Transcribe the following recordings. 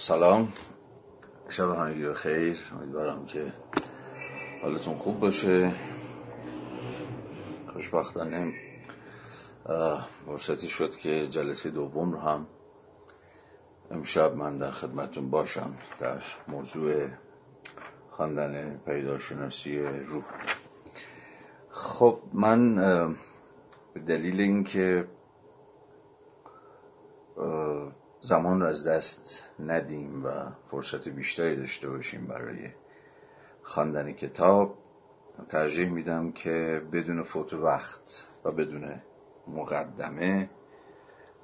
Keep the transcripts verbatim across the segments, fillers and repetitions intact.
سلام، شب همگی بخیر. امیدوارم که حالتون خوب باشه. خوشبختانه فرصتی شد که جلسه دوم رو هم امشب من در خدمتون باشم در موضوع خواندن پیداشناسی روح. خب من به دلیل اینکه زمان رو از دست ندیم و فرصت بیشتری داشته باشیم برای خواندن کتاب، ترجیح میدم که بدون فوت وقت و بدون مقدمه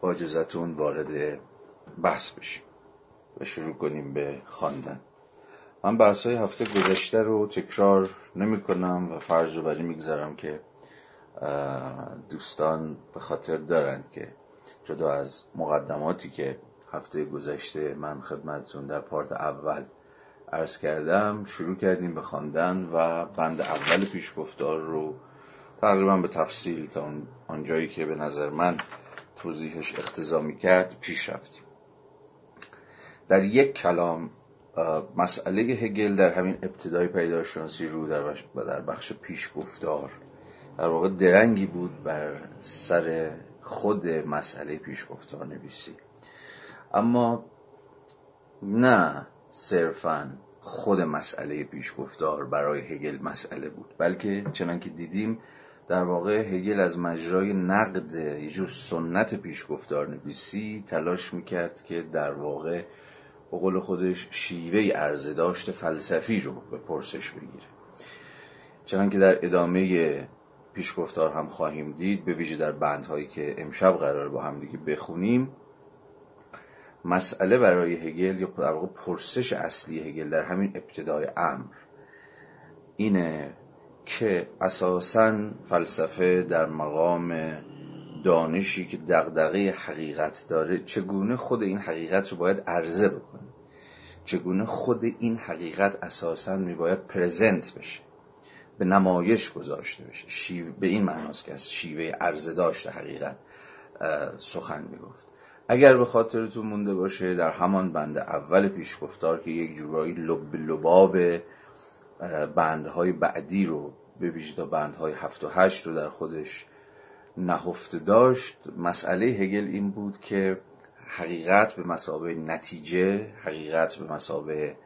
با اجازهتون وارد بحث بشیم و شروع کنیم به خواندن. من بحث‌های هفته گذشته رو تکرار نمی کنم و فرض رو بر این میگذارم که دوستان به خاطر دارند که جدا از مقدماتی که هفته گذشته من خدمتتون در پارت اول عرض کردم، شروع کردیم به خواندن و بند اول پیشگفتار رو تقریبا به تفصیل تا آنجایی که به نظر من توضیحش اقتضا می‌کرد پیش رفتیم. در یک کلام مسئله هگل در همین ابتدای پیداشناسی رو در بخش پیشگفتار در واقع درنگی بود بر سر خود مسئله پیشگفتار نویسی، اما نه صرفاً خود مسئله پیشگفتار برای هگل مسئله بود، بلکه چنان که دیدیم در واقع هگل از مجرای نقد یه جور سنت پیشگفتار نویسی تلاش میکرد که در واقع به قول خودش شیوه عرضداشت فلسفی رو به پرسش بگیره. چنان که در ادامه پیشگفتار هم خواهیم دید، به ویژه در بندهایی که امشب قرار با هم دیگه بخونیم، مسئله برای هگل یا در واقع پرسش اصلی هگل در همین ابتدای امر اینه که اساساً فلسفه در مقام دانشی که دغدغه حقیقت داره چگونه خود این حقیقت رو باید عرضه بکنه، چگونه خود این حقیقت اساساً میباید پرزنت بشه، به نمایش گذاشته بشه. شیوه به این معناست که از شیوه عرضه داشت حقیقت سخن میگفت. اگر به خاطرتون مونده باشه، در همان بند اول پیشگفتار که یک جورایی لب لباب بندهای بعدی رو به ویژه تا بندهای هفت و هشت رو در خودش نهفته داشت، مسئله هگل این بود که حقیقت به مثابه نتیجه، حقیقت به مثابه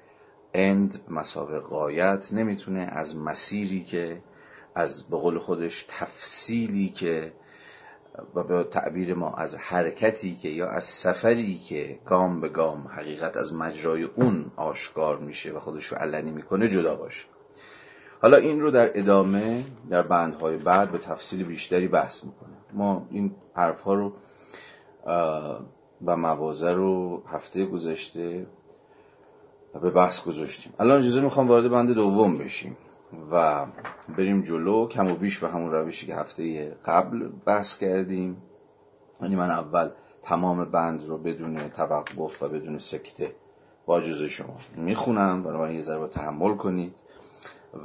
اند، مسابقه غایت نمیتونه از مسیری که از به قول خودش تفصیلی که و به تعبیر ما از حرکتی که یا از سفری که گام به گام حقیقت از مجرای اون آشکار میشه و خودش رو علنی میکنه جدا باشه. حالا این رو در ادامه در بندهای بعد به تفصیل بیشتری بحث میکنه. ما این حرفها رو و موازه رو هفته گذشته به بحث گذاشتیم. الان اجازه میخوام وارد بند دوم بشیم و بریم جلو کم و بیش به همون روشی که هفته قبل بحث کردیم. یعنی من اول تمام بند رو بدون توقف و بدون سکته با اجازه شما میخونم، بنابراین یه ذره تحمل کنید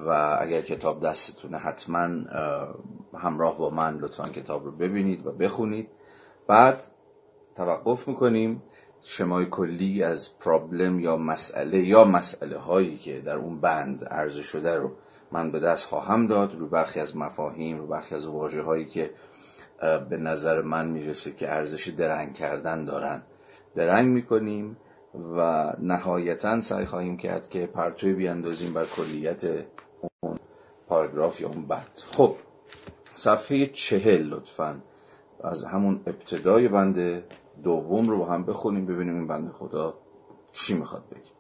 و اگر کتاب دستتونه حتما همراه با من لطفا کتاب رو ببینید و بخونید. بعد توقف میکنیم، شمای کلی از پرابلم یا مسئله یا مسئله هایی که در اون بند عرض شده رو من به دست خواهم داد، رو برخی از مفاهیم، رو برخی از واژه هایی که به نظر من میرسه که ارزش درنگ کردن دارن درنگ میکنیم و نهایتاً سعی خواهیم کرد که پرتوی بیاندازیم بر کلیت اون پاراگراف یا اون بند. خب صفحه چهل لطفاً از همون ابتدای بند دوم رو هم بخونیم، ببینیم این بنده خدا چی میخواد بگه.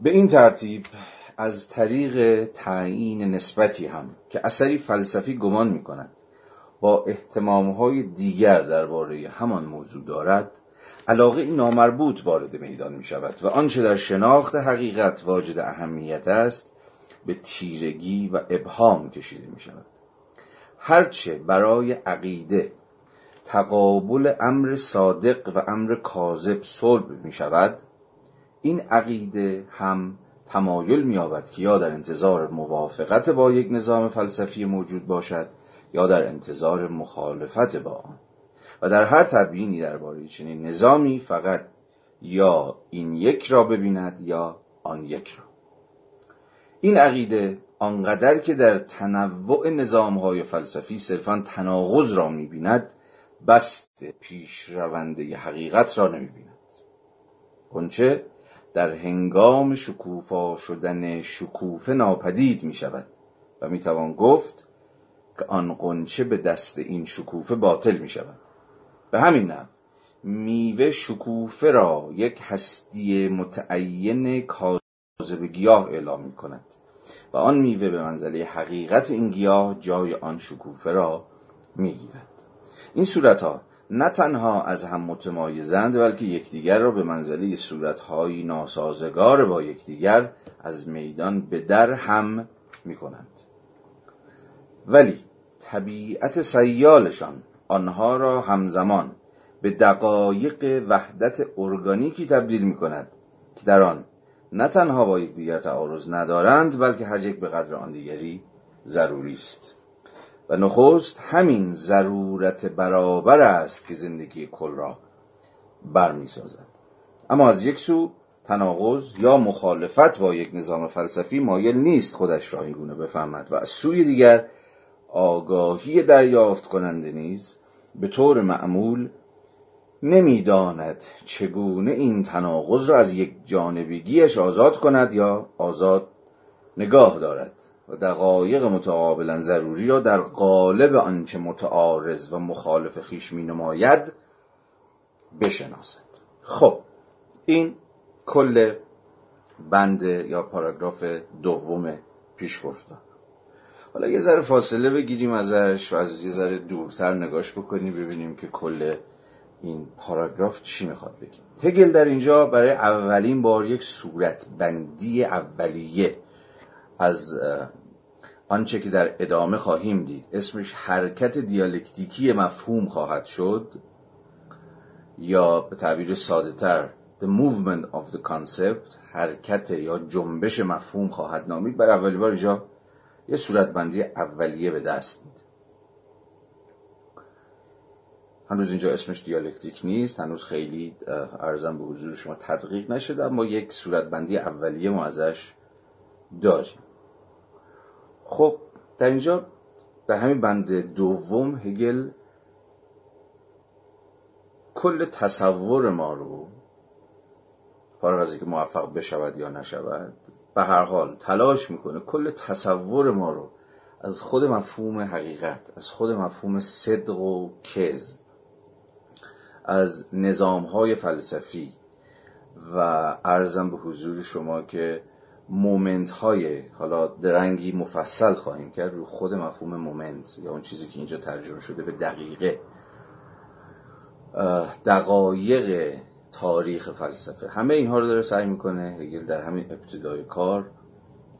به این ترتیب از طریق تعیین نسبتی هم که اثری فلسفی گمان میکند با اهتمامهای دیگر درباره همان موضوع دارد، علاقه نامربوط وارد میدان میشود و آنچه در شناخت حقیقت واجد اهمیت است به تیرگی و ابهام کشیده میشود. هرچه برای عقیده تقابل امر صادق و امر کاذب صلب می شود، این عقیده هم تمایل می یابد که یا در انتظار موافقت با یک نظام فلسفی موجود باشد یا در انتظار مخالفت با آن، و در هر تبیینی درباره چنین نظامی فقط یا این یک را ببیند یا آن یک را. این عقیده آنقدر که در تنوع نظام‌های فلسفی صرفاً تناقض را می‌بیند، بست پیشرونده حقیقت را نمی‌بیند. آنچه در هنگام شکوفا شدن شکوفه ناپدید می‌شود و می‌توان گفت که آن غنچه به دست این شکوفه باطل می‌شود. به همین نحو میوه شکوفه را یک هستی متعین کاذب به گیاه اعلام می‌کند و آن میوه به منزله حقیقت این گیاه جای آن شکوفه را می‌گیرد. این صورت‌ها نه تنها از هم متمایزند، بلکه یکدیگر را به منزله صورت‌های ناسازگار با یکدیگر از میدان به در هم می‌کنند. ولی طبیعت سیالشان آنها را همزمان به دقایق وحدت ارگانیکی تبدیل می‌کند که در آن نه تنها با یکدیگر تعارض ندارند، بلکه هر یک به قدر آن دیگری ضروری است. و نخست همین ضرورت برابر است که زندگی کل را برمی‌سازد. اما از یک سو تناقض یا مخالفت با یک نظام فلسفی مایل نیست خودش را اینگونه بفهمد و از سوی دیگر آگاهی دریافت کننده نیز به طور معمول نمی‌داند چگونه این تناقض را از یک جانبگیش آزاد کند یا آزاد نگاه دارد و دقایق متقابلا ضروری را در قالب آنچه متعارض و مخالف خویش می‌نماید بشناسد. خب این کل بند یا پاراگراف دوم پیشگفتار. حالا یه ذره فاصله بگیریم ازش و از یه ذره دورتر نگاش بکنیم، ببینیم که کل این پاراگراف چی میخواد بگیم. هگل در اینجا برای اولین بار یک صورت بندی اولیه از آنچه که در ادامه خواهیم دید، اسمش حرکت دیالکتیکی مفهوم خواهد شد، یا به تعبیر ساده تر The movement of the concept، حرکت یا جنبش مفهوم خواهد نامید. برای اولین بار اینجا یه صورت بندی اولیه به دست میده. هنوز اینجا اسمش دیالکتیک نیست، هنوز خیلی ارزم به حضور شما تدقیق نشده، اما یک صورت بندی اولیه ما ازش داریم. خب در اینجا در همین بند دوم هگل کل تصور ما رو، فارغ از اینکه موفق بشود یا نشود، به هر حال تلاش میکنه کل تصور ما رو از خود مفهوم حقیقت، از خود مفهوم صدق و کذب، از نظام‌های فلسفی و عرضم به حضور شما که مومنت‌های، حالا درنگی مفصل خواهیم کرد رو خود مفهوم مومنت یا اون چیزی که اینجا ترجمه شده به دقیقه، دقایق تاریخ فلسفه، همه اینها رو داره سعی میکنه هگل در همین ابتدای کار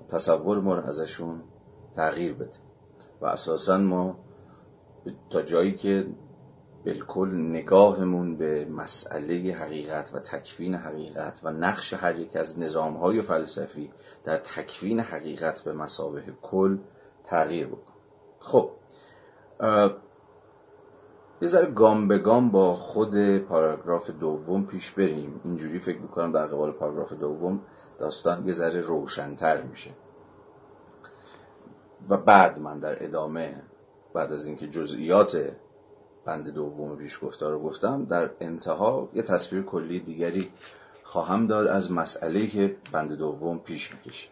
تصور ما رو ازشون تغییر بده و اساساً ما تا جایی که بالکل نگاهمون به مسئله حقیقت و تکوین حقیقت و نقش هر یک از نظام‌های فلسفی در تکوین حقیقت به مثابه کل تغییر بکنه. خب یه ذره گام به گام با خود پاراگراف دوم پیش بریم. اینجوری فکر می‌کنم در قبال پاراگراف دوم داستان یه ذره روشن‌تر میشه و بعد من در ادامه، بعد از اینکه جزئیات بند دوم پیشگفتار رو گفتم، در انتها یه تصویر کلی دیگری خواهم داد از مسئله‌ای که بند دوم پیش می‌کشه.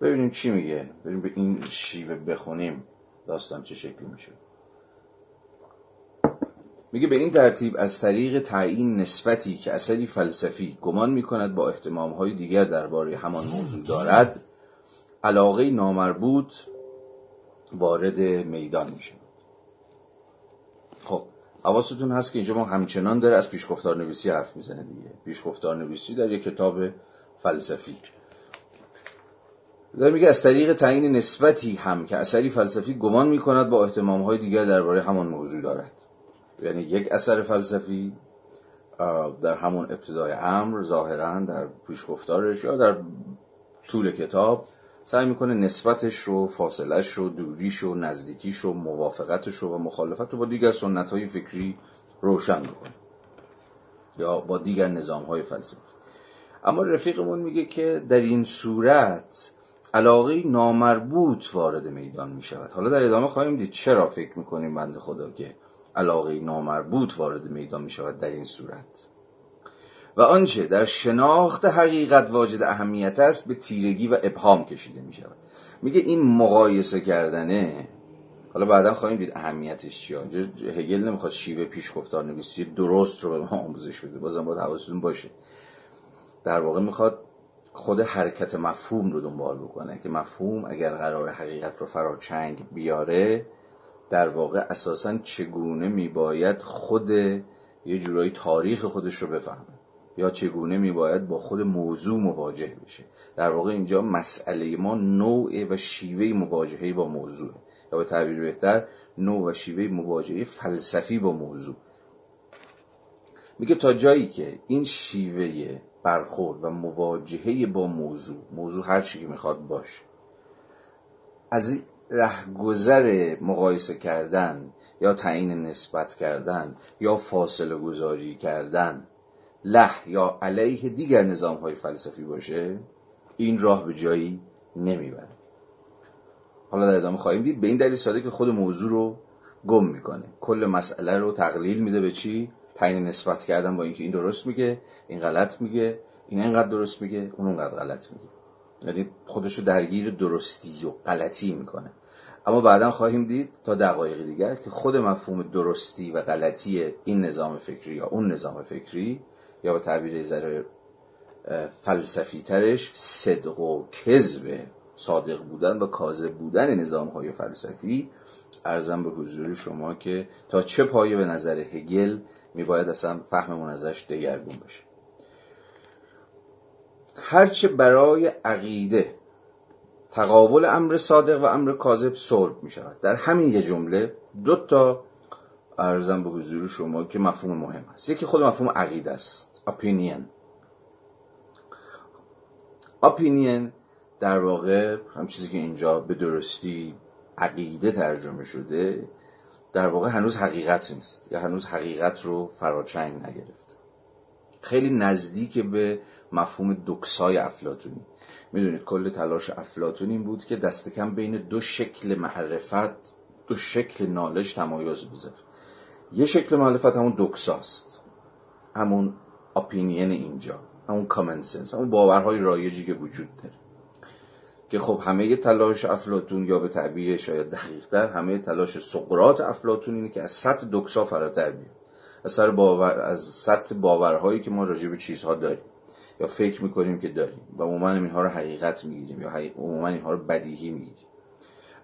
ببینیم چی میگه، بریم به این شیوه بخونیم داستان چه شکلی میشه. میگه به این ترتیب از طریق تعیین نسبتی که اثری فلسفی گمان می‌کند با اهتمام‌های دیگر درباره همان موضوع دارد، علاقه نامربوط وارد میدان میشه. خب حواستون هست که اینجا ما همچنان داره از پیشگفتار نویسی حرف میزنه دیگه. پیشگفتار نویسی در یک کتاب فلسفی داره میگه از طریق تعیین نسبتی هم که اثری فلسفی گمان میکند با اهتمام‌های دیگر درباره همان موضوع دارد. یعنی یک اثر فلسفی در همون ابتدای امر ظاهراً در پیشگفتارش یا در طول کتاب سعی میکنه نسبتش رو، فاصلهش رو، دوریش رو، نزدیکیش رو، موافقتش رو و مخالفتش رو با دیگر سنت‌های فکری روشن بکنه. یا با دیگر نظام‌های فلسفی. اما رفیقمون میگه که در این صورت علاقه نامربوط وارد میدان میشود. حالا در ادامه خواهیم دید چرا فکر میکنیم بنده خدا که علاقه نامربوط وارد میدان میشود در این صورت. و آنچه در شناخت حقیقت واجد اهمیت است به تیرگی و ابهام کشیده میشود. میگه این مقایسه کردنه، حالا بعدا خواهیم دید اهمیتش چیه. هگل نمیخواد شیوه پیشگفتار نویسی درست رو به ما آموزش بده، بازم باید حواستون باشه. در واقع میخواد خود حرکت مفهوم رو دنبال بکنه که مفهوم اگر قرار حقیقت رو فراچنگ بیاره در واقع اساساً چگونه میباید خود یه جورایی تاریخ خودش رو بفهمه یا چگونه میباید با خود موضوع مواجه بشه. در واقع اینجا مسئله ما نوع و شیوه مواجهه با موضوع، یا به تعبیر بهتر نوع و شیوه مواجهه فلسفی با موضوع. میگه تا جایی که این شیوه برخورد و مواجهه با موضوع، موضوع هر چی که میخواد باشه، از رهگذر مقایسه کردن یا تعیین نسبت کردن یا فاصله گذاری کردن له یا علیه دیگر نظام‌های فلسفی باشه، این راه به جایی نمیبره. حالا در ادامه خواهیم دید به این دلیل ساده که خود موضوع رو گم میکنه، کل مسئله رو تقلیل میده به چی؟ تعیین نسبت کردن، با اینکه این درست میگه، این غلط میگه، این اینقدر درست میگه، اون اونقدر غلط میگه، یعنی خودشو درگیر درستی و غلطی میکنه. اما بعدا خواهیم دید تا دقایق دیگر که خود مفهوم درستی و غلطی این نظام فکری یا اون نظام فکری، یا به تعبیر ذره فلسفی ترش، صدق و کذبه، صادق بودن و کاذب بودن نظام‌های فلسفی. عرضم به حضور شما که تا چه پایه به نظر هگل میباید اصلا فهممون ازش دگرگون بشه. هرچه برای عقیده تقابل امر صادق و امر کاذب صلب میشود، در همین یه جمله دو تا عرضم به حضور شما که مفهوم مهم است. یکی خود مفهوم عقیده است، اپینین. اپینین در واقع هم چیزی که اینجا به درستی عقیده ترجمه شده، در واقع هنوز حقیقت نیست یا هنوز حقیقت رو فراچنگ نگرفت. خیلی نزدیک به مفهوم دوکسای افلاطونی. میدونید کل تلاش افلاطون این بود که دست کم بین دو شکل معرفت، دو شکل نالج تمایز بذاره. یه شکل معرفت همون دوکساست، همون اپینین اینجا، همون کامن سنس، همون باورهای رایجی که وجود داره، که خب همه تلاش افلاطون، یا به تعبیر شاید دقیق‌تر همه تلاش سقراط افلاطون اینه که از سطح دوکسا فراتر بیاد، از سر باور، از سطح باورهایی که ما راجع به چیزها داریم یا فکر می‌کنیم که داریم و عموما اینها رو حقیقت می‌گیریم یا عموما اینها رو بدیهی می‌گیریم،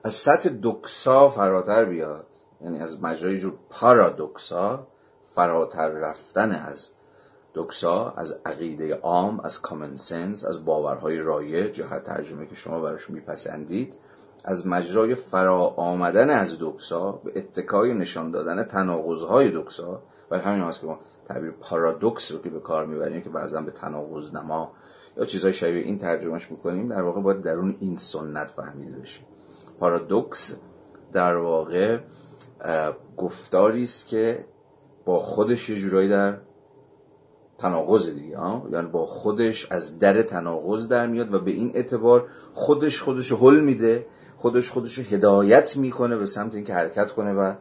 از سطح دوکسا فراتر بیاد، یعنی از مجرای جور پارادوکسا، فراتر رفتن از دوکسا، از عقیده عام، از کامن سنس، از باورهای رایج یا هر ترجمه که شما براش میپسندید، از مجرای فرا آمدن از دوکسا به اتکای نشان دادن تناقض‌های دوکسا. برای همین هست که ما تعبیر پارادوکس رو که به کار میبریم که بعضا به تناقض نما یا چیزهای شبیه این ترجمهش میکنیم، در واقع باید درون این سنت فهمیده بشه. پارادوکس در واقع گفتاری است که با خودش یه جورایی در تناقض دیگه، یعنی با خودش از در تناقض در میاد و به این اعتبار خودش خودش حل میده، خودش خودش رو هدایت میکنه به سمت اینکه حرکت کنه و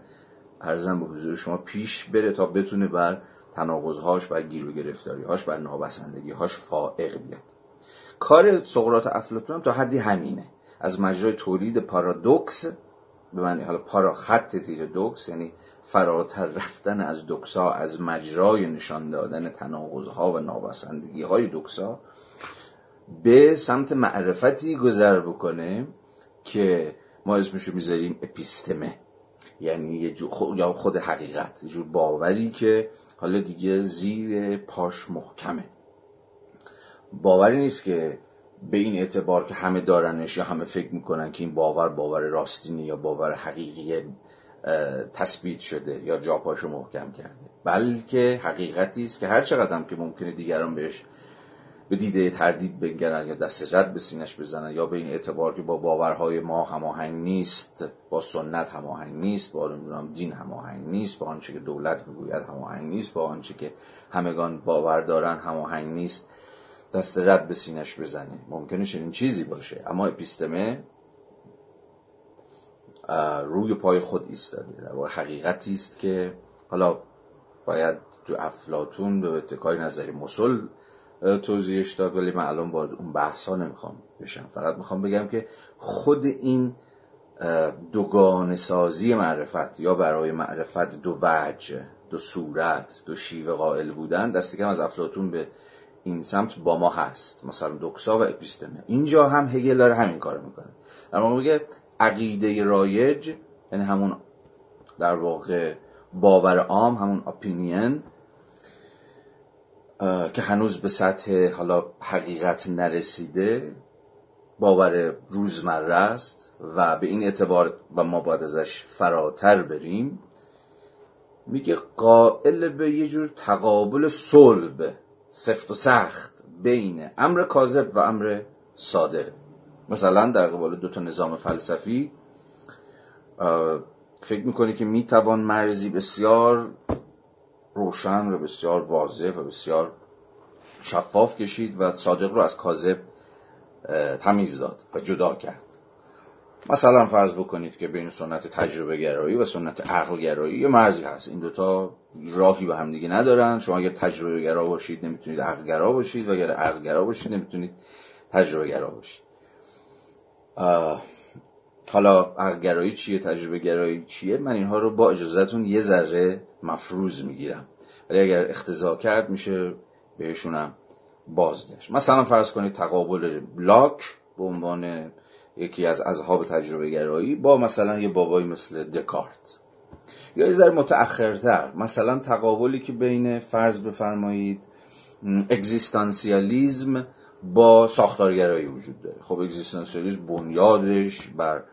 عرضم به حضور شما پیش بره تا بتونه بر تناقضهاش، بر گیرو گرفتاریهاش، بر نابسندگیهاش فائق بیاد. کار سقراط افلاطون هم تا حدی همینه، از مجرای تولید پارادوکس به معنی حالا پارا خط تیر دوکس، یعنی فراتر رفتن از دوکسا، از مجرای نشان دادن تناقضها و نابسندگی های دوکسا به سمت معرفتی گذر بکنه که ما اسمشو میذاریم اپیستمه، یعنی یه جو خود یا خود حقیقت، یه جور باوری که حالا دیگه زیر پاش محکمه، باوری نیست که به این اعتبار که همه دارنش یا همه فکر میکنن که این باور باور راستینه یا باور حقیقی تثبیت شده یا جاپاشو محکم کرده، بلکه حقیقتی است که هر چقدر هم که ممکنه دیگران بهش به دیده تردید بنگرن یا دست رد به سینش بزنن، یا به این اعتبار که با باورهای ما هماهنگ نیست، با سنت هماهنگ نیست، با دین هماهنگ نیست، با آنچه که دولت میگوید هماهنگ نیست، با آنچه که همگان باور دارن هماهنگ نیست، دست رد به سینش بزنه. ممکنه چنین چیزی باشه، اما اپیستمه روی پای خود ایستاده، در واقع حقیقتی است که حالا باید تو افلاطون به اتکای نظری مسل توضیحش داد، ولی من الان با اون بحث ها نمیخوام بشم. فقط میخوام بگم که خود این دوگانه سازی معرفت، یا برای معرفت دو وجه، دو صورت، دو شیوه قائل بودن، دست کم از افلاطون به این سمت با ما هست، مثلا دوکسا و اپیستمه. اینجا هم هگل داره همین کارو میکنه، در واقع میگه عقیده رایج، یعنی همون در واقع باور عام، همون اپینین که هنوز به سطح حالا حقیقت نرسیده، باور روزمره است و به این اعتبار و ما باید ازش فراتر بریم، میگه قائل به یه جور تقابل صلب، سفت و سخت، بین امر کاذب و امر صادق. مثلا در قبال دو تا نظام فلسفی فکر میکنه که میتوان مرزی بسیار روشن و بسیار واضح و بسیار شفاف کشید و صادق رو از کاذب تمیز داد و جدا کرد. مثلا فرض بکنید که بین سنت تجربه گرایی و سنت عقل گرایی یه مرزی هست، این دوتا راهی به هم دیگه ندارن، شما اگر تجربه گرا باشید نمیتونید عقل گرا باشید، و اگر عقل گرا باشید نمیتونید تجربه گرا باشید. حالا عقل گرایی چیه، تجربه گرایی چیه، من اینها رو با اجازهتون یه ذره مفروض میگیرم، ولی اگر اختزا کرد میشه بهشونم بازگشت. مثلا فرض کنید تقابل لاک به عنوان یکی از اصحاب تجربه گرایی با مثلا یه بابایی مثل دکارت، یا یه ذره متأخرتر مثلا تقابلی که بین فرض بفرمایید اگزیستانسیالیسم با ساختارگرایی وجود داره. خب اگزیستانسیالیسم بنیادش بر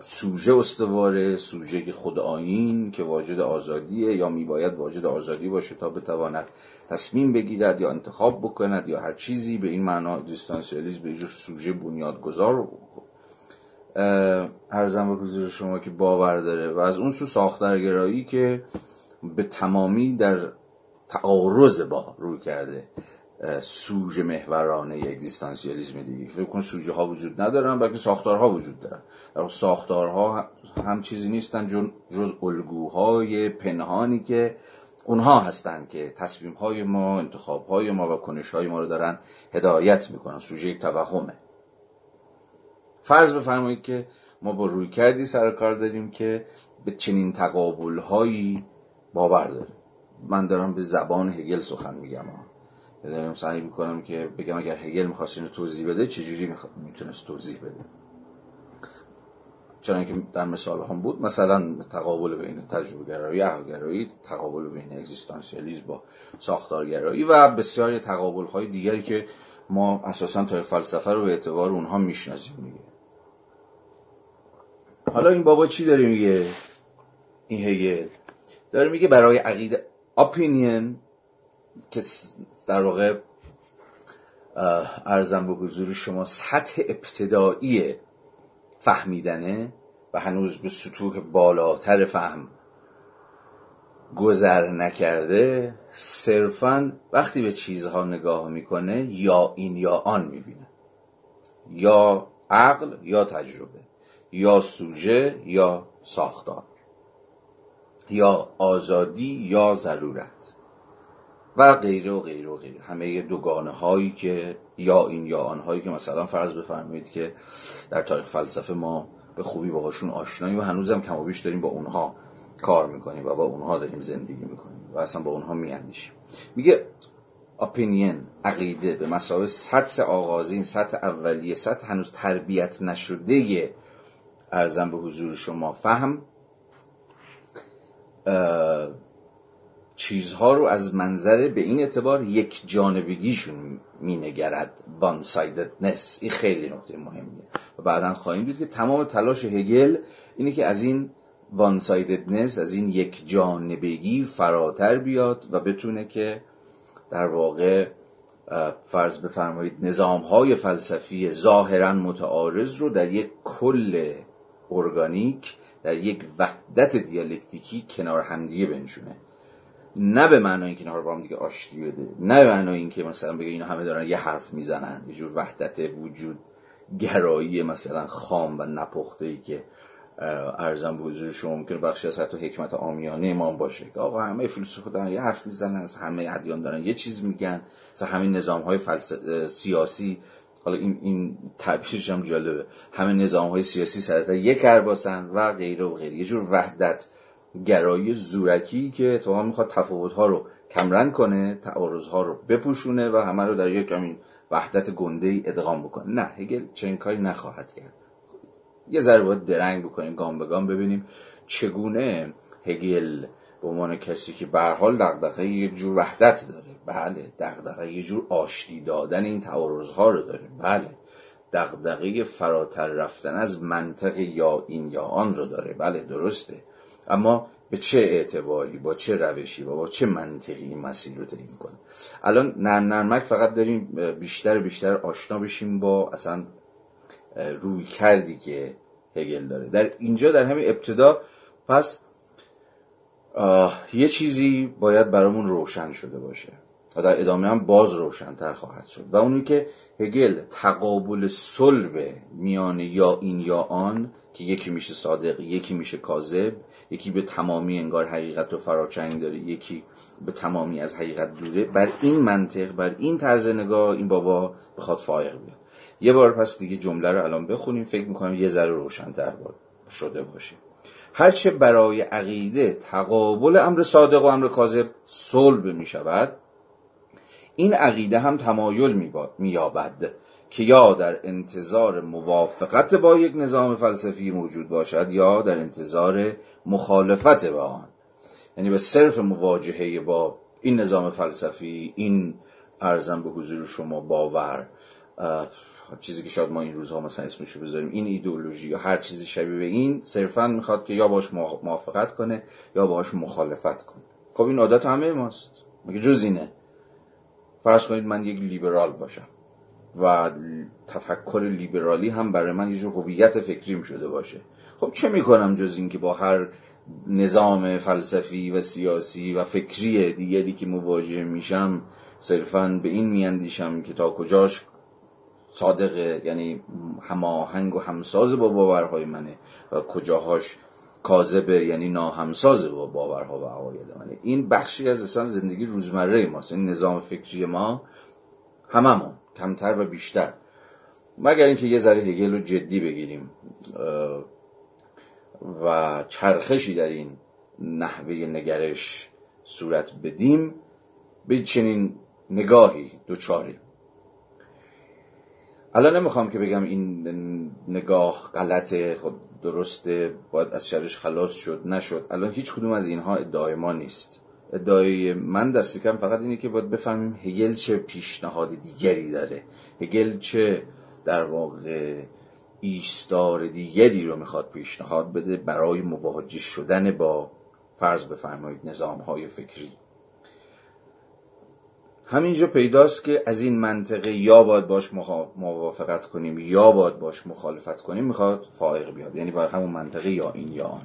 سوژه استواره، سوژه که خود آیین که واجد آزادیه یا میباید واجد آزادی باشه تا بتواند تصمیم بگیرد یا انتخاب بکند یا هر چیزی، به این معنا اگزیستانسیالیسم به جور سوژه بنیادگذار ارزم به حضور شما که باور داره، و از اون سو ساختارگرایی که به تمامی در تعارض با روی کرده سوژه محورانه اگزیستانسیالیسم دیگه. فکر کن سوژه ها وجود ندارن بلکه ساختارها وجود دارن، در ساختارها هم چیزی نیستن جز الگوهای پنهانی که اونها هستن که تصمیم های ما، انتخاب های ما و کنش های ما رو دارن هدایت میکنن. سوژه یک توهمه. فرض بفرمایید که ما با روی کردی سر کار داریم که به چنین تقابل هایی باور داره. من دارم به زبان هگل سخن میگم، دارم سعی میکنم که بگم اگر هگل میخواست اینو توضیح بده چجوری میخ... میتونست توضیح بده، چون که در مثال هم بود مثلا تقابل بین تجربه گرایی، عقل گرایی، تقابل بین اگزیستانسیالیسم با ساختارگرایی و بسیاری تقابل های دیگری که ما اساسا تاریخ فلسفه رو به اعتبار اونها میشناسیم دیگه. حالا این بابا چی داره میگه؟ این هگل داره میگه برای عقیده اپینین که در واقع عرضم به حضور شما سطح ابتدایی فهمیدنه و هنوز به سطوح بالاتر فهم گذر نکرده، صرفاً وقتی به چیزها نگاه میکنه یا این یا آن میبینه، یا عقل یا تجربه، یا سوژه یا ساختار، یا آزادی یا ضرورت و غیره و غیره و غیره. همه دوگانه هایی که یا این یا آن هایی که مثلا فرض بفرمایید که در تاریخ فلسفه ما به خوبی باهاشون آشناییم و هنوزم کم و بیش داریم با اونها کار میکنیم و با اونها داریم زندگی میکنیم و اصلا با اونها میاندیشیم. میگه اپینین، عقیده، به مساوی سطح آغازین، سطح اولیه، سطح هنوز تربیت نشده ارزم به حضور شما فهم، چیزها رو از منظر به این اعتبار یک جانبگیشون مینگرد، وان سایددنس. این خیلی نکته مهمیه و بعدا خواهیم دید که تمام تلاش هگل اینه که از این وان سایددنس، از این یک جانبگی فراتر بیاد و بتونه که در واقع فرض بفرمایید نظام‌های فلسفی ظاهراً متعارض رو در یک کل ارگانیک، در یک وحدت دیالکتیکی کنار همدیگه بنشونه. نه به معنای اینکه اینا رو با هم دیگه آشتی بده، نه به معنای اینکه مثلا بگه اینا همه دارن یه حرف میزنن، یه جور وحدت وجود گرایی مثلا خام و نپخته‌ای که ارزم به حضور شما ممکنه بخشی از حتی حکمت عامیانه ما باشه که آقا همه فیلسوفا دارن یه حرف میزنن، همه ادیان دارن یه چیز میگن، مثلا همه نظام‌های فلسف... سیاسی، حالا این این تعبیرش هم جالبه، همه نظام‌های سیاسی سرتا یک کرباسن و غیره و غیره، یه جور وحدت گرایی زورکی که تو هم میخواد تفاوت‌ها رو کمرنگ کنه، تعارض‌ها رو بپوشونه و همه رو در یک همین وحدت گنده‌ای ادغام بکنه. نه، هگل چنین کاری نخواهد کرد. یه ذره باید درنگ بکنیم، گام به گام ببینیم چگونه هگل به عنوان کسی که به هر حال دغدغه یه جور وحدت داره، بله، دغدغه یه جور آشتی دادن این تعارض‌ها رو داره، بله، دغدغه فراتر رفتن از منطق یا این یا آن رو داره، بله، درسته، اما به چه اعتباری، با چه روشی و با چه منطقی این مسیر رو طی می‌کنه. الان نرم نرمک فقط داریم بیشتر بیشتر آشنا بشیم با اصلا روی کردی که هگل داره. در اینجا در همین ابتدا پس یه چیزی باید برامون روشن شده باشه و در ادامه هم باز روشن‌تر خواهد شد، و اونی که هگل تقابل صلب میان یا این یا آن که یکی میشه صادق یکی میشه کاذب، یکی به تمامی انگار حقیقت رو فراچنگ داره، یکی به تمامی از حقیقت دوره، بر این منطق، بر این طرز نگاه این بابا بخواد فائق بیاد. یه بار پس دیگه جمله رو الان بخونیم، فکر میکنم یه ذره روشن‌تر شده باشه. هرچه برای عقیده تقابل امر صادق و امر کاذب صلب میشود، این عقیده هم تمایل می‌یابد که یا در انتظار موافقت با یک نظام فلسفی موجود باشد یا در انتظار مخالفت با آن، یعنی به صرف مواجهه با این نظام فلسفی، این ارزم به حضور شما باور، چیزی که شاید ما این روزها مثلا اسمشو بذاریم این ایدئولوژی یا هر چیزی شبیه به این، صرفاً میخواد که یا باش موافقت کنه یا باش مخالفت کنه. خب این عادت همه ماست، مگه جز اینه؟ فرض کنید من یک لیبرال باشم و تفکر لیبرالی هم برای من یه جور هویت فکریم شده باشه، خب چه میکنم جز این که با هر نظام فلسفی و سیاسی و فکری دیگری که مواجه میشم صرفاً به این میاندیشم که تا کجاش صادقه، یعنی هماهنگ و همساز با باورهای منه، و کجاهاش کاذبه، یعنی ناهمساز با باورها و عقاید منه. این بخشی از اصلا زندگی روزمره ماست، این نظام فکری ما هممون کمتر و بیشتر، مگر اینکه یه ذره هگل رو جدی بگیریم و چرخشی در این نحوه نگرش صورت بدیم، به چنین نگاهی دوچاریم. الان نمیخوام که بگم این نگاه غلطه، خود درسته، باید از شرش خلاص شد، نشد، الان هیچ کدوم از اینها ادعای ما نیست. ادعای من دست کم فقط اینه که باید بفهمیم هگل چه پیشنهاد دیگری داره، هگل چه در واقع ایستار دیگری رو میخواد پیشنهاد بده برای مواجه شدن با فرض بفرمایید نظام‌های فکری. همینجا پیداست که از این منطقه یا باید باش موافقت کنیم یا باید باش مخالفت کنیم میخواد فائق بیاد، یعنی باید همون منطقه یا این یا آن.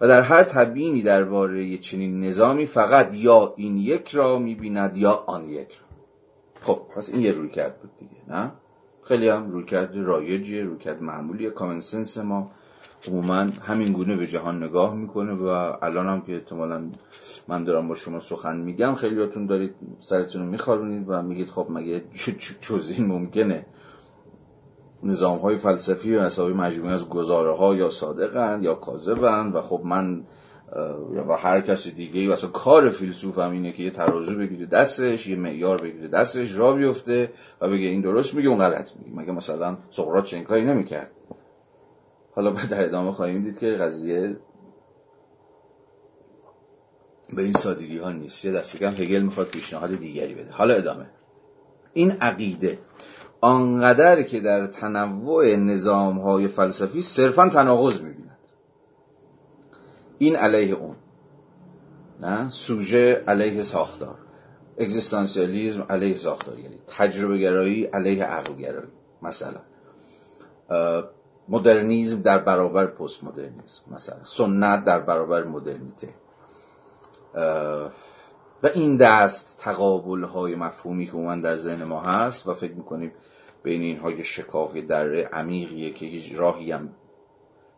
و در هر تبیینی درباره چنین نظامی فقط یا این یک را میبیند یا آن یک را. خب پس این یه رویکرد بود دیگه، نه؟ خیلی هم رویکرد رایجیه، رویکرد معمولیه، کامن سنس ما عموما همین گونه به جهان نگاه میکنه. و الان هم که احتمالاً من دارم با شما سخن میگم خیلیاتون دارید سرتون رو میخارونید و میگید خب مگه جز این ممکنه نظام های فلسفی و حسابی مجموعه از گزاره ها یا صادقند یا کاذبند، و خب من و هر کسی دیگه، و اصلا کار فیلسوف هم اینه که یه ترازو بگیره دستش، یه معیار بگیره دستش، را بیفته و بگه این درست میگه اون غلط میگه. مگه مثلا سقراط چنین کاری نمیکرد؟ حالا بعد در ادامه خواهیم دید که قضیه به این سادگی ها نیست، یه دستی کم هگل میخواد پیشنهاد دیگری بده. حالا ادامه. این عقیده آنقدر که در تنوع نظام های فلسفی صرفا تناقض میبیند، این علیه اون، نه سوژه علیه ساختار، اگزیستانسیالیسم علیه ساختارگری، تجربه گرایی علیه عقل گرایی، مثلا مدرنیسم در برابر پست مدرنیسم، مثلا سنت در برابر مدرنیته و این دست تقابل‌های مفهومی که من در ذهن ما هست و فکر می‌کنیم بین اینها که شکاف دره عمیقیه که هیچ راهی هم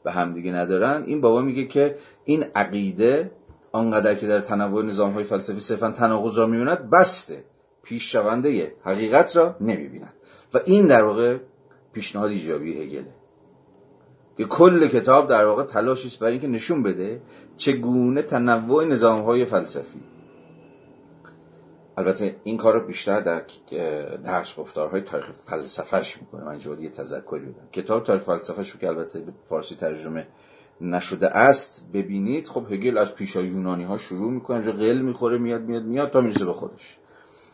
به هم دیگه ندارن. این بابا میگه که این عقیده آنقدر که در تنوع نظام‌های فلسفی صرفاً تناقض را می‌بیند، بسته پیش شونده حقیقت را نمی‌بیند. و این در واقع پیشنهاد ایجابی هگله که کل کتاب در واقع تلاشی است برای اینکه نشون بده چگونه تنوع نظام‌های فلسفی، البته این کار رو بیشتر در درس گفتارهای تاریخ فلسفهش میکنه، من جواد یه تذکری بدم، کتاب تاریخ فلسفهش رو که البته به فارسی ترجمه نشده است ببینید. خب هگل از پیشای یونانی ها شروع میکنه، جو قل میخوره میاد میاد میاد تا میرسه به خودش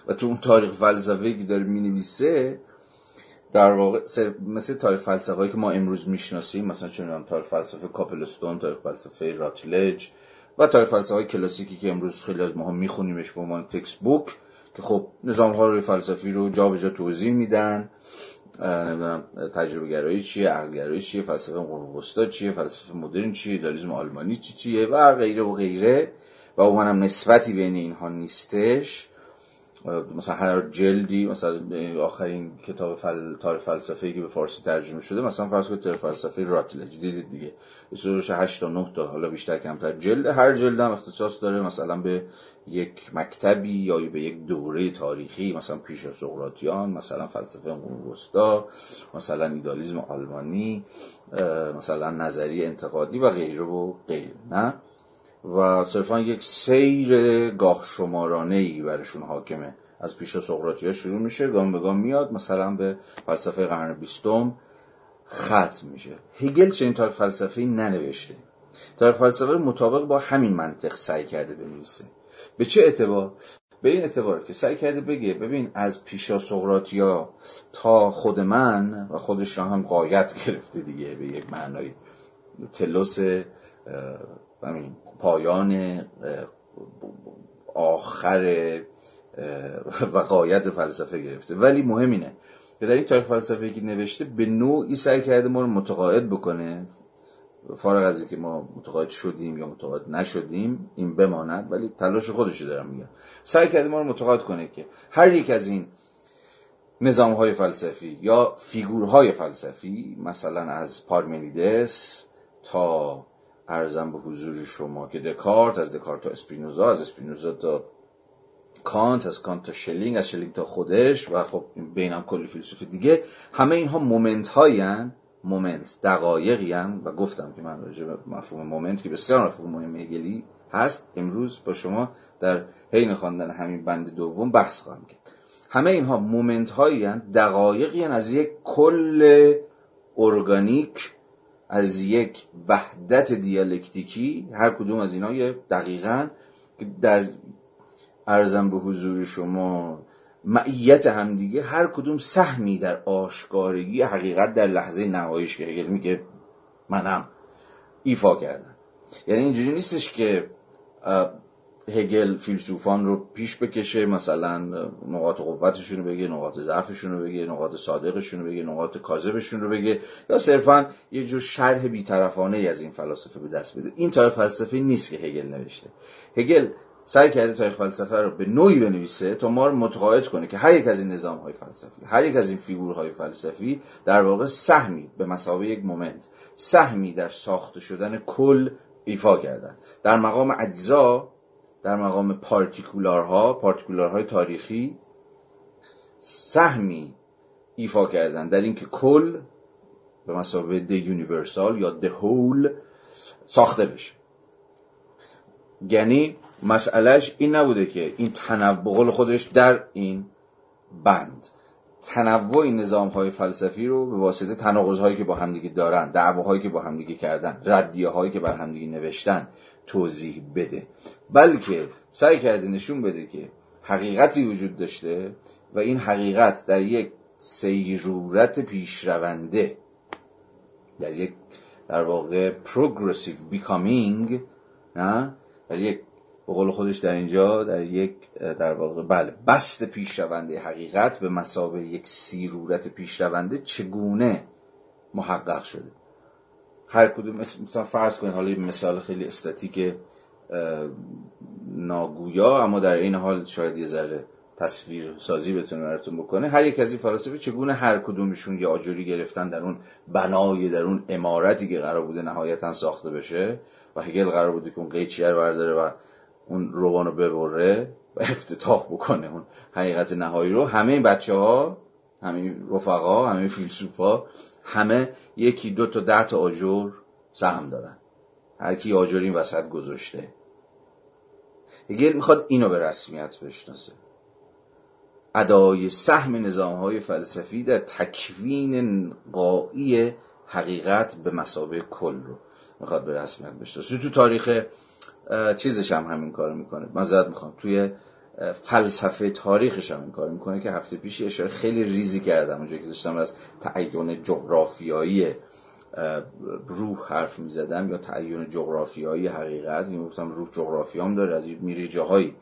و تو اون تاریخ فلسفه‌ای که داره مینویسه در واقع مثل تاریخ فلسفه‌ای که ما امروز میشناسیم، مثلا چه میدونم تاریخ فلسفه کاپلستون، تاریخ فلسفه راتلج و تاریخ فلسفه کلاسیکی که امروز خیلی از ما میخونیمش به عنوان تکست بوک که خب نظام‌های فلسفی رو جا به جا توضیح میدن، نمیدونم تجربه گرایی چیه، عقل گرایی چیه، فلسفه قرون وسطی چیه، فلسفه مدرن چیه، ایدالیسم آلمانی چی چیه و غیره و غیره و اونم نسبتی بین اینها نیستش. مثلا هر جلدی، مثلا آخرین کتاب فل... تاریخ فلسفه‌ای که به فارسی ترجمه شده، مثلا فرض کنید تاریخ فلسفه راتلج دیدید دیگه، اصولش هشت تا نه تا، حالا بیشتر کمتر جلد، هر جلد هم اختصاص داره مثلا به یک مکتبی یا به یک دوره تاریخی، مثلا پیش از سقراطیان، مثلا فلسفه قرون وسطی، مثلا ایدالیسم آلمانی، مثلا نظریه انتقادی و غیره و غیره، نه و صرفا یک سیر گاه شمارانه‌ای برشون حاکمه. از پیش سقراطی‌ها شروع میشه، گام به گام میاد مثلا به فلسفه قرن بیستم ختم میشه. هگل چنین تاریخ فلسفه‌ای ننوشته، تاریخ فلسفه مطابق با همین منطق سعی کرده بنویسه. به چه اعتبار؟ به این اعتبار که سعی کرده بگه ببین از پیشا سقراطی‌ها تا خود من و خودش را هم غایت گرفته دیگه، به یک معنای تلوس همین پایان آخر و غایت فلسفه گرفته. ولی مهم اینه که در این تاریخ فلسفه‌ای که نوشته به نوعی سعی کرده ما رو متقاعد بکنه، فارغ از اینکه ما متقاعد شدیم یا متقاعد نشدیم این بماند، ولی تلاش خودش رو دارم میگم، سعی کرده ما رو متقاعد کنه که هر یک از این نظام‌های فلسفی یا فیگورهای فلسفی، مثلا از پارمنیدس تا ارزم به حضور شما که دکارت، از دکارت تا اسپینوزا، از اسپینوزا تا کانت، از کانت تا شلینگ، از شلینگ تا خودش و خب بینم کلی فیلسوف دیگه، همه اینها مومنت هایی هن، مومنت دقایقی هن و گفتم که من راجع به مفهوم مومنت که بسیار مفهوم مهم هگلی هست امروز با شما در حین خواندن همین بند دوم بحث خواهم کرد. همه اینها مومنت هایی هن، دقایقی هن از یک کل ارگانیک، از یک وحدت دیالکتیکی، هر کدوم از اینا یه دقیقاً در عرضم به حضور شما معیت هم دیگه، هر کدوم سهمی در آشکارگی حقیقت در لحظه نهاییش که هگل میگه منم ایفا کردن. یعنی اینجوری نیستش که هگل فیلسوفان رو پیش بکشه، مثلا نقاط قوتشون رو بگه، نقاط ضعفشون رو بگه، نقاط صادقشون رو بگه، نقاط کاذبشون رو بگه، یا صرفا یه جور شرح بی‌طرفانه از این فلسفه به دست بده. این تاریخ فلسفه نیست که هگل نوشته. هگل سعی کرده تاریخ فلسفه رو به نوعی بنویسه تا ما رو متقاعد کنه که هر یک از این نظام‌های فلسفی، هر یک از این فیگورهای فلسفی در واقع سهمی به مساوی یک مومنت، سهمی در ساخته شدن کل ایفا کردن. در مقام اجزا، در مقام پارتیکولارها، پارتیکولارهای تاریخی سهمی ایفا کردن در اینکه کل به مسابقه دی یونیورسال یا دی هول ساخته بشه. یعنی مسئلهش این نبوده که این تنوع خودش در این بند تنوع نظام‌های فلسفی رو به واسطه تناقض‌هایی که با همدیگه دارن، دعواهایی که با همدیگه کردن، ردیه‌هایی که بر همدیگه نوشتن توضیح بده، بلکه سعی کرده نشون بده که حقیقتی وجود داشته و این حقیقت در یک سیرورت پیشرونده، در یک در واقع پروگرسیو بیکامینگ، نه در یک به قول خودش در اینجا در یک در واقع بله بست پیشرونده حقیقت به مثابه یک سیرورت پیشرونده چگونه محقق شده. هر کدوم مثلا فرض کنید، حالا مثال خیلی استاتیک ناگویا اما در این حال شاید یه ذره تصویر سازی بتونه براتون بکنه، هر یک از این فلاسفه چگونه هر کدومشون یه آجری گرفتن در اون بنای در اون عمارتی که قرار بوده نهایتا ساخته بشه و هگل قرار بوده که اون قیچیه رو برداره و اون روانو ببره و افتتاح بکنه اون حقیقت نهایی رو. همه این بچه‌ها، همه رفقا، همه فیلسوفا، همه یکی دو تا ده تا آجر سهم دارن، هر کی آجر این وسط گذاشته. هگل میخواد اینو به رسمیت بشناسه، ادای سهم نظام‌های فلسفی در تکوین غایی حقیقت به مثابه کل رو میخواد به رسمیت بشناسه. تو تاریخ چیزش هم همین کارو میکنه، من زیاد میخوام توی فلسفه تاریخش هم این کارو میکنه که هفته پیش اشاره خیلی ریزی کردم اونجا که داشتم از تعین جغرافیایی روح حرف میزدم یا تعین جغرافیایی حقیقت، یعنی گفتم روح جغرافیام داره، از میری جاهایی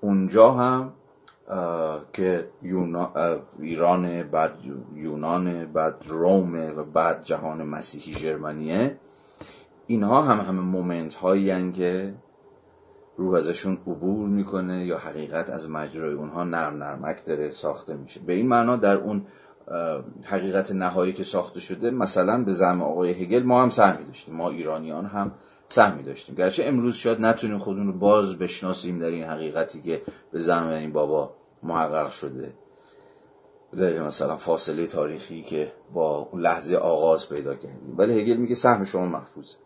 اونجا هم که ایران، بعد یونان، بعد روم و بعد جهان مسیحی ژرمنیه، اینها هم همه مومنت هایی هن که روح ازشون عبور میکنه یا حقیقت از مجرای اونها نرم نرمک داره ساخته میشه. به این معنا در اون حقیقت نهایی که ساخته شده، مثلا به زعم آقای هگل ما هم سهمی داشتیم، ما ایرانیان هم سهمی داشتیم، گرچه امروز شاید نتونیم خودمون رو باز بشناسیم در این حقیقتی که به زعم این بابا محقق شده، در مثلا فاصله تاریخی که با اون لحظه آغاز پیدا کردیم. ولی هگل میگه سهم شما محفوظه،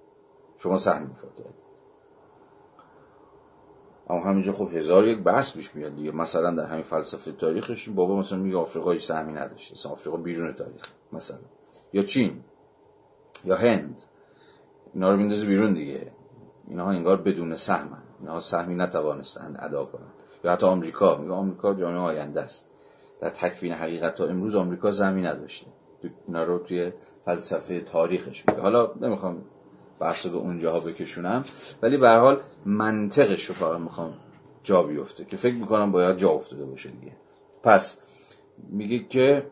شما سهم می‌خوردید. اما همینجا خب هزار یک بحث پیش میاد دیگه، مثلا در همین فلسفه تاریخش بابا مثلا میگه آفریقای سهمی نداشته، مثلا آفریقا بیرون تاریخ، مثلا یا چین یا هند، اینا رو میندازه بیرون دیگه، اینها انگار بدون سهمن، اینها سهمی نتوانستند ادا کنند. یا حتی آمریکا، میگه آمریکا جامعه آینده است، در تکوین حقیقت تا امروز آمریکا زمین نداشته. اینا رو توی فلسفه تاریخش میگه. حالا نمیخوام بحث به اونجاها بکشونم، ولی به هر حال منطقش رو فقط میخوام جا بیفته که فکر میکنم باید جا افتاده باشه دیگه. پس میگه که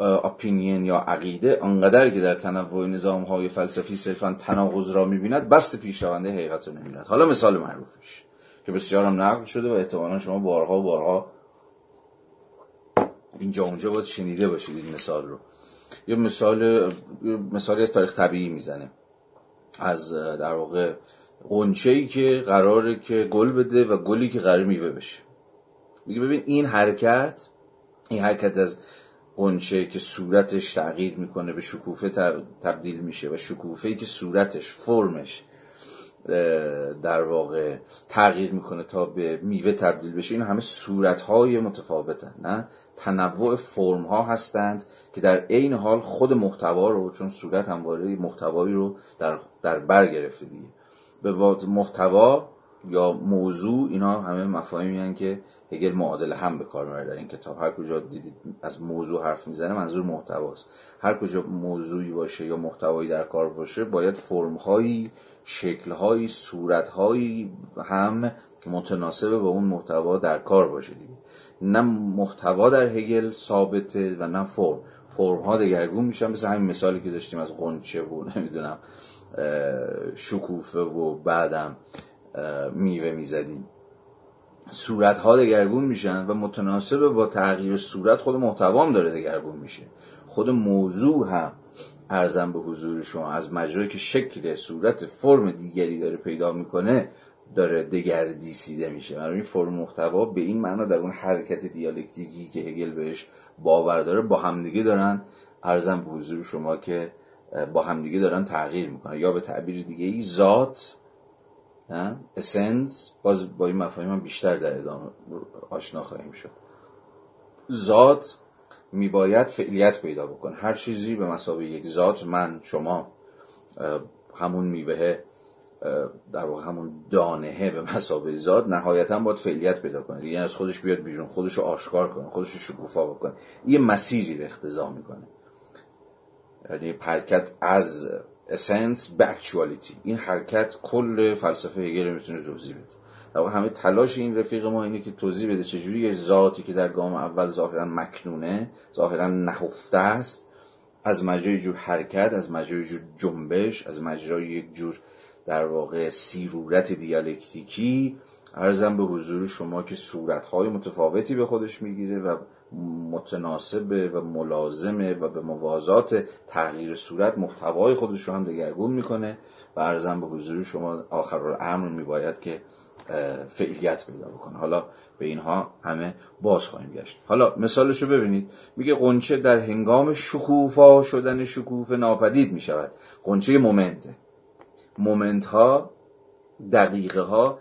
اپینین یا عقیده انقدر که در تنوع نظام‌های فلسفی صرفاً تناقض را میبیند، بست پیشرونده حقیقت رو نمیبیند. حالا مثال معروفش که بسیارم نقل شده و احتمالاً شما بارها و بارها اینجا اونجا باید شنیده باشید این مثال رو. یه مثال مثالی از تاریخ طبیعی میزنه، از در واقع غنچه‌ای که قراره که گل بده و گلی که قراره میوه بشه. میگه ببین این حرکت، این حرکت از غنچه که صورتش تغییر میکنه به شکوفه تبدیل میشه و شکوفه‌ای که صورتش، فرمش در واقع تغییر میکنه تا به میوه تبدیل بشه، این همه صورت‌های متفاوتن، نه تنوع فرم‌ها هستند که در عین حال خود محتوا رو، چون صورت همواره محتوایی رو در در بر گرفته دیگه، به واسطه محتوا یا موضوع، اینا همه مفاهیمی هستند که هگل معادله هم به کار می‌بره در این کتاب. هر کجا دیدید از موضوع حرف میزنه منظور محتواست، هر کجا موضوعی باشه یا محتوایی در کار باشه باید فرم‌هایی، شکل‌هایی، صورت‌هایی هم متناسب با اون محتوا در کار باشه دیگه. نه محتوا در هگل ثابته و نه فرم، فرم‌ها دگرگون میشن، مثل همین مثالی که داشتیم از غنچه و نمیدونم شکوفه و بعدم میوه میزدیم. صورت‌ها دگرگون میشن و متناسب با تغییر صورت خود محتوا هم داره دگرگون میشه، خود موضوع هم ارزم به حضور شما از مجرایی که شکل صورت فرم دیگری داره پیدا میکنه داره دگردیسیده میشه. برای این فرم محتوا به این معنا در اون حرکت دیالکتیکی که هگل بهش باور داره با همدیگه دارن ارزم به حضور شما که با همدیگه دارن تغییر میکنن، یا به تعبیر دیگه ای ذات، اسنس، باز با این مفاهیم هم بیشتر در ادامه آشنا خواهیم شد. ذات میباید فعلیت پیدا بکنه، هر چیزی به مثابه یک ذات، من، شما، همون میوه، در واقع همون دانه به مثابه ذات نهایتاً باید فعلیت پیدا کنه، یعنی از خودش بیاد بیرون، خودش رو آشکار کنه، خودش رو شکوفا بکنه، یه مسیری رو اختضا میکنه، یعنی حرکت از اسنس به actuality. این حرکت کل فلسفه هگل میتونه توضیح بده. همه تلاش این رفیق ما اینه که توضیح بده چجوری یه ذاتی که در گام اول ظاهراً مکنونه، ظاهراً نهفته است، از مجرای جور حرکت، از مجرای جور جنبش، از مجرای یک جور در واقع سیرورت دیالکتیکی عرضم به حضور شما که صورت‌های متفاوتی به خودش میگیره و متناسبه و ملازمه و به موازات تغییر صورت محتوای خودش رو هم دگرگون میکنه و عرضم به حضور شما آخر الامر میباید که فعلیت پیدا بکنه. حالا به اینها همه باز خواهیم گشت. حالا مثالشو ببینید، میگه غنچه در هنگام شکوفا شدن شکوفه ناپدید میشود. غنچه مومنته، مومنت ها، دقیقه ها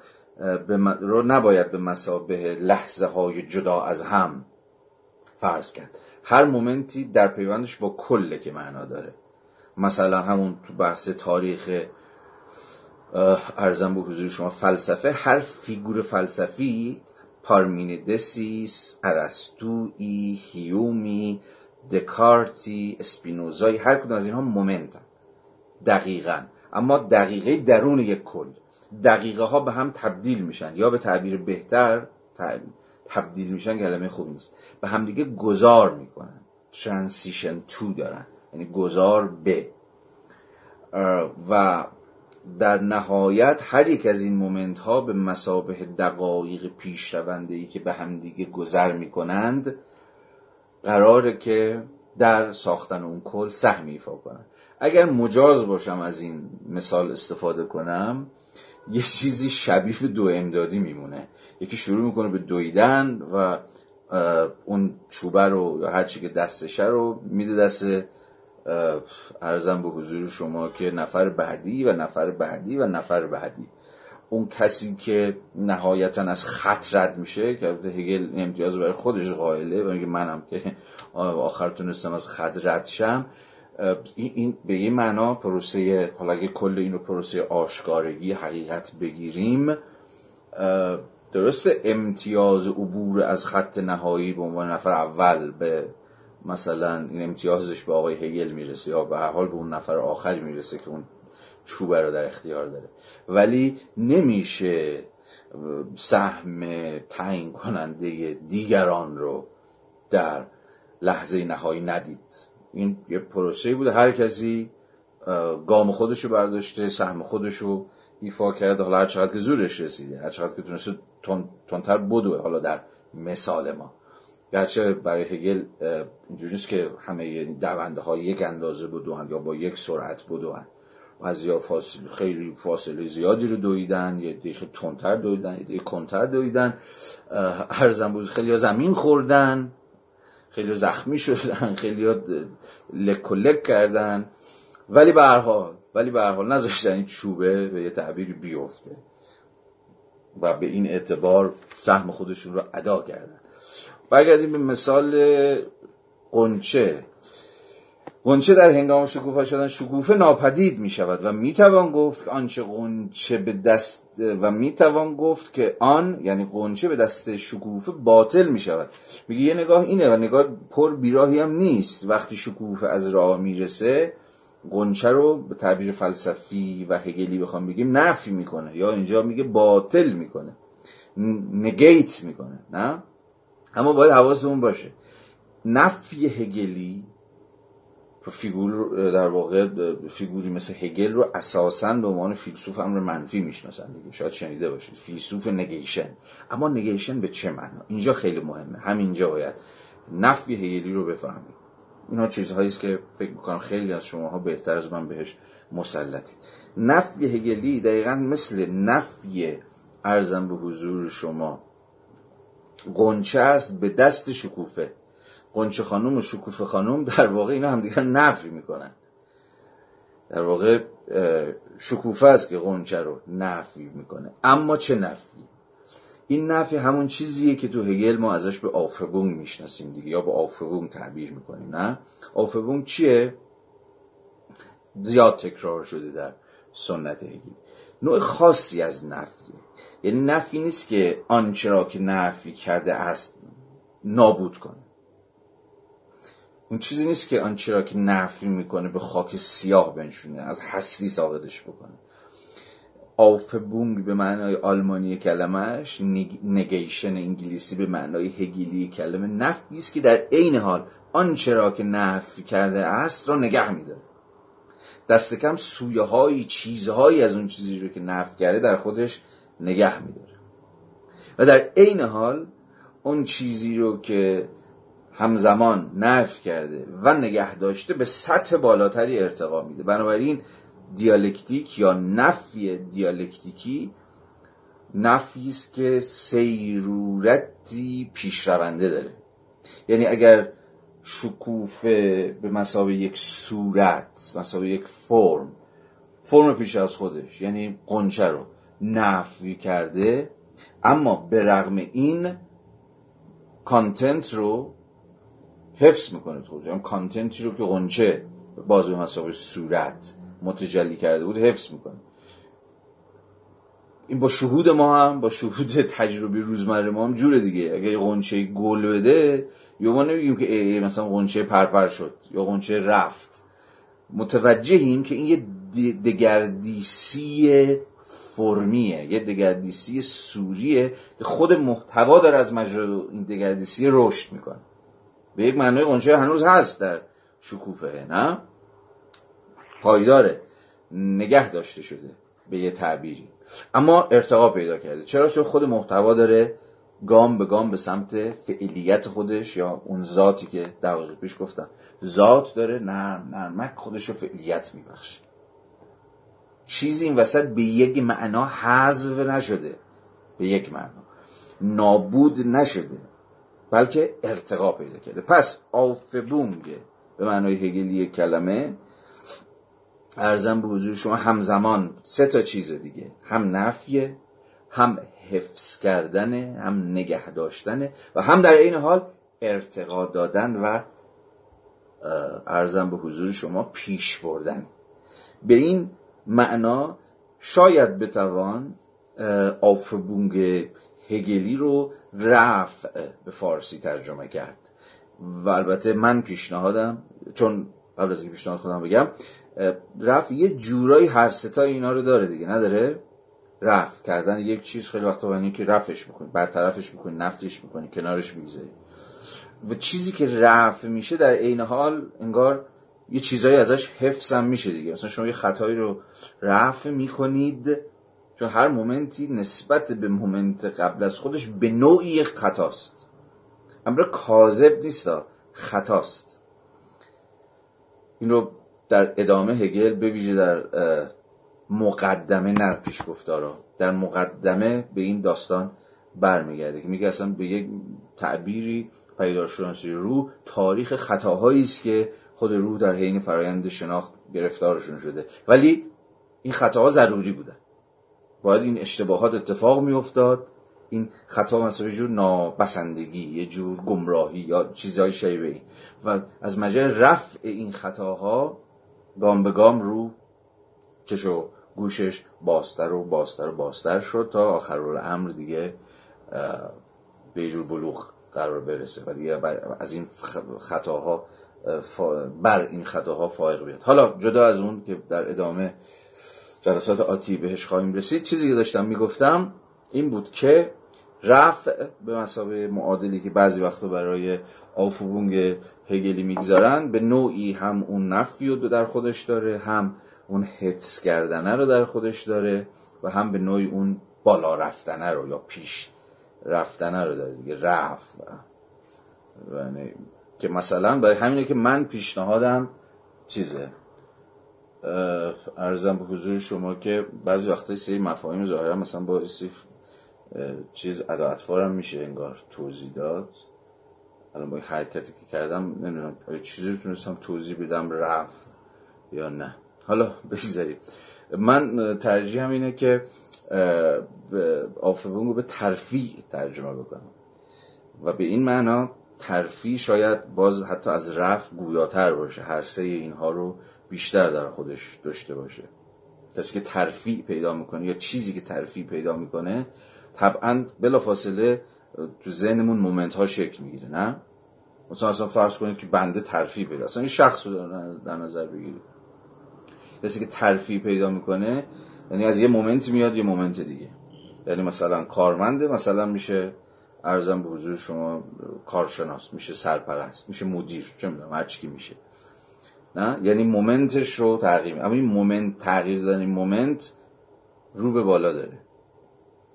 رو نباید به مثابه لحظه های جدا از هم فرض کرد. هر مومنتی در پیوندش با کله که معنا داره. مثلا همون تو بحث تاریخ عرضم به حضور شما فلسفه، هر فیگور فلسفی، پارمینیدسی، ارسطویی، هیومی، دکارتی، اسپینوزایی، هر کدوم از اینها مومنتن دقیقاً، اما دقیقه درون یک کل. دقیقه ها به هم تبدیل میشن، یا به تعبیر بهتر تبدیل میشن، کلمه خوب نیست، به هم دیگه گذار میکنن، ترانسیشن تو دارن، یعنی گذار به، و در نهایت هر یک از این مومنت ها به مثابه دقایق پیش رونده‌ای که به هم دیگه گذر میکنند قراره که در ساختن اون کل سهمی ایفا کنند. اگر مجاز باشم از این مثال استفاده کنم، یه چیزی شبیه به دو امدادی میمونه. یکی شروع میکنه به دویدن و اون چوبه رو یا هر چی که دستشه رو میده دست عرضم به حضور شما که نفر بعدی و نفر بعدی و نفر بعدی. اون کسی که نهایتا از خط رد میشه، که هگل امتیاز برای خودش قائله و میگه منم که آخر تونستم از خط رد شم، این به یه معنا پروسه، حالا اگه کل اینو پروسه آشکارگی حقیقت بگیریم، درست امتیاز عبور از خط نهایی به عنوان نفر اول به مثلا این امتیازش به آقای هگل میرسه یا به هر حال به اون نفر آخر میرسه که اون چوبه رو در اختیار داره، ولی نمیشه سهم تعیین کننده دیگران رو در لحظه نهایی ندید. این یه پروسه‌ای بوده، هر کسی گام خودشو برداشته، سهم خودشو ایفا کرده، حالا هر چقدر که زورش رسیده، هر چقدر که تونسته تندتر بدوه. حالا در مثال ما، گرچه برای هگل اینجوری نیست که همه دونده ها یک اندازه بدوند یا با یک سرعت بدوند، بعضیا فاصله خیلی فاصله زیادی رو دویدن، یه دیگه تندتر دویدن، یه دیگه کنتر دویدن، هر زنبوز خیلی زمین خوردن، خیلی زخمی شدن، خیلی لک و لک کردن، ولی به هر حال ولی به هر حال نذاشتن این چوبه به یه تعبیر بیفته و به این اعتبار سهم خودشون رو ادا کردن. برگردیم به مثال غنچه. غنچه در هنگام شکوفه شدن شکوفه ناپدید می شود و می توان گفت که آنچه غنچه به دست و می توان گفت که آن یعنی غنچه به دست شکوفه باطل می شود. میگه یه نگاه اینه و نگاه پر بیراهی هم نیست. وقتی شکوفه از راه می رسه، غنچه رو به تعبیر فلسفی و هگلی بخوام بگیم نفی می کنه، یا اینجا میگه باطل می کنه، نگیت می کنه، نه؟ اما باید حواسمون باشه، نفی هگلی فیگور در واقع فیگوری مثل هگل رو اساساً به عنوان فیلسوف امر منفی میشناسن دیگه، شاید شنیده باشید فیلسوف نگیشن. اما نگیشن به چه معنا؟ اینجا خیلی مهمه، همینجا باید نفی هگلی رو بفهمید. اینا چیزهایی است که فکر می‌کنم خیلی از شماها بهتر از من بهش مسلطید. نفی هگلی دقیقاً مثل نفی ارزم به حضور شما غنچه است به دست شکوفه. غنچه خانم و شکوفه خانم در واقع اینا همدیگر نفی میکنن. در واقع شکوفه است که غنچه رو نفی میکنه. اما چه نفی؟ این نفی همون چیزیه که تو هگل ما ازش به آفبونگ میشناسیم دیگه، یا به آفبونگ تعبیر میکنیم، نه؟ آفبونگ چیه؟ زیاد تکرار شده در سنت هگل. نوع خاصی از نفیه، یعنی نفی نیست که آنچه را که نفی کرده است نابود کنه. اون چیزی نیست که آنچه را که نفی میکنه به خاک سیاه بنشونه، از هستی ساقطش بکنه. آفبونگ به معنای آلمانی کلمهش، نگیشن انگلیسی به معنای هگیلی کلمه، نفی است که در عین حال آنچه را که نفی کرده است را نگه می‌داره. دست کم سویه هایی چیزهایی از اون چیزی رو که نفی کرده در خودش نگه می‌داره و در عین حال اون چیزی رو که همزمان نفی کرده و نگه داشته به سطح بالاتری ارتقا میده. بنابراین دیالکتیک یا نفی دیالکتیکی نفی است که سیرورتی پیشرونده داره. یعنی اگر شکوفه به مثابه یک صورت، مثابه یک فرم، فرم پیش از خودش یعنی غنچه رو نفی کرده، اما به رغم این کانتنت رو حفظ میکنه تو خودش. یعنی کانتنتی رو که غنچه باز به مثابه صورت متجلی کرده بود حفظ میکنه. این با شهود ما هم، با شهود تجربه روزمره ما هم جوره دیگه. اگه غنچه گل بده یا ما نمیگیم که ای ای مثلا غنچه پرپر شد یا غنچه رفت. متوجهیم که این یه دگردیسی فرمیه، یه دگردیسی سوریه که خود محتوا داره از مجرا این دگردیسی رشد میکنه. به یک معنای غنچه هنوز هست در شکوفه، نه؟ پایداره، نگه داشته شده به یه تعبیری، اما ارتقا پیدا کرده. چرا؟ چون خود محتوا داره گام به گام به سمت فعلیت خودش یا اون ذاتی که دقیقه پیش گفتم، ذات داره نرم نرمک خودش رو فعلیت میبخشه. چیزی این وسط به یک معنا حذف نشده، به یک معنا نابود نشده، بلکه ارتقا پیدا کرده. پس آفبونگ به معنای هگلی کلمه، عرضم به حضور شما، همزمان سه تا چیز دیگه، هم نفیه، هم حفظ کردنه، هم نگه داشتنه و هم در این حال ارتقا دادن و عرضم به حضور شما پیش بردن. به این معنا شاید بتوان آفبونگ هگلی رو رفع به فارسی ترجمه کرد و البته من پیشنهادم، چون قبل از اینکه پیشنهاد خودم بگم، رفع یه جورایی هر ستا اینا رو داره دیگه، نداره؟ رفع کردن یک چیز خیلی وقتا باید که رفعش میکنی، برطرفش میکنی، نفیش میکنی، کنارش میگذاری و چیزی که رفع میشه در عین حال انگار یه چیزایی ازش حفظ هم میشه دیگه. مثلا شما یه خطایی رو رفع میکنید، چون هر مومنتی نسبت به مومنت قبل از خودش به نوعی خطاست، امر کاذب نیست، خطاست. این رو در ادامه هگل به ویژه در مقدمه، نه پیشگفتارا، در مقدمه به این داستان برمیگرده که میگه اصلا به یک تعبیری پیدایشی روح تاریخ خطاهایی است که خود روح در حین فرایند شناخت گرفتارشون شده، ولی این خطاها ضروری بودن، باید این اشتباهات اتفاق میافتاد. این خطا مثلا یه جور نابسندگی، یه جور گمراهی یا چیزهای شبیه این، و از مجرد رفع این خطاها گام به گام رو چشو گوشش بازتر و بازتر و بازتر شد تا آخرالامر دیگه به یه جور بلوغ قرار برسه و دیگه از این خطاها بر این خطاها فائق بیاد. حالا جدا از اون که در ادامه جلسات آتی بهش خواهیم رسید، چیزی که داشتم میگفتم این بود که رفع به مثابه معادلی که بعضی وقتا برای آفبونگ هگلی میگذارن، به نوعی هم اون نفی رو در خودش داره، هم اون حفظ کردنه رو در خودش داره و هم به نوعی اون بالا رفتنه رو یا پیش رفتنه رو داره دیگه، رفع. یعنی که مثلا برای همینه که من پیشنهادم چیزه، عرضم به حضور شما که بعضی وقتا سری مفاهیم ظاهرا مثلا با سری چیز ادا اطوار هم میشه انگار توضیح داد. الان با این حرکتی که کردم نمیدونم چیزی رو تونستم توضیح بدم رفت یا نه. حالا بگذاریم، من ترجیحم اینه که آفبونگ رو به ترفیع ترجمه بکنم و به این معنا ترفیع شاید باز حتی از رفع گویاتر باشه، هر سه اینها رو بیشتر در خودش داشته باشه. کسی که ترفیع پیدا میکنه یا چیزی که ترفیع پیدا میکنه، طبعا بلافاصله تو ذهنمون مومنت ها شکل میگیره، نه؟ مثلا اصلا فرض کنید که بنده ترفیع پیدا، اصلا این شخص رو در نظر بگیرید، کسی که ترفیع پیدا میکنه یعنی از یه مومنت میاد یه مومنت دیگه. یعنی مثلا کارمنده مثلا میشه عرضم به حضور شما کارشناس، میشه سرپرست، میشه مدیر، چه میدونم هر چی میشه، نه؟ یعنی مومنتش رو تغییر. اما این مومنت تغییر دادن، این مومنت رو به بالا داره،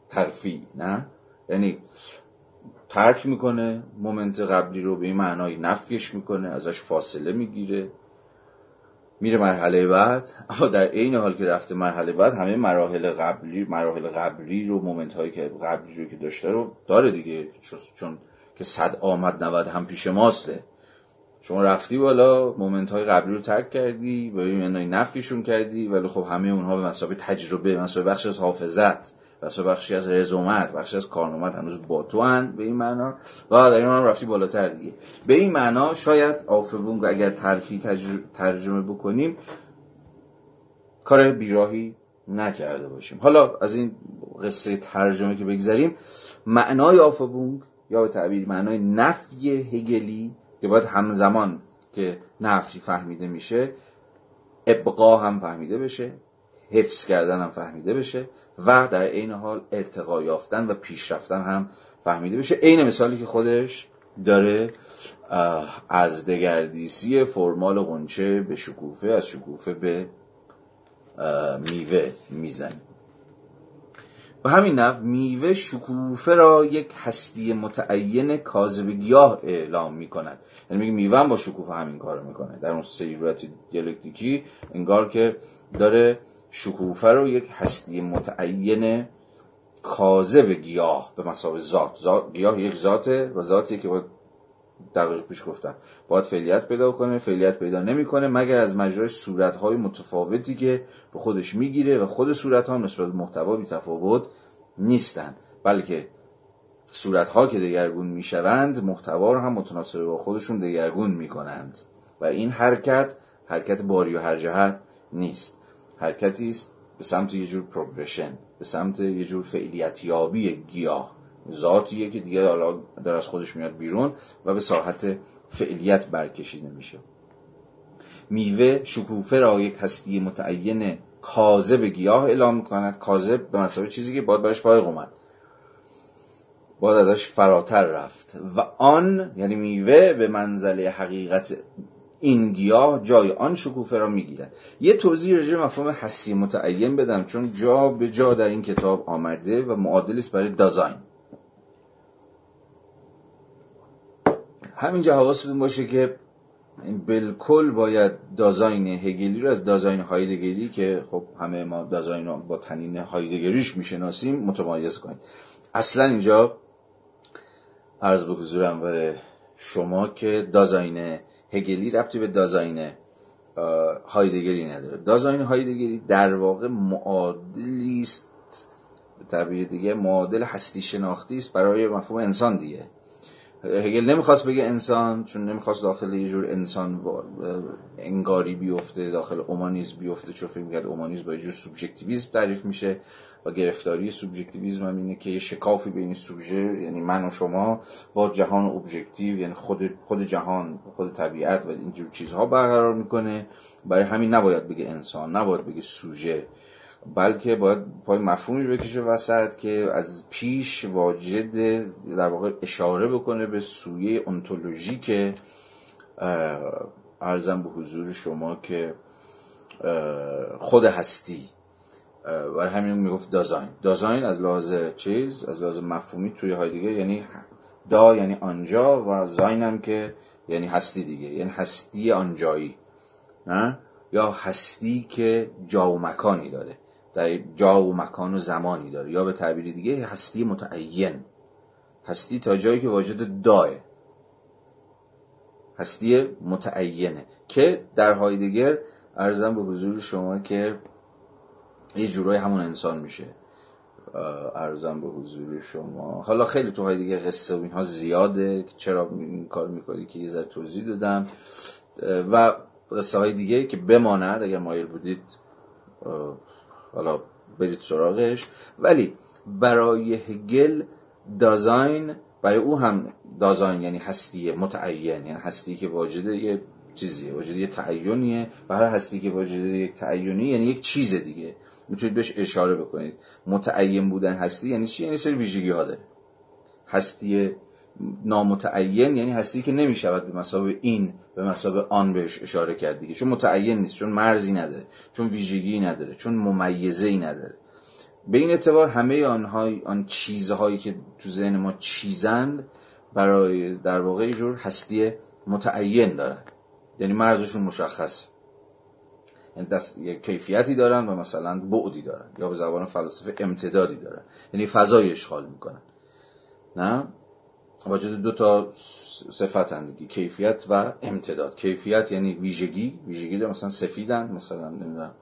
ترفیع، نه؟ یعنی ترک میکنه مومنت قبلی رو، به این معنای نفیش میکنه، ازش فاصله میگیره، میره مرحله بعد. اما در این حال که رفته مرحله بعد، همه مراحل قبلی مراحل قبلی رو، مومنت هایی که قبلی رو که داشته رو داره دیگه، چون که صد آمد نود هم پیش ماسته. شما رفتی بالا، مومنت های قبلی رو ترک کردی، به این نفیشون کردی، ولی خب همه اونها به مسابقه تجربه، مسابقه بخشی از حافظت، مسابقه بخشی از رزومت، بخشی از کارنامت هنوز با تو هن، به این معنا. و در این هم رفتی بالاتر دیگه. به این معنا شاید آفبونگ اگر ترفی تجر... ترجمه بکنیم کار بیراهی نکرده باشیم. حالا از این قصه ترجمه که بگذاریم، معنای آفبونگ یا به تعبیر معنای نفی هگلی که باید همزمان که نفی فهمیده میشه، ابقا هم فهمیده بشه، حفظ کردن هم فهمیده بشه و در عین حال ارتقا یافتن و پیشرفتن هم فهمیده بشه. عین مثالی که خودش داره از دگردیسی فرمال غنچه به شکوفه، از شکوفه به میوه میزنه. و همین نحو میوه شکوفه را یک هستی متعین کاذب گیاه اعلام میکند. یعنی میگه میوه هم با شکوفه همین کارو میکنه. در اون سیرت دیالکتیکی انگار که داره شکوفه رو یک هستی متعین کاذب گیاه به مساوی ذات. ذات گیاه یک ذاته و ذاتی که باید دقیق پیش گفتم باید فعلیت پیدا کنه، فعلیت پیدا نمیکنه مگر از مجرای صورت‌های متفاوتی که به خودش میگیره و خود صورت‌ها نسبت به محتوا بی‌تفاوت نیستند، بلکه صورت‌ها که دگرگون میشوند محتوا رو هم متناسب با خودشون دگرگون میکنند و این حرکت حرکت باری و هر جهت نیست، حرکتی است به سمت یه جور پروگرشن، به سمت یه جور فعلیتیابی گیاه، ذاتیه که دیگه حالا در از خودش میاد بیرون و به ساحت فعلیت برکشیده میشه. میوه شکوفه را یک هستی متعین کاذب گیاه اعلام میکند. کاذب به مسابقه چیزی که باید برش فائق اومد، باید ازش فراتر رفت و آن یعنی میوه به منزله حقیقت این گیاه جای آن شکوفه را میگیرد. یه توضیح راجع به مفهوم هستی متعین بدم چون جا به جا در این کتاب آمده و معادلی است برای دازاین. همینجا حواستون باشه که بالکل باید دازاین هگلی رو از دازاین هایدگری که خب همه ما دازاین رو با تنین هایدگریش میشناسیم متمایز کنید. اصلا اینجا عرض به حضور انور شما که دازاین هگلی ربطی به دازاین هایدگری نداره. دازاین هایدگری در واقع معادلی است، به تعبیر دیگه معادل هستی شناختی است برای مفهوم انسان دیگه. هگل نمیخواست بگه انسان، چون نمیخواست داخل یه جور انسان انگاری بیفته، داخل اومانیسم بیفته، چون فکر می‌کرد اومانیسم با یه جور سوبژکتیویسم تعریف میشه و گرفتاری سوبژکتیویسم هم اینه که یه شکافی بین سوژه یعنی من و شما با جهان ابژکتیو یعنی خود خود جهان، خود طبیعت و این جور چیزها برقرار میکنه. برای همین نباید بگه انسان، نباید بگه سوژه، بلکه باید پای مفهومی بکشه وسط که از پیش واجد در واقع اشاره بکنه به سویه انتولوژی که عرضم به حضور شما که خود هستی. برای همین میگفت دازاین. دازاین از لحاظ چیز، از لحاظ مفهومی توی هایدگر یعنی دا یعنی آنجا و زاین هم که یعنی هستی دیگه، یعنی هستی آنجایی، نه؟ یا هستی که جا و مکانی داره، در جا و مکان و زمانی داره، یا به تعبیر دیگه هستی متعین. هستی تا جایی که واجد داه، هستی متعینه که در هایدگر عرضم به حضور شما که یه جورای همون انسان میشه. عرضم به حضور شما حالا خیلی تو هایدگر قصه و اینها زیاده چرا این کار میکنی که یه ذره توضیح دادم و قصه های دیگه که بماند اگر مایل بودید حالا برید سراغش. ولی برای هگل دازاین، برای او هم دازاین یعنی هستی متعین، یعنی هستی که واجده یه چیزیه، واجد یه تعینیه و هر هستی که واجد یک تعینی یعنی یک چیز دیگه، میتونید بهش اشاره بکنید. متعین بودن هستی یعنی چی؟ یعنی سری ویژگی ها داره. هستی نامتعین یعنی هستی که نمیشود به مثابه این به مثابه آن بهش اشاره کرد دیگه، چون متعین نیست، چون مرزی نداره، چون ویژگی نداره، چون ممیزه‌ای نداره. به این اعتبار همه آنها، آن چیزهایی که تو ذهن ما چیزند، برای در واقع یه جور هستی متعین دارن، یعنی مرزشون مشخصه، یعنی دست... یه کیفیتی دارن و مثلا بعدی دارن، یا به زبان فلسفه امتدادی دارن، یعنی فضای اشغال میکنن. نه واجد دو تا صفت هم دیگه، کیفیت و امتداد. کیفیت یعنی ویژگی، ویژگی داره، مثلا سفیدن، مثلا نمیدونم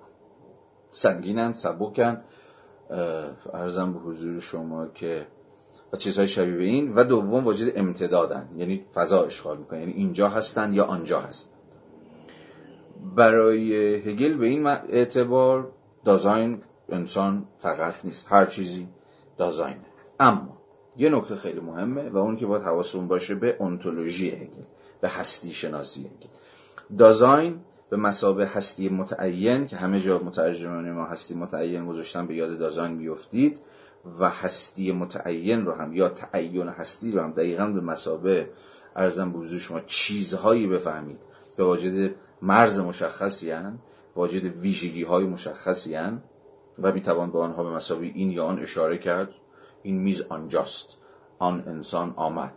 سنگینن، سبکن، عرضم به حضور شما که و چیزهای شبیه به این. و دوم واجد امتدادن، یعنی فضا اشغال میکنن، یعنی اینجا هستن یا آنجا هستن. برای هگل به این اعتبار دازاین انسان فقط نیست، هر چیزی دازاینه. اما یه نکته خیلی مهمه و اون که باید حواسمون باشه به انتولوژی هگل، به هستی شناسی هگل. دازاین به مثابه هستی متعین که همه جا مترجمان ما هستی متعین گذاشتن، به یاد دازاین میافتید. و هستی متعین رو هم یا تعین هستی رو هم دقیقاً به مثابه ارزم بوزو شما چیزهایی بفهمید که واجد مرز مشخصی هن، واجد ویژگی های مشخصی هن و میتوان به آنها به مثابه این یا آن اشاره کرد. این میز آنجاست، آن انسان آمد،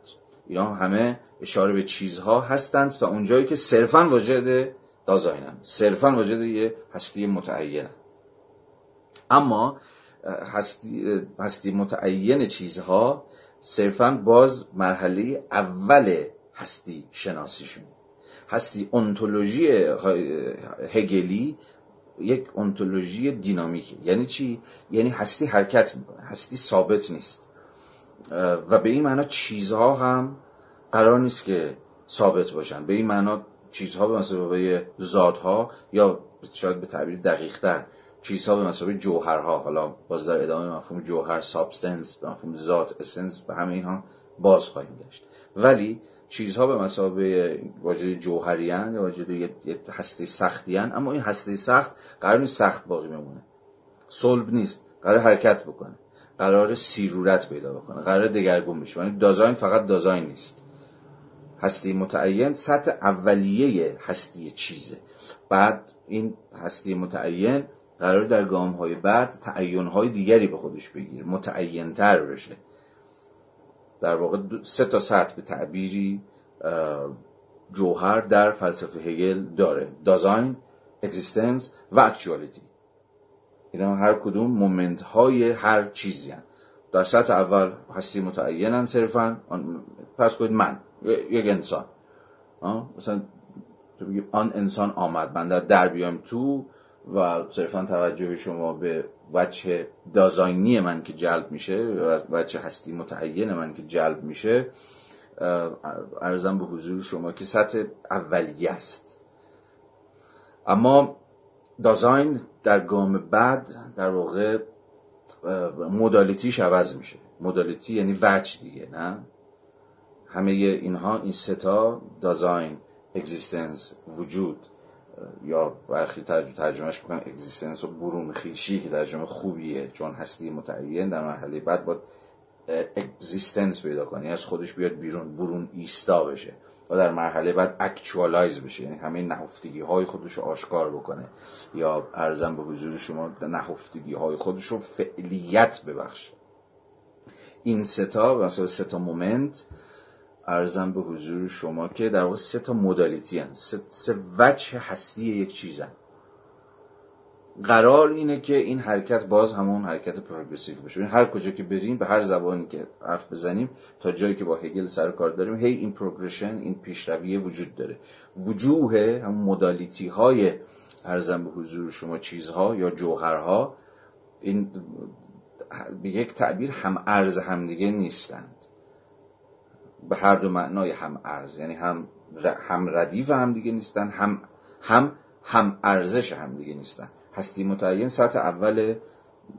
اینا همه اشاره به چیزها هستند تا اونجایی که صرفاً واجد دازاینن، صرفاً واجد یه هستی متعینن. اما هستی هستی متعین چیزها صرفاً باز مرحله اول هستی شناسیشون. هستی انتولوژی هگلی یک انتولوژی دینامیکه. یعنی چی؟ یعنی هستی حرکت میکنه، هستی ثابت نیست و به این معنا چیزها هم قرار نیست که ثابت باشن. به این معنا چیزها به مثابه ذاتها یا شاید به تعبیر دقیق‌تر چیزها به مثابه جوهرها، حالا باز در ادامه مفهوم جوهر سابستنس، به مفهوم ذات اسنس، به همه اینها باز خواهیم داشت. ولی چیزها به مثابه واجد جوهریان یا واجد یه هستی سختیان، اما این هستی سخت قرار نیست سخت باقی بمونه، صلب نیست، قرار حرکت بکنه، قرار سیرورت پیدا بکنه، قرار دگرگون بشه. یعنی دازاین فقط دازاین نیست. هستی متعین سطح اولیه هستی چیزه. بعد این هستی متعین قرار در گام‌های بعد تعین‌های دیگری به خودش بگیره، متعین‌تر بشه. در واقع سه تا سطح به تعبیری جوهر در فلسفه هگل داره: دازاین، اگزیستنس و اکچوالیتی. اینا هر کدوم مومنت‌های هر چیزی هستند. در سطح اول هستی متعینن صرفاً، پس کنید من یک انسان، مثلا تو بگیم آن انسان آمد، من در در بیام تو و صرفاً توجه شما به وجه دازاینی من که جلب میشه و وجه هستی متعین من که جلب میشه، عرضم به حضور شما که سطح اولیه است. اما دازاین در گام بعد در واقع مودالیتیش عوض میشه. مودالیتی یعنی وجه دیگه، نه؟ همه اینها، این سه تا، دازاین، اگزیستنس، وجود، یا برخی ترجمهش بکنم اگزیستنس و بروم خیشی که ترجمه خوبیه، چون هستی متعین در مرحله بعد باید اگزیستنس پیدا کنه، از خودش بیاد بیرون، برون ایستا بشه و در مرحله بعد اکچوالایز بشه، یعنی همه نهفتگی های خودش رو آشکار بکنه یا عرضم به حضور شما نهفتگی های خودش رو فعلیت ببخشه. این ستا مثلا ستا مومنت عرضم به حضور شما که در واقع سه تا مودالیتی هستند، سه, سه وجه هستی یک چیز هستند. قرار اینه که این حرکت باز همون حرکت پروگرسیو بشه. هر کجا که بریم، به هر زبانی که حرف بزنیم، تا جایی که با هگل سر کار داریم، هی این پروگرشن، این پیشروی وجود داره. وجوه هم مودالیتی های عرضم به حضور شما چیزها یا جوهرها، این به یک تعبیر هم ارز همدیگه نیستند، به هر دو معنای هم ارز، یعنی هم هم ردیف هم دیگه نیستن، هم هم هم ارزش هم دیگه نیستن. هستی متعین سطح اول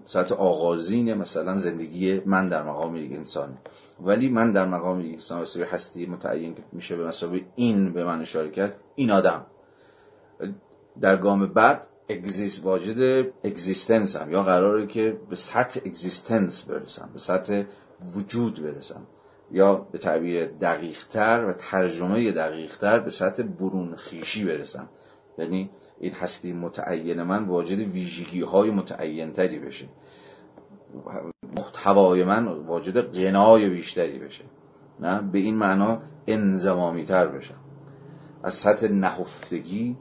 سطح آغازین مثلا زندگی من در مقام یک انسان، ولی من در مقام یک انسان مثلا هستی متعین میشه به مثلا این به من اشاره کرد این آدم. در گام بعد اگزیست واجد اگزیستنس هم، یا قراره که به سطح اگزیستنس برسم، به سطح وجود برسم، یا به تعبیر دقیق‌تر و ترجمه دقیق‌تر به سطح برونخیشی برسم، یعنی این هستی متعین من واجد ویژگی‌های متعین‌تری بشه، محتوای من واجد غنای بیشتری بشه، نه به این معنا انضمامی‌تر بشه. از سطح نهفتگی،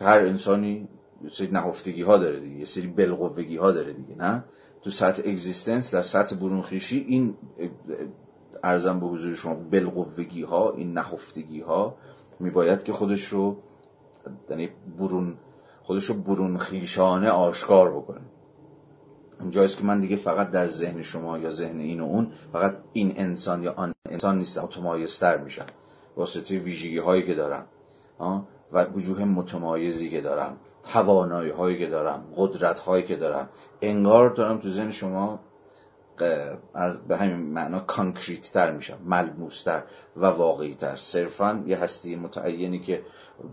هر انسانی یه سری نهفتگی‌ها داره دیگه، یه سری بلقوه‌گی‌ها داره دیگه، نه تو سطح اگزیستنس در سطح برونخیشی این ارزم به حضور شما بلقوه‌گی‌ها، این نهفتگی‌ها میباید که خودش رو یعنی برون خودش رو برونخیشانه آشکار بکنه. اونجاییست که من دیگه فقط در ذهن شما یا ذهن این و اون فقط این انسان یا آن انسان نیست، متمایزتر میشم واسطه ویژگی‌هایی که دارم و وجوه متمایزی که دارم، توانایی هایی که دارم، قدرت هایی که دارم، انگار دارم تو ذهن شما به همین معنا کانکریت تر میشم، ملموس تر و واقعی تر. صرفا یه هستی متعینی که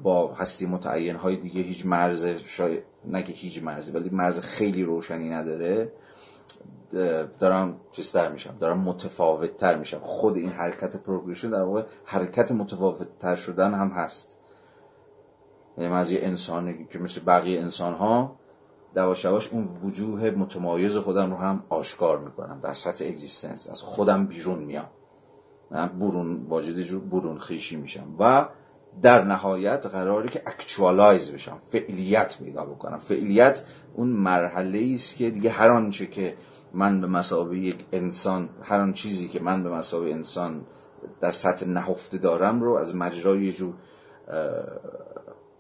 با هستی متعین های دیگه هیچ مرز، شاید نگه هیچ مرزی ولی مرز خیلی روشنی نداره، دارم چیز تر میشم، دارم متفاوت تر میشم. خود این حرکت پروگرشن در واقع حرکت متفاوت تر شدن هم هست، یعنی من از یه انسانی که مثل بقیه انسان‌ها دواش دواش اون وجوه متمایز خودم رو هم آشکار میکنم در سطح اگزیستنس، از خودم بیرون میام، برون واجد جو برون خیشی میشم و در نهایت قراره که اکچوالایز بشم، فعلیت پیدا بکنم. فعلیت اون مرحله‌ای است که دیگه هر آنچه که من به مسابقه یک انسان، هر آن چیزی که من به مسابقه انسان در سطح نهفته دارم رو از مجرای یه جور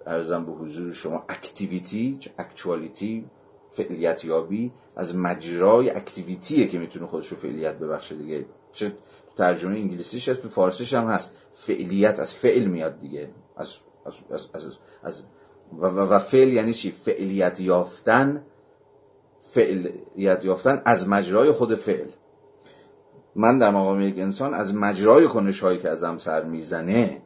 ارزم به حضور شما اکتیویتی، اکچوالیتی، فعلیت یابی، از مجرای اکتیویتیه که میتونه خودش رو فعلیت ببخشه دیگه. چه ترجمه انگلیسیش هست، به فارسیش هم هست. فعلیت از فعل میاد دیگه، از از از از, از و, و, و فعل یعنی چی؟ فعلیت یافتن، فعلیت یافتن از مجرای خود فعل. من در مقام یک انسان از مجرای کنش‌هایی که ازم سر میزنه،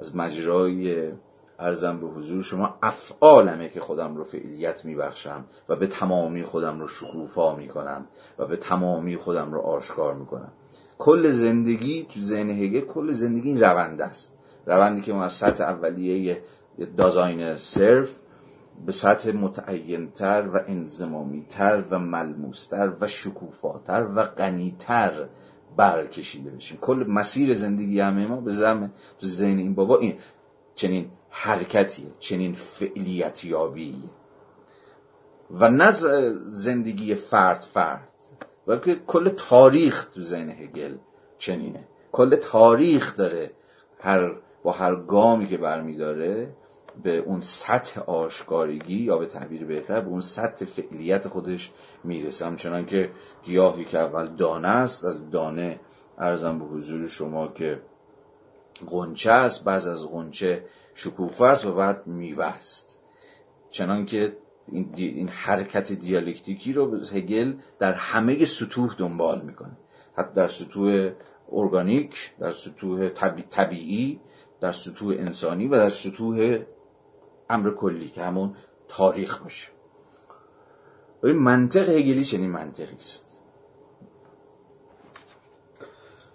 از مجرای ارزم به حضور شما افعالمه که خودم رو فعلیت میبخشم و به تمامی خودم رو شکوفا میکنم و به تمامی خودم رو آشکار میکنم. کل زندگی تو ذهن هگل، کل زندگی این روند است، روندی که ما از سطح اولیه دازاین صرف به سطح متعینتر و انضمامیتر و ملموستر و شکوفاتر و غنیتر برکشیده بشیم. کل مسیر زندگی همه ما به زمین تو ذهن این بابا این چنین حرکتیه، چنین فعلیتیابیه و نه زندگی فرد فرد، بلکه کل تاریخ تو ذهن هگل چنینه. کل تاریخ داره هر با هر گامی که برمیداره به اون سطح آشکارگی یا به تعبیر بهتر به اون سطح فعلیت خودش میرسه. همچنان که گیاهی که اول دانه است، از دانه عرضم به حضور شما که غنچه است، بعض از غنچه شکوفه است و بعد میوه است. چنان که این, دی... این حرکت دیالکتیکی رو هگل در همه سطوح دنبال میکنه، حتی در سطوح ارگانیک، در سطوح طبی... طبیعی، در سطوح انسانی و در سطوح امر کلی که همون تاریخ باشه. این منطق هگلی چنین منطقی است.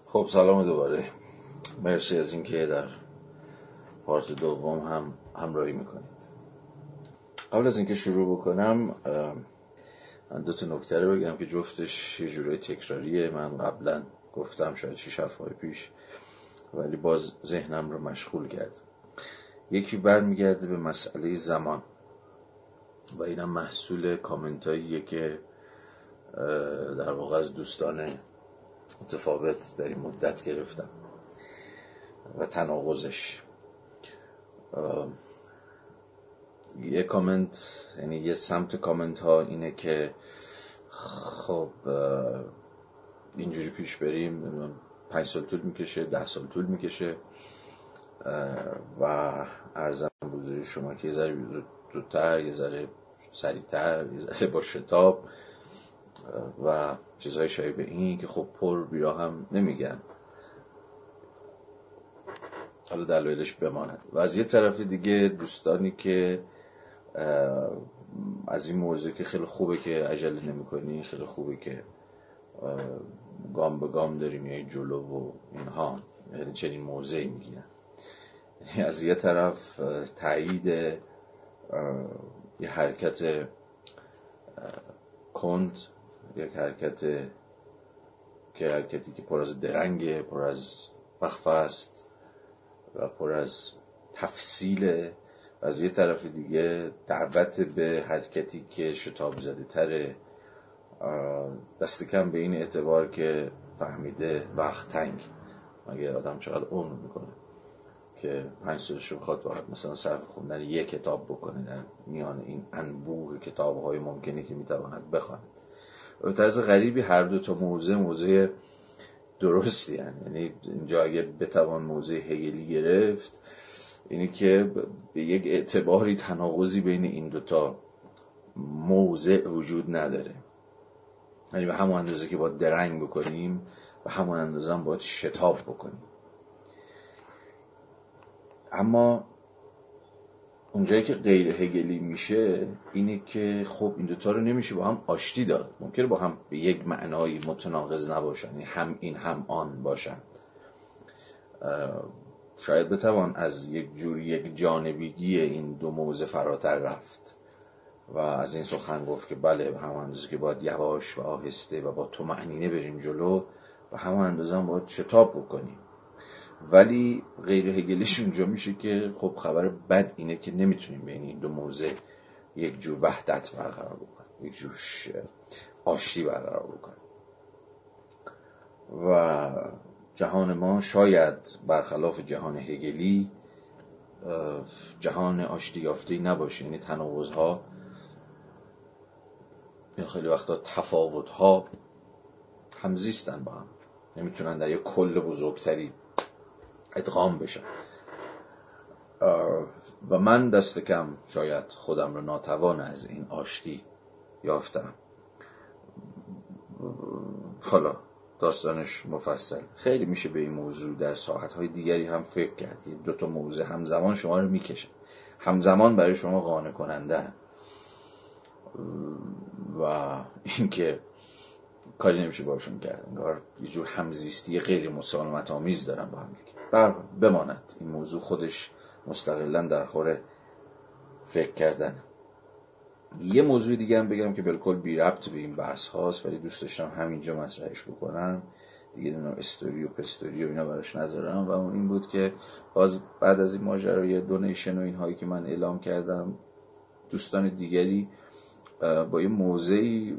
خب سلام دوباره، مرسی از اینکه در پارت دوم هم همراهی میکنید. قبل از اینکه شروع بکنم دو تا نکته رو بگم که جفتش یه جورای تکراریه. من قبلا گفتم شاید شش هفته پیش، ولی باز ذهنم رو مشغول کرد. یکی برمیگرده به مسئله زمان و اینم محصول کامنتاییه که در واقع از دوستان متفاوت در این مدت گرفتم و تناقضش. یه کامنت، یعنی یه سمت کامنت ها اینه که خب اینجوری پیش بریم پنج سال طول میکشه، ده سال طول میکشه و عرضم بزرگ شما که یه ذره زودتر یه ذره سریعتر، یه با شتاب و چیزهای شبیه به این که خب پر بیرا هم نمیگن، حالا دلایلش بماند. و از یه طرف دیگه دوستانی که از این موضوع که خیلی خوبه که عجله نمی‌کنی، خیلی خوبه که گام به گام داری میای جلو و اینها، یعنی چنین موضعی میگیرن. از یه طرف تایید یه حرکت کند، یک حرکت که حرکتی که پر از درنگه، پر از وقفه است و پر از تفصیله. و از یه طرف دیگه دعوت به حرکتی که شتاب زده تره، دست کم به این اعتبار که فهمیده وقت تنگ، مگه آدم چقدر عمر میکنه که پنج سالشو بخواد باید مثلا صرف خوندن یک کتاب بکنه در میان این انبوه کتاب‌های ممکنی که میتواند بخواند. به طرز غریبی هر دو تا موزه موزه درستی هن. یعنی اینجا اگه بتوان موزه هگلی گرفت، اینی که به یک اعتباری تناقضی بین این دوتا موضع وجود نداره. یعنی به همون اندازه که باید درنگ بکنیم و همون اندازه هم باید شتاب بکنیم. اما اونجایی که غیر هگلی میشه اینه که خب این دوتا رو نمیشه با هم آشتی داد. ممکنه با هم به یک معنای متناقض نباشن، یعنی هم این هم آن باشن. شاید بتوان از یک جوری یک جانبیگی این دو موضع فراتر رفت و از این سخن گفت که بله به همون اندازه که باید یواش و آهسته و با طمأنینه بریم جلو و همون اندازه هم باید شتاب بکنیم. ولی غیر هگلیش اونجا میشه که خب خبر بد اینه که نمیتونیم بین این دو موضع یک جور وحدت برقرار بکنیم، یک جور آشتی برقرار بکنیم. و جهان ما شاید برخلاف جهان هگلی جهان آشتی یافته‌ای نباشه، یعنی تناقض‌ها یا خیلی وقتا تفاوت‌ها همزیستن با هم، نمیتونن در یک کل بزرگتری ادغام بشن. و من دست کم شاید خودم رو ناتوان از این آشتی یافتم. حالا داستانش مفصل، خیلی میشه به این موضوع در ساعتهای دیگری هم فکر کرد. دو تا موضوع همزمان شما رو میکشن، همزمان برای شما قانع کننده هن. و اینکه کاری نمیشه باشون کرد، انگار یه جور همزیستی غیر مسالمت آمیز دارن با هم دیگه. بر بماند، این موضوع خودش مستقلا در خور فکر کردن. یه موضوع دیگه هم بگم که بالکل بی ربط به این بحث هاست ولی دوست داشتم همینجا مطرحش بکنم دیگه، نمیدونم استوری و پستوری و اینا براش نذارم. و اون این بود که باز بعد از این ماجرای دونیشن و این هایی که من اعلام کردم، دوستان دیگری با یه موضعی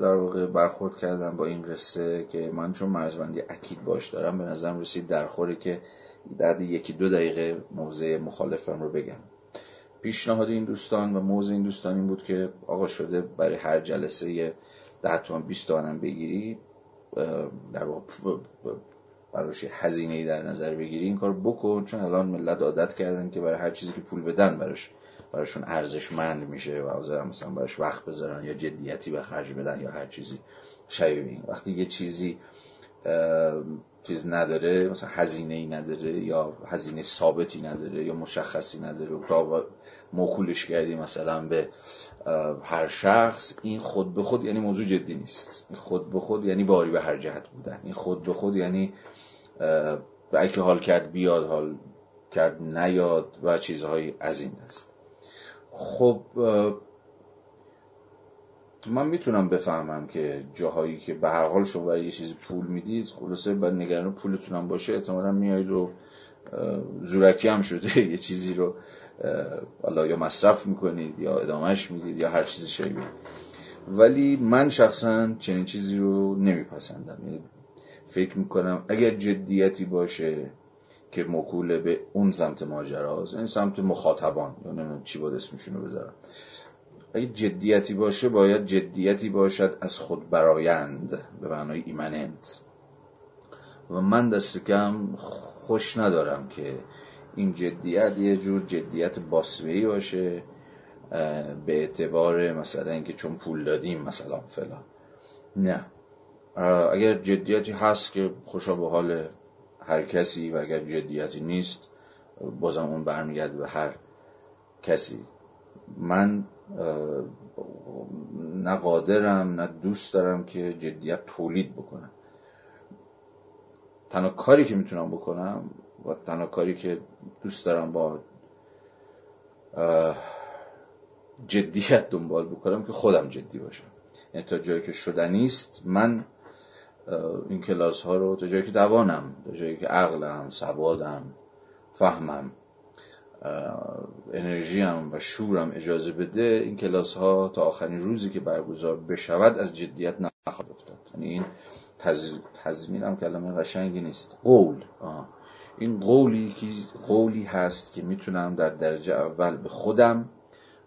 در واقع برخورد کردم با این قصه که من چون مرزبندی اکید باش دارم، به نظرم رسید درخوره که در یکی دو دقیقه موضع مخالفم رو بگم. پیشنهاد این دوستان و موضع این دوستان این بود که آقا شده برای هر جلسه ده تومن بیست تومن بگیری، در واقع براش هزینه‌ای در نظر بگیری، این کار بکن، چون الان ملت عادت کردن که برای هر چیزی که پول بدن براش براشون ارزشمند میشه و حاضرن مثلا براش وقت بذارن یا جدیتی به خرج بدن یا هر چیزی شبیه این. وقتی یه چیزی چیز نداره، مثلا هزینه‌ای نداره یا هزینه ثابتی نداره یا مشخصی نداره و تا موکولش کردی مثلا به هر شخص، این خود به خود یعنی موضوع جدی نیست. این خود به خود یعنی باری به هر جهت بودن. این خود به خود یعنی اگه حال کرد بیاد، حال کرد نیاد و چیزهای از این دست. خب من میتونم بفهمم که جاهایی که به هر حال شما برای یه چیزی پول میدید، خلاصه بعد نگران پولتونم باشه، احتمالاً میایید و زورکی هم شده یه چیزی رو والا یا مصرف میکنید یا ادامهش میدید یا هر چیزی شبیه. ولی من شخصا چنین چیزی رو نمیپسندم. یعنی فکر میکنم اگر جدیتی باشه که موکول به اون سمت ماجراست، این سمت مخاطبان یا نمیدونم چی بود اسمشون رو بذارم، اگه جدیتی باشه باید جدیتی باشد از خود برایند، به معنای ایمننت. و من دست کم خوش ندارم که این جدیت یه جور جدیت باسمه‌ای باشه به اعتبار مثلا اینکه چون پول دادیم مثلا فلان. نه، اگر جدیتی هست که خوشا به حال هر کسی، و اگر جدیتی نیست بازم اون برمیگرده به هر کسی. من نه قادرم نه دوست دارم که جدیت تولید بکنم. تنها کاری که میتونم بکنم و تنها کاری که دوست دارم با جدیت دنبال بکنم که خودم جدی باشم. یعنی تا جایی که شدنیست من این کلاس ها رو، تا جایی که توانم، تا جایی که عقلم، سوادم، فهمم، انرژیم و شورم اجازه بده، این کلاس ها تا آخرین روزی که برگزار بشود از جدیت نخواهد افتاد. یعنی این تضمین هم کلمه قشنگی نیست. قول آه. این قولی که قولی هست که میتونم در درجه اول به خودم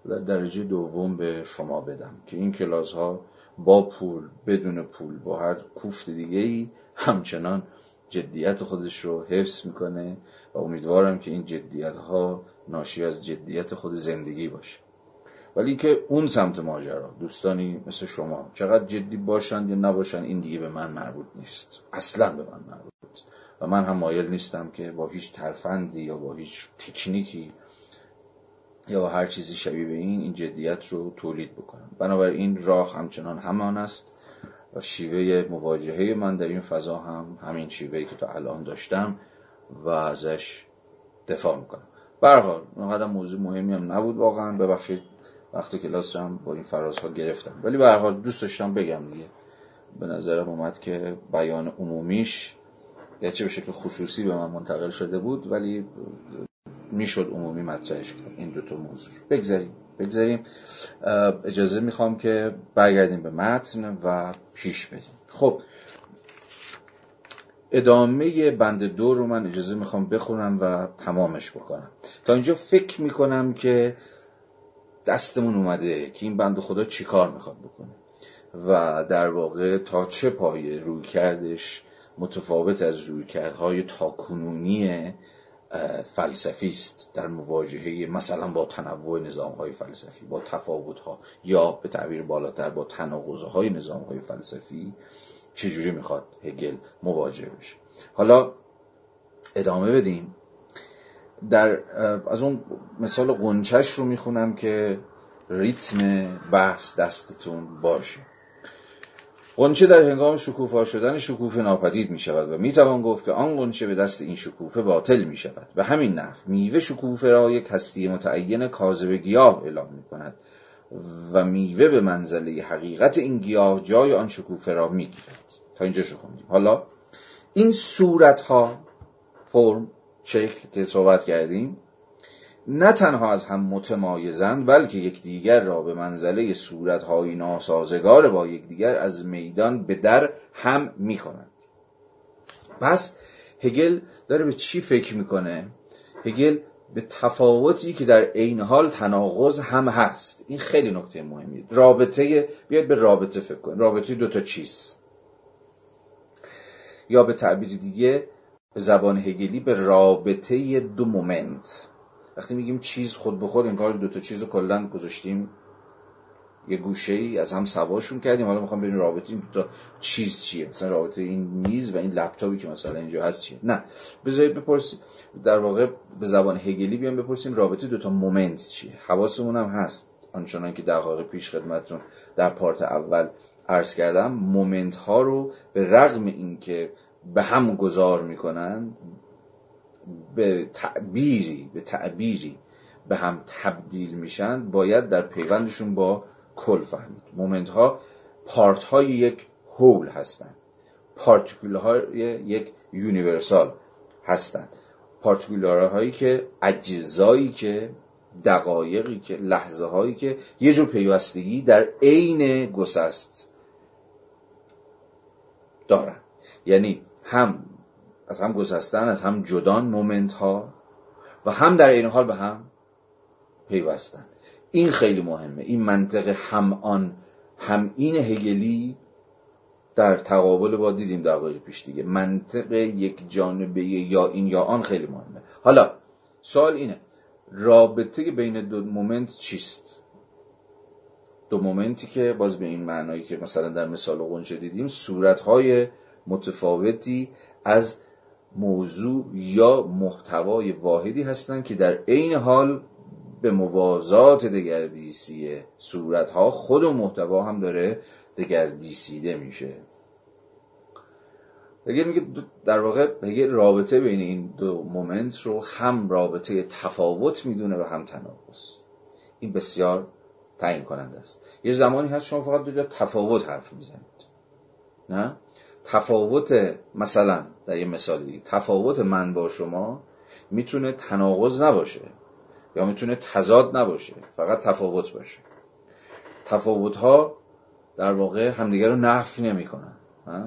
و در درجه دوم به شما بدم که این کلاس ها با پول، بدون پول، با هر کوفت دیگه‌ای همچنان جدیت خودش رو حفظ میکنه و امیدوارم که این جدیت ها ناشی از جدیت خود زندگی باشه. ولی که اون سمت ماجرا، دوستانی مثل شما چقدر جدی باشند یا نباشند این دیگه به من مربوط نیست، اصلا به من مربوط نیست و من هم مایل نیستم که با هیچ ترفندی یا با هیچ تکنیکی یا هر چیزی شبیه به این این جدیت رو تولید بکنم. بنابراین راه همچنان همان است و شیوه مواجهه من در این فضا هم همین شیوهی که تا الان داشتم و ازش دفاع میکنم. به هر حال اونقدر موضوع مهمی هم نبود واقعا، ببخشید وقت کلاس هم با این فرازها گرفتم، ولی به هر حال دوست داشتم بگم دیگه. به نظرم اومد که بیان عمومیش گرچه به شکل خصوصی به من منتقل شده بود ولی میشد عمومی مطرحش کرد. این دوتا موضوع رو بگذاریم بگذاریم اجازه میخوام که برگردیم به متن و پیش بریم. خب ادامه بند دو رو من اجازه میخوام بخونم و تمامش بکنم. تا اینجا فکر میکنم که دستمون اومده که این بند خدا چی کار میخواد بکنه و در واقع تا چه پایه روی کردش متفاوت از روی کردهای تاکنونی فلسفیست در مواجهه مثلا با تنوع نظام‌های فلسفی، با تفاوت‌ها، یا به تعبیر بالاتر با تناقض‌های نظام‌های فلسفی چجوری میخواد هگل مواجه بشه. حالا ادامه بدیم. در از اون مثال قنچش رو میخونم که ریتم بحث دستتون باشه. قنچه در هنگام شکوفا شدن شکوفه ناپدید می شود و می توان گفت که آن قنچه به دست این شکوفه باطل می شود. به همین نحو میوه شکوفه را یک هستی متعین کاذب گیاه اعلام می کند و میوه به منزله حقیقت این گیاه جای آن شکوفه را می گیرد. تا اینجاشو خوندیم. حالا این صورت ها، فرم، شکل که صحبت کردیم، نه تنها از هم متمایزند بلکه یکدیگر را به منزله صورت‌های ناسازگار با یکدیگر از میدان به در هم می‌کنند. پس هگل داره به چی فکر می‌کنه؟ هگل به تفاوتی که در عین حال تناقض هم هست. این خیلی نکته مهمیه. رابطه، بیاید به رابطه فکر کنیم. رابطه دو تا چیز، یا به تعبیر دیگه به زبان هگلی به رابطه دو مومنت. وقتی میگیم چیز خود به خود، انگار دو تا چیز رو کلا گذاشتیم یه گوشه‌ای، از هم سواشون کردیم. حالا میخوام ببینیم رابطه این دو تا چیز چیه، مثلا رابطه این میز و این لپتاپی که مثلا اینجا هست چیه. نه، بذارید بپرسیم، در واقع به زبان هگلی بیام بپرسیم رابطه دو تا مومنت چیه. حواسمون هم هست، آنچنان که دقایق پیش خدمتتون در پارت اول عرض کردم، مومنت ها رو به رغم اینکه به هم گذار میکنن، به تعبیری به تعبیری به هم تبدیل میشن، باید در پیوندشون با کل فهمید. مومنت ها پارت های یک هول هستند، پارتیکول های یک یونیورسال هستند، پارتیکول هایی که اجزایی که دقایقی که لحظه هایی که یه جور پیوستگی در عین گسست دارن. یعنی هم از هم گسستن، از هم جدان مومنت ها، و هم در این حال به هم پیوستن. این خیلی مهمه. این منطق هم آن هم این هگلی در تقابل با دیدیم دقایق پیش دیگه. منطق یک جانبه یا این یا آن خیلی مهمه. حالا سوال اینه، رابطه بین دو مومنت چیست؟ دو مومنتی که باز به این معنایی که مثلا در مثال غنچه دیدیم، صورت‌های متفاوتی از موضوع یا محتوای واحدی هستند که در عین حال به موازات دگردیسی صورت‌ها خود و محتوا هم داره دگردیسیده میشه. هگل میگه در واقع هگل رابطه بین این دو مومنت رو هم رابطه تفاوت میدونه و هم تناقض. این بسیار تعیین کننده است. یه زمانی هست شما فقط دو تا تفاوت حرف میزنید، نه تفاوت، مثلا در یه مثالی تفاوت من با شما میتونه تناقض نباشه یا میتونه تضاد نباشه، فقط تفاوت باشه. تفاوت‌ها در واقع همدیگر رو نفی نمی‌کنن، ها،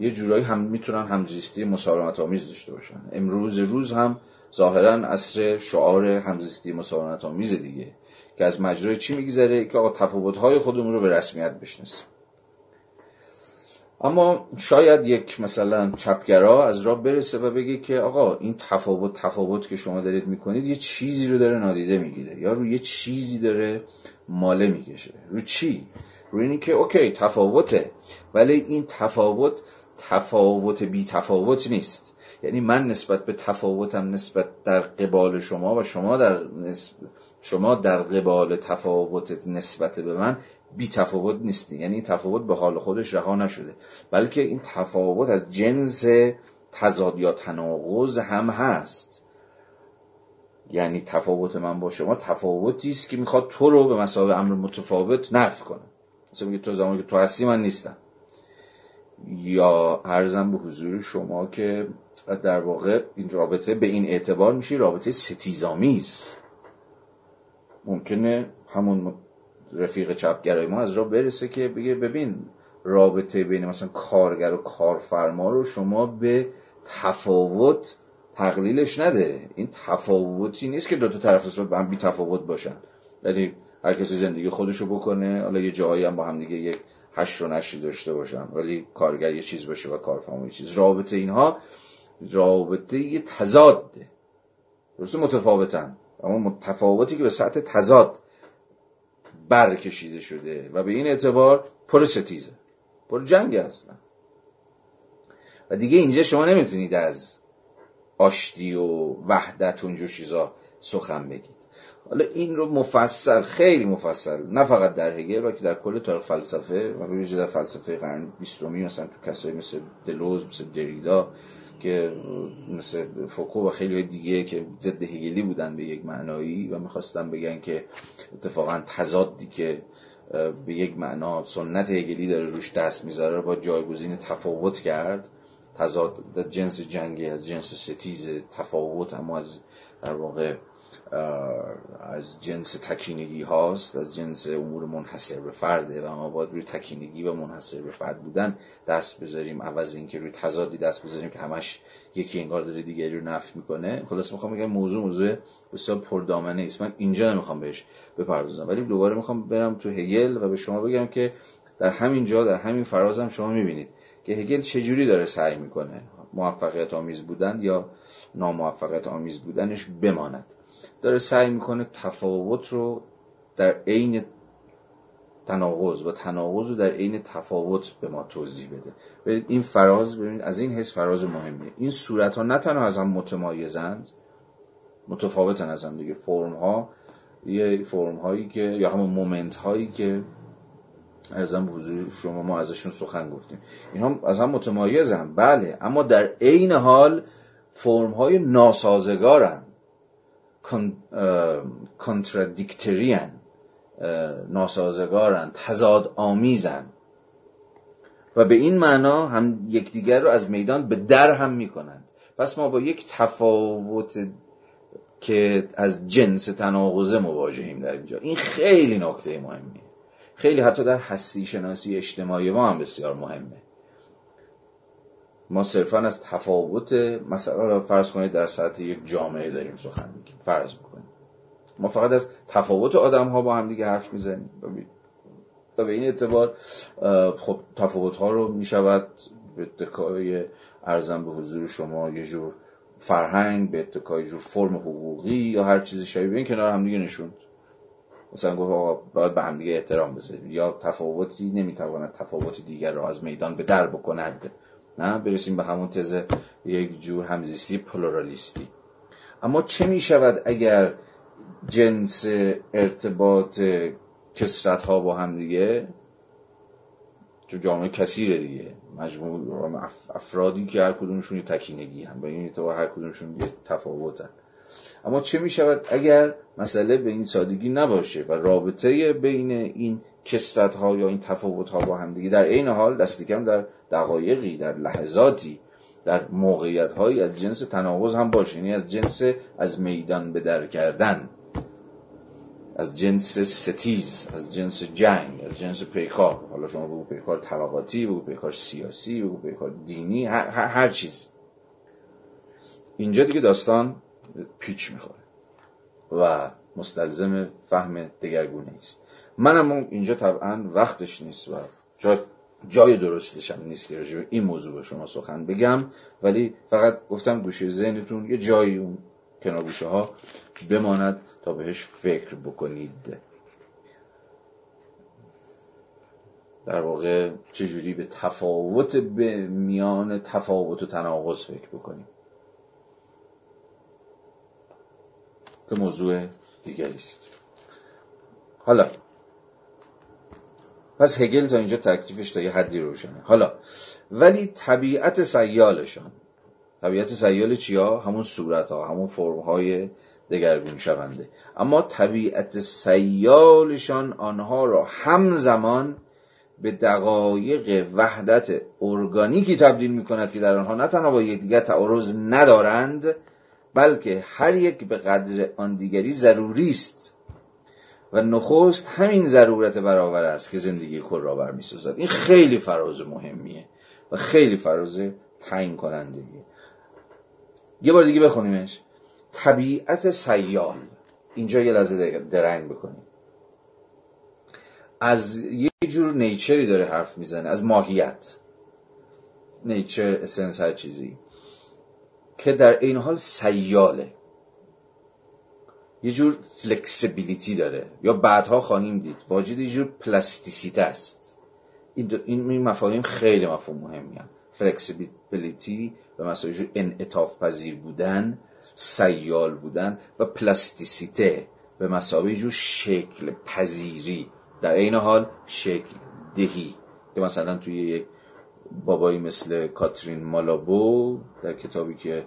یه جورایی هم میتونن همزیستی مسالمت‌آمیز داشته باشن. امروز روز هم ظاهرا عصر شعار همزیستی مسالمت‌آمیز دیگه، که از مجرای چی میگذره؟ که آقا تفاوت‌های خودمون رو به رسمیت بشناسیم. اما شاید یک مثلا چپگرا از راه برسه و بگه که آقا این تفاوت تفاوت که شما دارید میکنید یه چیزی رو داره نادیده میگیره، یا روی یه چیزی داره ماله میکشه. رو چی؟ روی این که اوکی تفاوته، ولی این تفاوت تفاوت بی تفاوت نیست. یعنی من نسبت به تفاوتم نسبت در قبال شما و شما در نسب... شما در قبال تفاوت نسبت به من بی تفاوت نیستی. یعنی این تفاوت به حال خودش رها نشده، بلکه این تفاوت از جنس تضاد یا تناقض هم هست. یعنی تفاوت من با شما تفاوتی است که میخواد تو رو به مساوی امر متفاوت نفی کنه. مثلا میگه تو زمانی که تو هستی من نیستم، یا عرضم به حضور شما که در واقع این رابطه به این اعتبار میشه رابطه ستیزآمیز. ممکنه همون رفیق چپگرای ما از راه برسه که بگه ببین رابطه بین مثلا کارگر و کارفرما رو شما به تفاوت تقلیلش نده. این تفاوتی نیست که دو تا طرف نسبت به هم بی تفاوت باشن. یعنی هر کسی زندگی خودشو بکنه، حالا یه جایی هم با هم دیگه یک هش و نشی داشته باشن، ولی کارگر یه چیز باشه و کارفرما یه چیز. رابطه اینها رابطه یه تضاده، درسته متفاوتن، اما متفاوتی که به سطح تضاد برکشیده شده و به این اعتبار پر ستیزه، پر جنگ هستن. و دیگه اینجا شما نمیتونید از آشتی و وحدت و اونجور چیزا سخن بگید. حالا این رو مفصل، خیلی مفصل، نه فقط در هگل بلکه در کل تاریخ فلسفه و ویژه در فلسفه قرن بیستمی، مثلا تو کسایی مثل دلوز، مثل دریدا، که مثل فوکو و خیلی دیگه که ضد هگلی بودن به یک معنایی و میخواستن بگن که اتفاقا تضادی که به یک معنا سنت هگلی داره روش دست میذاره رو با جایگزین تفاوت کرد. تضاد از جنس جنگی، از جنس ستیز، تفاوت اما از در واقع از جنس تکینگی هاست، از جنس امور منحصر به فرده و ما باید روی تکینگی و منحصر به فرد بودن دست بذاریم عوض اینکه روی تضادی دست بذاریم که همش یکی انگار داره دیگری رو نفی میکنه. خلاص میخوام بگم موضوع موضوع بسیار پردامنه است، من اینجا نمیخوام بهش بپردازم، ولی دوباره میخوام برم تو هگل و به شما بگم که در همین جا، در همین فرازم شما میبینید که هگل چجوری داره سعی میکنه موفقیت آمیز بودن یا ناموفقیت آمیز بودنش بماند. داره سعی میکنه تفاوت رو در عین تناقض و تناقض رو در عین تفاوت به ما توضیح بده. ببینید این فراز، ببینید از این حس فراز مهمیه. این صورت ها نه تنها از هم متمایزند، متفاوتن از هم دیگه. فرم ها یه فرم هایی که یا همون مومنت هایی که از هم حضور شما ما ازشون سخن گفتیم، اینا از هم متمایزن بله، اما در عین حال فرم های ناسازگارن، کانترادیکتریان، ناسازگارن، تضاد آمیزن و به این معنا هم یکدیگر رو از میدان به در هم میکنند. پس ما با یک تفاوت که از جنس تناقض مواجهیم در اینجا. این خیلی نکته مهمیه، خیلی حتی در هستی شناسی اجتماعی ما هم بسیار مهمه. ما صرفاً از تفاوت مثلا فرض کنید در سطح یک جامعه داریم سخن میگیم، فرض بکنید ما فقط از تفاوت آدم ها با هم دیگه حرف میزنیم و به این اعتبار خب تفاوت ها رو میشود به اتکای ارزم به حضور شما یه جور فرهنگ، به اتکای یه جور فرم حقوقی یا هر چیز شبیه به این کنار هم دیگه نشوند. مثلا گفت آقا باید به هم دیگه احترام بذاریم، یا تفاوتی نمیتواند تفاوت دیگر را از میدان به در بکند، نه برسیم به همون تز یک جور همزیستی پلورالیستی. اما چه میشود اگر جنس ارتباط کثرت ها با هم دیگه، چون جامعه کثیره دیگه، مجموع افرادی که هر کدومشون یه تکینگی هم، به این اعتبار هر کدومشون یه تفاوت هم، اما چه می شود اگر مسئله به این سادگی نباشه و رابطه بین این کثرت ها یا این تفاوت ها با هم دیگه در عین حال دست کم در دقایقی، در لحظاتی، در موقعیت هایی از جنس تناقض هم باشه، یعنی از جنس از میدان به در کردن، از جنس ستیز، از جنس جنگ، از جنس پیکار. حالا شما بگو پیکار طبقاتی، بگو پیکار سیاسی، بگو پیکار دینی، هر, هر چیز. اینجا دیگه داستان پیچ میخوره و مستلزم فهم دگرگونه است. منم اینجا طبعا وقتش نیست و جای, جای درستش هم نیست که راجع به این موضوع به شما سخن بگم، ولی فقط گفتم گوشه ذهنتون یه جایی اون کنار گوشه ها بماند تا بهش فکر بکنید. در واقع چجوری به تفاوت، به میان تفاوت و تناقض فکر بکنیم که موضوع دیگری است. حالا پس هگل تا اینجا تکلیفش تا یه حدی روشنه. حالا ولی طبیعت سیالشان، طبیعت سیال چیا؟ همون صورت ها، همون فرم های دگرگون شونده. اما طبیعت سیالشان آنها را همزمان به دقایق وحدت ارگانیکی تبدیل می کند که در آنها نه تنها با یکدیگر تعارض ندارند، بلکه هر یک به قدر آن دیگری ضروری است و نخست همین ضرورت برابر است که زندگی کل را برمی‌سازد. این خیلی فراز مهمیه و خیلی فراز تعیین کننده. یه بار دیگه بخونیمش. طبیعت سیال، اینجا یه لحظه درنگ بکنیم، از یه جور نیچری داره حرف میزنه، از ماهیت، نیچر، اسنس، هر چیزی که در این حال سیاله، یه جور فلکسیبیلیتی داره، یا بعدها خواهیم دید واجد یه جور پلاستیسیته است. این, این مفاهیم خیلی مفهوم مهمی هست. فلکسیبیلیتی و مثلا یه جور انعطاف پذیر بودن، سیال بودن، و پلاستیسیته به مسابقه جو شکل پذیری، در این حال شکل دهی، که مثلا توی یک بابایی مثل کاترین مالابو در کتابی که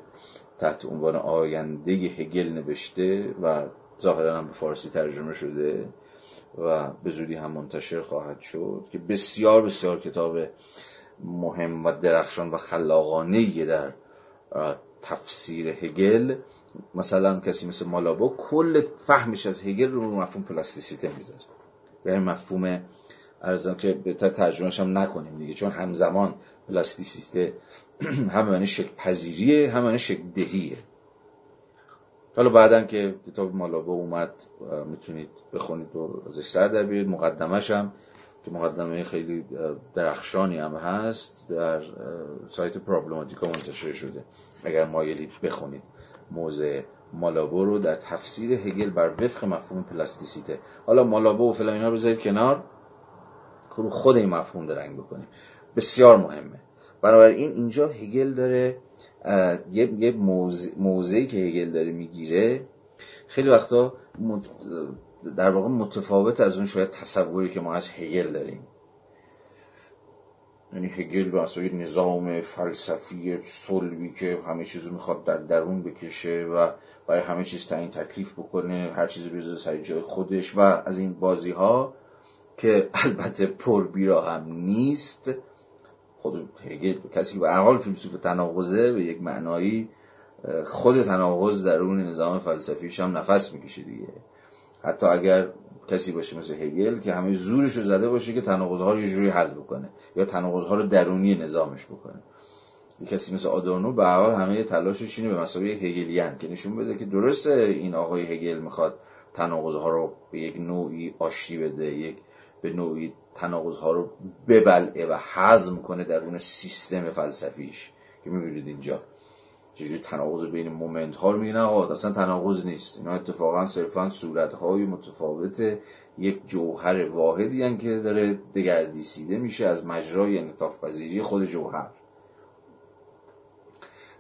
تحت عنوان آینده هگل نوشته و ظاهرا هم به فارسی ترجمه شده و به زودی هم منتشر خواهد شد، که بسیار بسیار کتاب مهم و درخشان و خلاقانه‌ای در تفسیر هگل، مثلا کسی مثل مالابو کل فهمش از هگل رو رو مفهوم پلاستیسیته میذاره، یعنی مفهوم ارزان که بهتر ترجمهش هم نکنیم دیگه، چون همزمان پلاستیسیته هم معنی شکل پذیریه، هم معنی شکل دهیه. حالا بعدن که کتاب مالابو اومد میتونید بخونید و ازش سر در بیارید. مقدمه‌ش هم که مقدمه خیلی درخشانی هم هست، در سایت پرابلماتیکا منتشر شده، اگر مایلید بخونید موضع مالابو رو در تفسیر هگل بر وفق مفهوم پلاستیسیته. حالا مالابو و فلان اینا رو بذارید کنار که رو خود این مفهوم درنگ بکنیم، بسیار مهمه. بنابراین اینجا هگل داره یه, یه موضعی که هگل داره میگیره خیلی وقتا مت... در واقع متفاوت از اون شاید تصوری که ما از هگل داریم، یعنی هگل به اصلا یه نظام فلسفی صلبی که همه چیز رو میخواد در درون بکشه و برای همه چیز تعیین تکلیف بکنه، هر چیز رو بذاره سر جای خودش و از این بازی ها که البته پر بیرا هم نیست. خود هگل کسی که به هر حال فیلسوف تناقضه، به یک معنایی خود تناقض درون نظام فلسفیش هم نفس میکشه دیگه، حتی اگر کسی باشه مثل هگل که همه زورش رو زده باشه که تناقض‌ها رو یه جوری حل بکنه یا تناقض‌ها رو درونی نظامش بکنه. یه کسی مثل آدورنو به هر حال همه تلاشش اینه به مسابقه هگلیان که نشون بده که درسته این آقای هگل میخواد تناقض‌ها رو به یک نوعی آشتی بده، یک به نوعی تناقض‌ها رو ببلعه و هضم کنه درون سیستم فلسفیش، که می‌بینید اینجا چجوری تناقض بین مومنت ها رو میگن آقا اصلا تناقض نیست، اینا اتفاقا صرفا صورت های متفاوت یک جوهر واحدی ان که داره دگردیسیده میشه از مجرای انعطاف پذیری خود جوهر.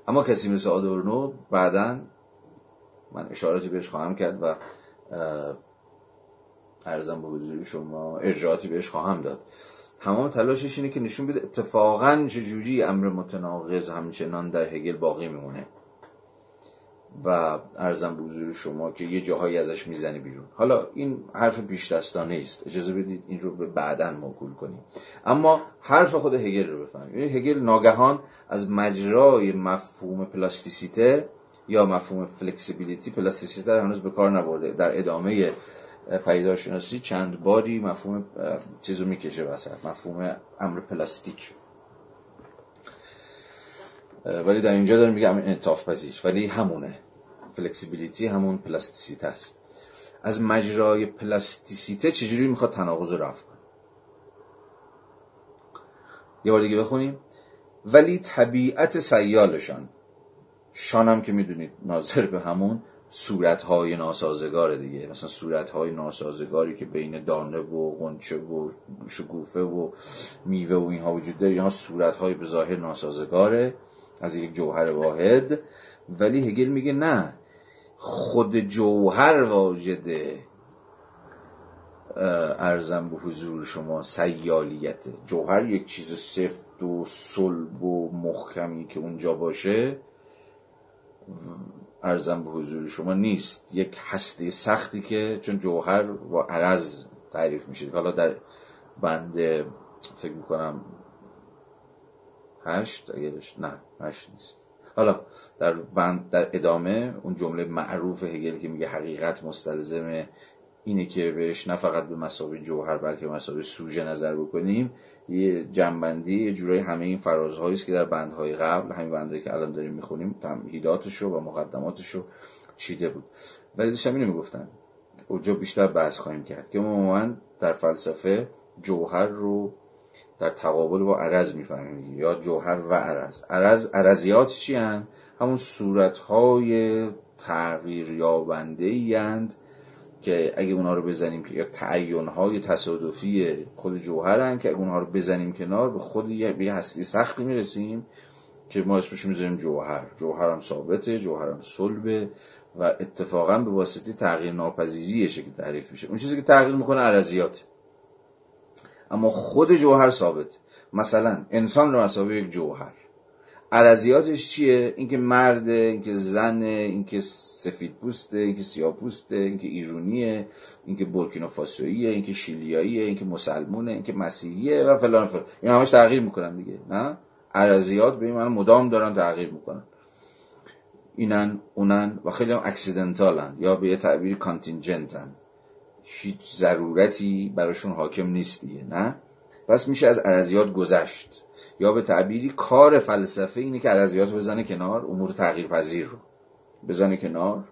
اما کسی مثل آدورنو بعداً من اشاراتی بهش خواهم کرد و عرضم به حضور شما ارجاعاتی بهش خواهم داد، تمام تلاشش اینه که نشون بده اتفاقاً چجوری امر متناقض همچنان در هگل باقی میمونه و عرضم به حضور شما که یه جاهایی ازش میزنه بیرون. حالا این حرف پیش دستانه است، اجازه بدید این رو به بعداً موکول کنیم، اما حرف خود هگل رو بفهمیم. یعنی هگل ناگهان از مجرای مفهوم پلاستیسیته یا مفهوم فلکسیبیلیتی، پلاستیسیته رو هنوز به کار نبرده، در ادامه پدیدارشناسی چند باری مفهوم چیزو میکشه وسط، مفهوم امر پلاستیک، ولی در اینجا داره میگه انعطاف پذیر، ولی همونه فلکسیبیلیتی، همون پلاستیسیته است. از مجرای پلاستیسیته چجوری میخواد تناقض رو رفع کنه؟ یه بار دیگه بخونیم. ولی طبیعت سیالشان، شان هم که میدونید ناظر به همون صورت‌های ناسازگاره دیگه، مثلا صورت‌های ناسازگاری که بین دانه و غنچه و شکوفه و میوه و اینها وجود داره، اینها صورت‌های به ظاهر ناسازگاره از یک جوهر واحد. ولی هگل میگه نه، خود جوهر واجده ارزم به حضور شما سیالیته. جوهر یک چیز سفت و صلب و محکمی که اونجا باشه ارزم به حضور شما نیست، یک هسته سختی که چون جوهر و عرض تعریف میشه، حالا در بند فکر میکنم هشت اگرش نه هشت نیست، حالا در بند در ادامه اون جمله معروف هگل که میگه حقیقت مستلزم اینه که بهش نه فقط به مساوی جوهر بلکه مساوی سوژه نظر بکنیم، یه جنبندی یه جورای همه این فرازهایی است که در بندهای قبل، همین بندهایی که الان داریم میخونیم، تمهیداتشو و مقدماتشو چیده بود. ولی داشتم اینو میگفتم اونجا بیشتر بحث خواهیم کرد که عموما در فلسفه جوهر رو در تقابل با عرض میفهمیم، یا جوهر و عرض. عرض عرضیات چی اند؟ همون صورت‌های تغییر یابنده‌ای اند که اگه اونها رو بزنیم که یا تعین‌های تصادفی خود جوهرن که اگه اونها رو بزنیم کنار به خود یه هستی سختی میرسیم که ما اسمش میذاریم جوهر. جوهرم ثابته، جوهرم صلبه و اتفاقا به واسطه تغییر ناپذیریشه که تعریف میشه. اون چیزی که تغییر میکنه عرضیات، اما خود جوهر ثابت. مثلا انسان رو مساوی یک جوهر، عرضیاتش چیه؟ اینکه مرده، اینکه زنه، اینکه سفیدپوسته، اینکه سیاه‌پوسته، اینکه ایرونیه، اینکه بورکینافاسوییه، اینکه شیلیاییه، اینکه مسلمونه، اینکه مسیحیه و فلان فلان. اینا همش تغییر میکنن دیگه، نه؟ عرضیات به این معنی مدام دارن تغییر میکنن، اینن اونن و خیلی هم اکسیدنتالن یا به یه تعبیر کانتینجنتن، هیچ ضرورتی براشون حاکم نیست دیگه، نه؟ پس میشه از عرضیات گذشت، یا به تعبیری کار فلسفه اینه که عرضیات رو بزنه کنار، امور تغییر پذیر رو بزنه کنار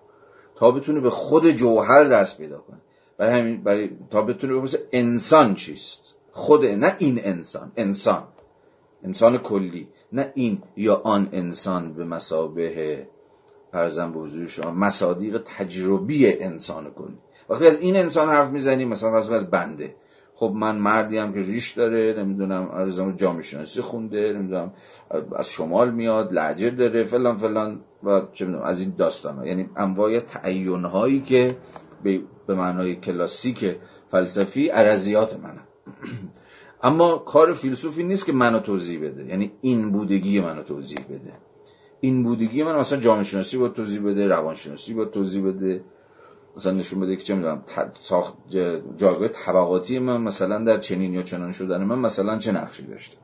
تا بتونه به خود جوهر دست پیدا کنه. برای همین برای تا بتونه بپرسه انسان چیست، خود، نه این انسان، انسان انسان کلی، نه این یا آن انسان به مثابه پرزن به حضور شما مصادیق تجربی انسان کلی. وقتی از این انسان حرف میزنیم مثلا از بنده، خب من مردی هم که ریش داره، نمیدونم ارزم جامعه شناسی خونده، نمیدونم از شمال میاد، لهجه داره، فلان فلان و چه میدونم از این داستانا، یعنی انواع تعین هایی که به معنای کلاسیک فلسفی عرضیات منه. اما کار فیلسوفی نیست که منو توضیح بده، یعنی این بودگی منو توضیح بده. این بودگی من مثلا جامعه شناسی باید توضیح بده، روانشناسی باید توضیح بده، مثلا نشون بده که چه میدونم ساخت جایگاه طبقاتی من مثلا در چنین یا چنان شدن من مثلا چه نقشی داشته،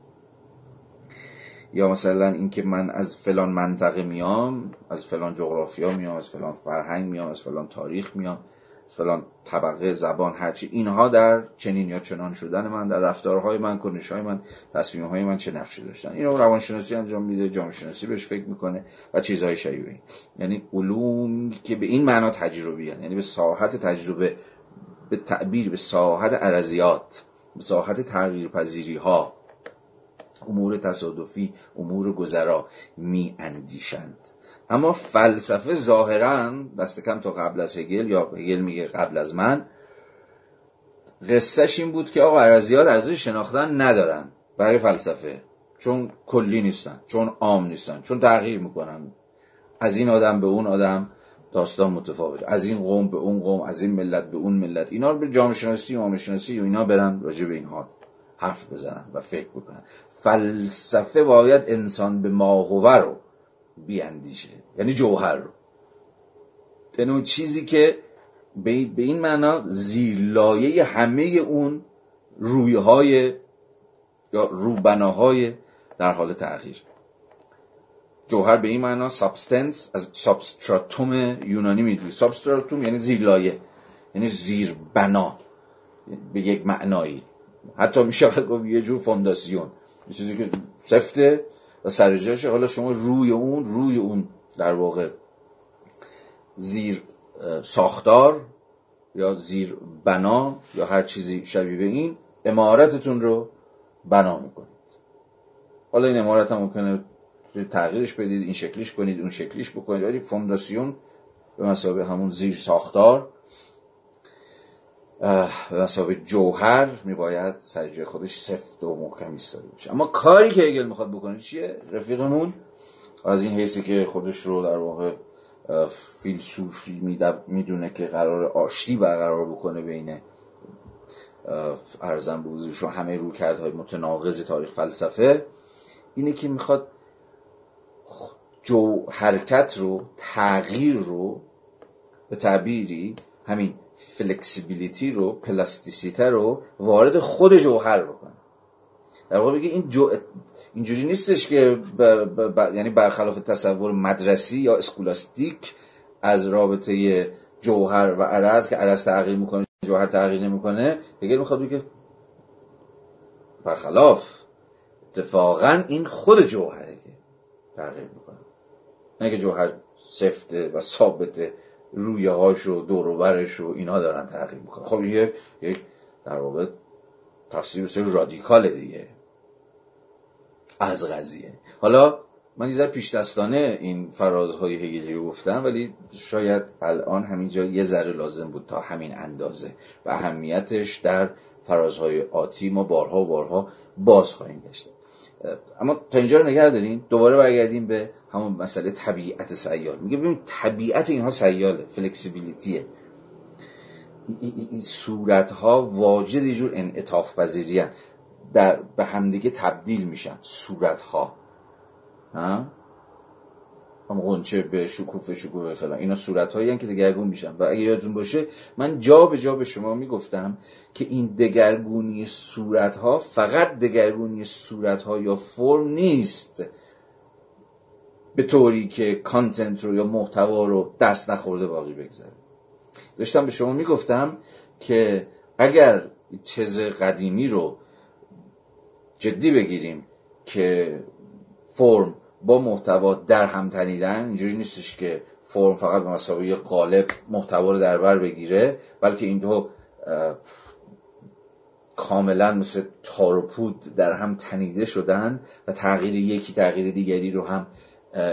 یا مثلا اینکه من از فلان منطقه میام، از فلان جغرافیا میام، از فلان فرهنگ میام، از فلان تاریخ میام، از فلان طبقه، زبان، هرچی، اینها در چنین یا چنان شدن من، در رفتارهای من، کنشهای من، تصمیمهای من چه نقشی داشتن. اینو روانشناسی انجام میده، جامعه شناسی بهش فکر میکنه و چیزهای شیوع این، یعنی علوم که به این معنا تجربی هستند، یعنی به ساحت تجربه، به تعبیر به ساحت عرضیات، به ساحت تغییرپذیری ها، امور تصادفی، امور گذرا می اندیشند. اما فلسفه ظاهراً دست کم تا قبل از هگل، یا هگل میگه قبل از من، قصهش این بود که آقا ارزیات ارزش شناختن ندارن برای فلسفه، چون کلی نیستن، چون عام نیستن، چون تغییر میکنن، از این آدم به اون آدم داستان متفاوت، از این قوم به اون قوم، از این ملت به اون ملت، اینا رو به جامعه شناسی و عامه شناسی و اینا برن راجع به اینها حرف بزنن و فکر بکنن. فلسفه باید انسان به ماهوه رو بیاندیشه، یعنی جوهر رو، یعنی اون چیزی که به این معنا زیرلایه همه اون رویهای یا روبناهای در حال تغییر. جوهر به این معنا سابستنس از سابستراتوم یونانی میدونی، سابستراتوم یعنی زیرلایه، یعنی زیربنا به یک معنایی، حتی میشه گفت یه جور فونداسیون، یه چیزی که سفته و سر جاشه، حالا شما روی اون روی اون در واقع زیر ساختار یا زیر بنا یا هر چیزی شبیه به این عمارتتون رو بنا میکنید. حالا این عمارت هم ممکنه تغییرش بدید، این شکلیش کنید، اون شکلیش بکنید، ولی فونداسیون به مثابه همون زیر ساختار، به مثابه جوهر میباید سر جای خودش سفت و محکم ایستاده باشه. اما کاری که هگل میخواد بکنه چیه؟ رفیقمون از این حیثی که خودش رو در واقع فیلسوفی میدونه که قرار آشتی برقرار بکنه بین ارزن به حضورشون همه رویکردهای متناقض تاریخ فلسفه، اینه که میخواد جو حرکت رو، تغییر رو، به تعبیری همین فلکسیبیلیتی رو، پلاستیسیته رو وارد خود جوهر بکنه. در واقع بگه این جو... اینجوری نیستش که ب... ب... ب... یعنی برخلاف تصور مدرسی یا اسکولاستیک از رابطه جوهر و عرض که عرض تغییر میکنه جوهر تغییر نمیکنه، هگل میخواد بگه برخلاف، اتفاقا این خود جوهره که تغییر میکنه، نه که جوهر سفته و ثابته، رویه هاش و دوروبرش و اینا دارن تغییر میکنن. خب یه یک در واقع تفسیر بسیار رادیکاله دیگه از قضیه. حالا من یه ذره پیش دستانه این فرازهای هگلی رو گفتم، ولی شاید الان همینجا یه ذره لازم بود تا همین اندازه و اهمیتش در فرازهای آتی ما بارها و بارها باز خواهیم گشت. اما تا اینجا رو نگه دارین، دوباره برگردیم به همون مسئله طبیعت سیال. میگه ببین طبیعت اینها سیاله، فلکسیبیلیتیه، این صورتها واجد یه جور انعطاف پذیری هن، در به همدیگه تبدیل میشن صورتها، هم غنچه به شکوفه، شکوفه فلان، اینا صورتهایی هن که دگرگون میشن. و اگه یادتون باشه من جا به جا به شما میگفتم که این دگرگونی صورتها فقط دگرگونی صورتها یا فرم نیست به طوری که کانتنت رو یا محتوا رو دست نخورده باقی بگذاره. داشتم به شما میگفتم که اگر تز قدیمی رو جدی بگیریم که فرم با محتوا در هم تنیدن، اینجوری نیستش که فرم فقط به مسابقه یه قالب محتوا رو در بر بگیره، بلکه این دو کاملا مثل تار و پود در هم تنیده شدن و تغییر یکی تغییر دیگری رو هم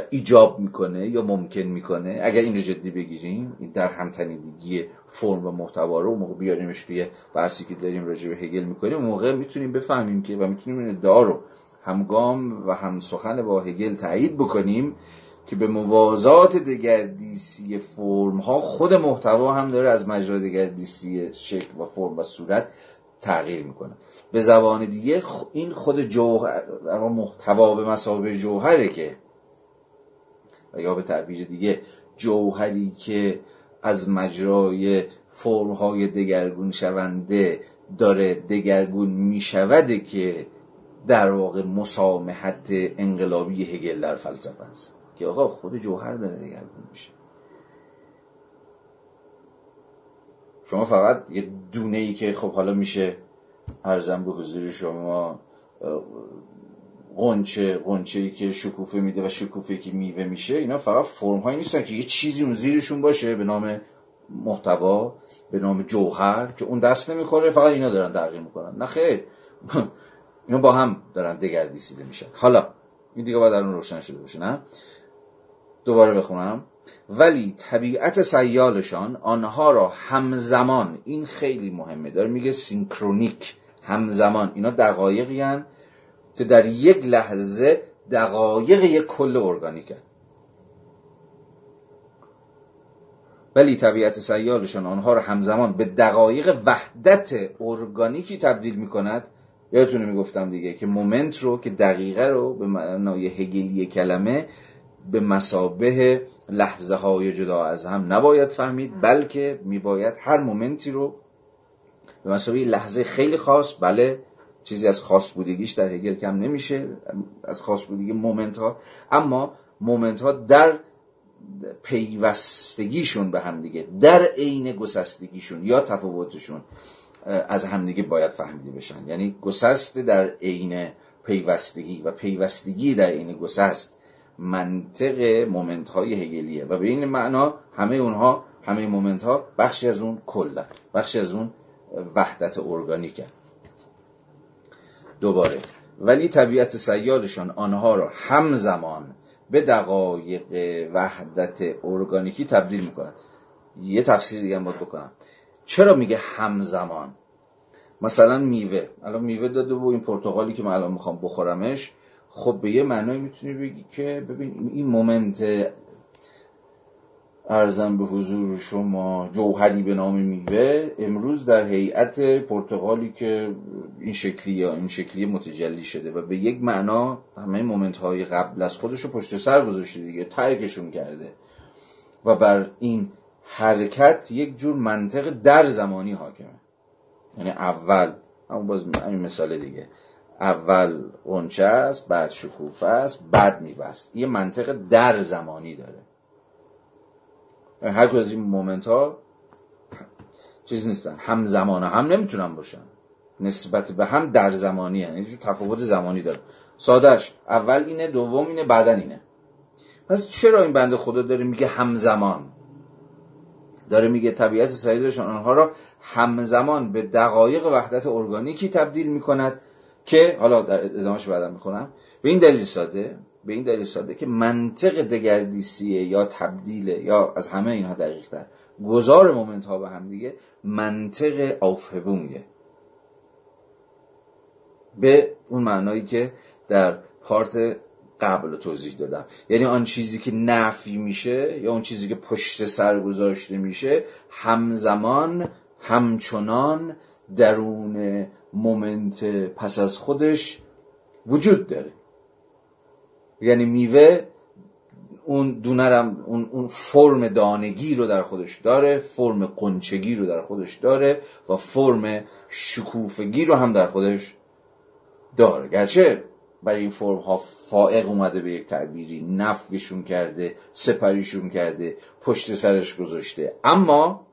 ایجاب میکنه یا ممکن میکنه. اگر این رو جدی بگیریم، این در هم تنیدگی فرم و محتوا رو، موقع بیاریمش توی بحثی که داریم راجع به هگل میکنیم، موقع میتونیم بفهمیم که و میتونیم این ادعا رو همگام و هم سخن با هگل تایید بکنیم که به موازات دگردیسی فرم ها خود محتوا هم داره از مجرا دگردیسی شکل و فرم و صورت تغییر میکنه. به زبان دیگه این خود جوهر و محتوا به مثابه جوهره که، یا به تعبیر دیگه جوهری که از مجرای فرم‌های دگرگون شونده داره دگرگون میشوده، که در واقع مسامحت انقلابی هگل در فلسفه است که آقا خود جوهر داره دگرگون میشه، شما فقط یه دونه‌ای که خب حالا میشه ارزم به حضور شما غنچه، غنچه‌ای که شکوفه میده و شکوفه‌ای که میوه میشه، اینا فقط فرم‌هایی نیستن که یه چیزی اون زیرشون باشه به نام محتوا، به نام جوهر، که اون دست نمیخوره، فقط اینا دارن تغییر میکنن. نه خیر، اینا با هم دارن دگردیسیده میشن. حالا این دیگه باید الان روشن شده باشه، نه؟ دوباره بخونم. ولی طبیعت سیالشان آنها را همزمان، این خیلی مهمه، داره میگه سینکرونیک، همزمان، اینا دقایقی هن که در یک لحظه دقایق یک کل ارگانیک هن. ولی طبیعت سیالشان آنها را همزمان به دقایق وحدت ارگانیکی تبدیل میکند. یادتونه میگفتم دیگه که مومنت رو، که دقیقه رو به معنای هگلی کلمه به مسابه لحظه های جدا از هم نباید فهمید، بلکه میباید هر مومنتی رو به مسابه لحظه خیلی خاص، بله چیزی از خاص بودگیش در هگل کم نمیشه، از خاص بودگی مومنت ها، اما مومنت ها در پیوستگیشون به هم دیگه، در عین گسستگیشون یا تفاوتشون از همدیگه باید فهمیده بشن. یعنی گسست در عین پیوستگی و پیوستگی در عین گسست منطق مومنت های هگلیه و به این معنا همه اونها، همه مومنت ها بخشی از اون کلن، بخشی از اون وحدت ارگانیکن. دوباره ولی طبیعت سیالشان آنها را همزمان به دقایق وحدت ارگانیکی تبدیل میکنند. یه تفسیر دیگه هم باید بکنم. چرا میگه همزمان؟ مثلا میوه، الان میوه داده و این پرتقالی که من الان میخوام بخورمش، خب به یه معنای میتونی بگی که ببین این مومنت، عرضم به حضور شما، جوهری به نام میوه امروز در هیئت پرتقالی که این شکلی یا این شکلی متجلی شده و به یک معنا همه مومنت های قبل از خودشو پشت سر گذاشته دیگه، ترکشون کرده و بر این حرکت یک جور منطق در زمانی حاکمه. یعنی اول، همون باز همین مثال دیگه، اول غنچه است، بعد شکوفه است، بعد میوه است. یه منطق در زمانی داره. هر کدوم از این مومنت ها چیز نیستن، همزمان هم نمیتونن باشن، نسبت به هم در زمانی هن، یه جور تفاوت زمانی داره. سادهش اول اینه، دوم اینه، بعدن اینه. پس چرا این بنده خدا داره میگه همزمان؟ داره میگه طبیعت سیالشان آنها را همزمان به دقایق وحدت ارگانیکی تبدیل میکند که حالا در ادامهش بعدم میخونم. به این دلیل ساده، به این دلیل ساده که منطق دگردیسیه یا تبدیله یا از همه اینها دقیق تر گذار مومنت ها به هم دیگه، منطق آفهبونگه به اون معنایی که در پارت قبل توضیح دادم. یعنی آن چیزی که نفی میشه یا اون چیزی که پشت سر گذاشته میشه، همزمان، همچنان درون مومنت پس از خودش وجود داره. یعنی میوه اون دونرم، اون اون فرم دانگی رو در خودش داره، فرم قنچگی رو در خودش داره و فرم شکوفگی رو هم در خودش داره. گرچه برای این فرم ها فائق اومده به یک تعبیری، نفیشون کرده، سپریشون کرده، پشت سرش گذاشته، اما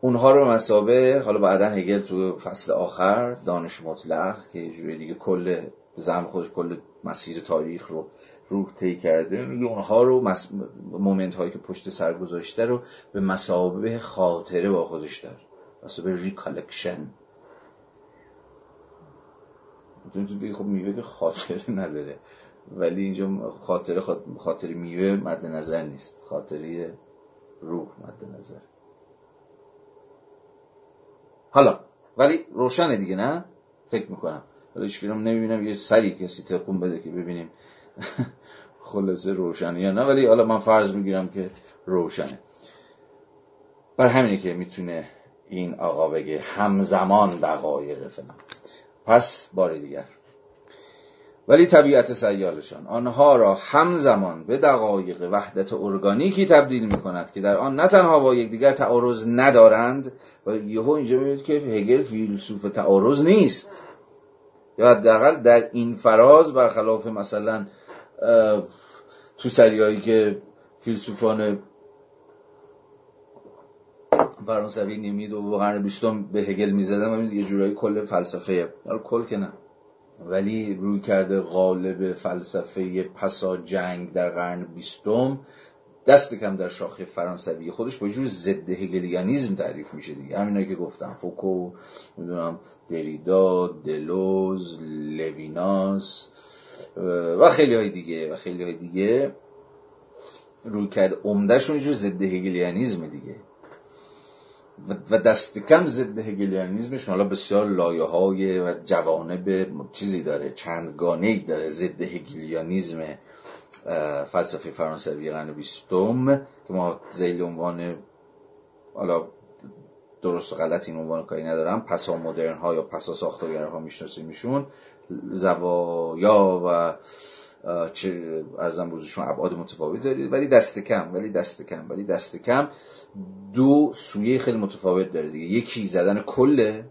اونها رو مثابه، حالا بعدن هگل تو فصل آخر دانش مطلق که یه جوری دیگه کل زم خودش، کل مسیر تاریخ رو رو طی کرده، اونها رو مومنت هایی که پشت سر گذاشته رو به مثابه خاطره با خودش داره، مثابه ریکالکشن. خب میوه که خاطره نداره، ولی اینجا خاطره خاطره میوه مد نظر نیست، خاطره روح مد نظر. حالا ولی روشنه دیگه، نه فکر میکنم، حالا هیچکدوم هم نمیبینم، یه سری کسی تکون بده که ببینیم خلاصه روشنه یا نه، ولی حالا من فرض میگیرم که روشنه. بر همینه که میتونه این آقا بگه همزمان دقایق فلان. پس بار دیگر ولی طبیعت سیالشان آنها را همزمان به دقایق وحدت ارگانیکی تبدیل میکند که در آن نه تنها با یکدیگر تعارض ندارند. و یهو اینجا میبینید که هگل فیلسوف تعارض نیست، یا حداقل در این فراز، برخلاف مثلا تو سریایی که فیلسوفان فرانسوی نمید و قرن بیستم به هگل میزدم، یه جورایی کل فلسفه، کل که نه، ولی روی کرده غالب فلسفه پسا جنگ در قرن بیستم دست کم در شاخه فرانسوی خودش با یه جور ضد هگلیانیسم تعریف میشه دیگه. همینایی که گفتم، فوکو، میدونم دریدا، دلوز، لویناس، و خیلی های دیگه و خیلی های دیگه روی کرد عمدهشون یه ضد هگلیانیزم دیگه و دست کم ضد هگلیانیزمشون حالا بسیار لایه‌های و جوانب چیزی داره، چندگانه‌ای داره. ضد هگلیانیزم فلسفه فرانسوی قرن بیستم که ما ذیل عنوان، حالا درست و غلط این عنوان کاری ندارم، پسا مدرن ها یا پسا ساختارگرا ها میشناسیم ایشون، زوایا و چه ارزم بروزشون ابعاد متفاوتی داره، ولی دست کم ولی دست کم ولی دست کم دو سویه خیلی متفاوت داره دیگه. یکی زدن کله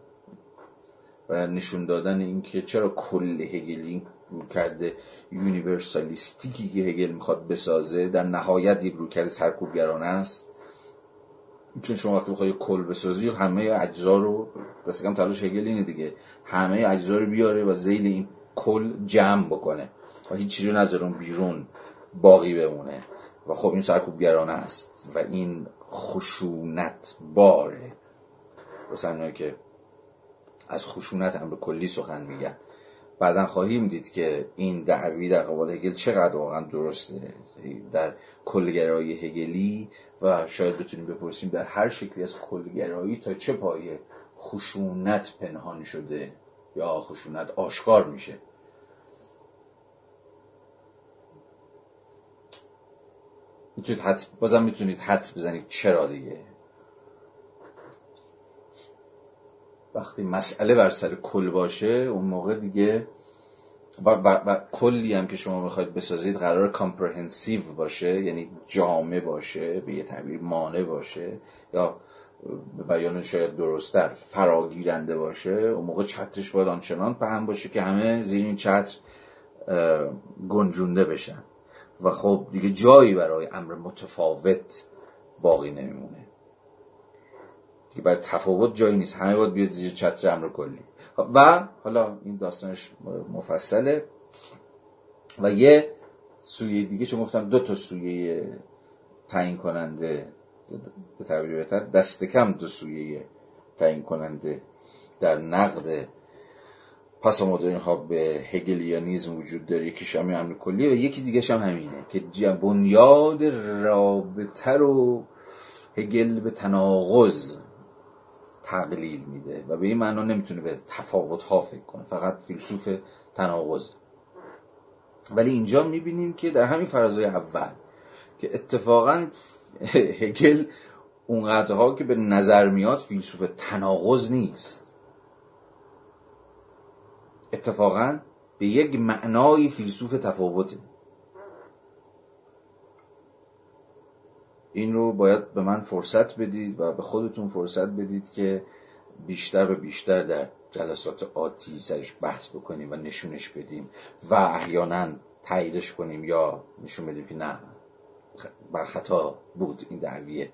و نشون دادن اینکه چرا کل هگلی روکرد یونیورسالیستیکی که هگل میخواد بسازه در نهایت یک روکرد سرکوبگرانه است، چون شما وقتی بخوای کل بسازی همه اجزا رو، دست کم تلاش هگل اینه دیگه، همه اجزا رو بیاره و ذیل این کل جمع بکنه و هیچ چیزی رو نذاره بیرون باقی بمونه. و خب این سرکوبگرانه است و این خشونت باره، مثلا اینایی که از خشونت هم به کلی سخن میگن. بعدن خواهیم دید که این دعوی در قبال هگل چقدر واقعا درسته در کلگرایی هگلی، و شاید بتونیم بپرسیم در هر شکلی از کلگرایی تا چه پایه خشونت پنهان شده یا خشونت آشکار میشه. میتونید حدس بازم میتونید حدس بزنید چرا دیگه. وقتی مسئله بر سر کل باشه اون موقع دیگه و, و, و کلی هم که شما میخواید بسازید قرار کامپرهنسیو باشه، یعنی جامع باشه، به یه تعبیر مانع باشه، یا به بیان شاید درست‌تر فراگیرنده باشه. اون موقع چترش باید آنچنان پهن باشه که همه زیر این چتر گنجونده بشن و خب دیگه جایی برای امر متفاوت باقی نمیمونه که برای تفاوت جایی نیست، همه باید بیاد زیر چتر امر کلی. و حالا این داستانش مفصله. و یه سویه دیگه، چون گفتم دو تا سویه تعیین کننده، به تعبیر بهتر دست کم دو سویه تعیین کننده در نقد پسا مدرن ها به هگلیانیزم وجود داره. یکیش همین امر کلیه و یکی دیگه‌ش هم همینه که بنیاد رابطه رو هگل به تناقض تقلیل میده و به این معنا نمیتونه به تفاوت ها فکر کنه، فقط فیلسوف تناقض. ولی اینجا میبینیم که در همین فرازهای اول که اتفاقا هگل اونقدرها که به نظر میاد فیلسوف تناقض نیست، اتفاقا به یک معنای فیلسوف تفاوته. این رو باید به من فرصت بدید و به خودتون فرصت بدید که بیشتر و بیشتر در جلسات آتی سرش بحث بکنیم و نشونش بدیم و احیانا تاییدش کنیم یا نشون بدیم که نه، بر خطا بود این دعویه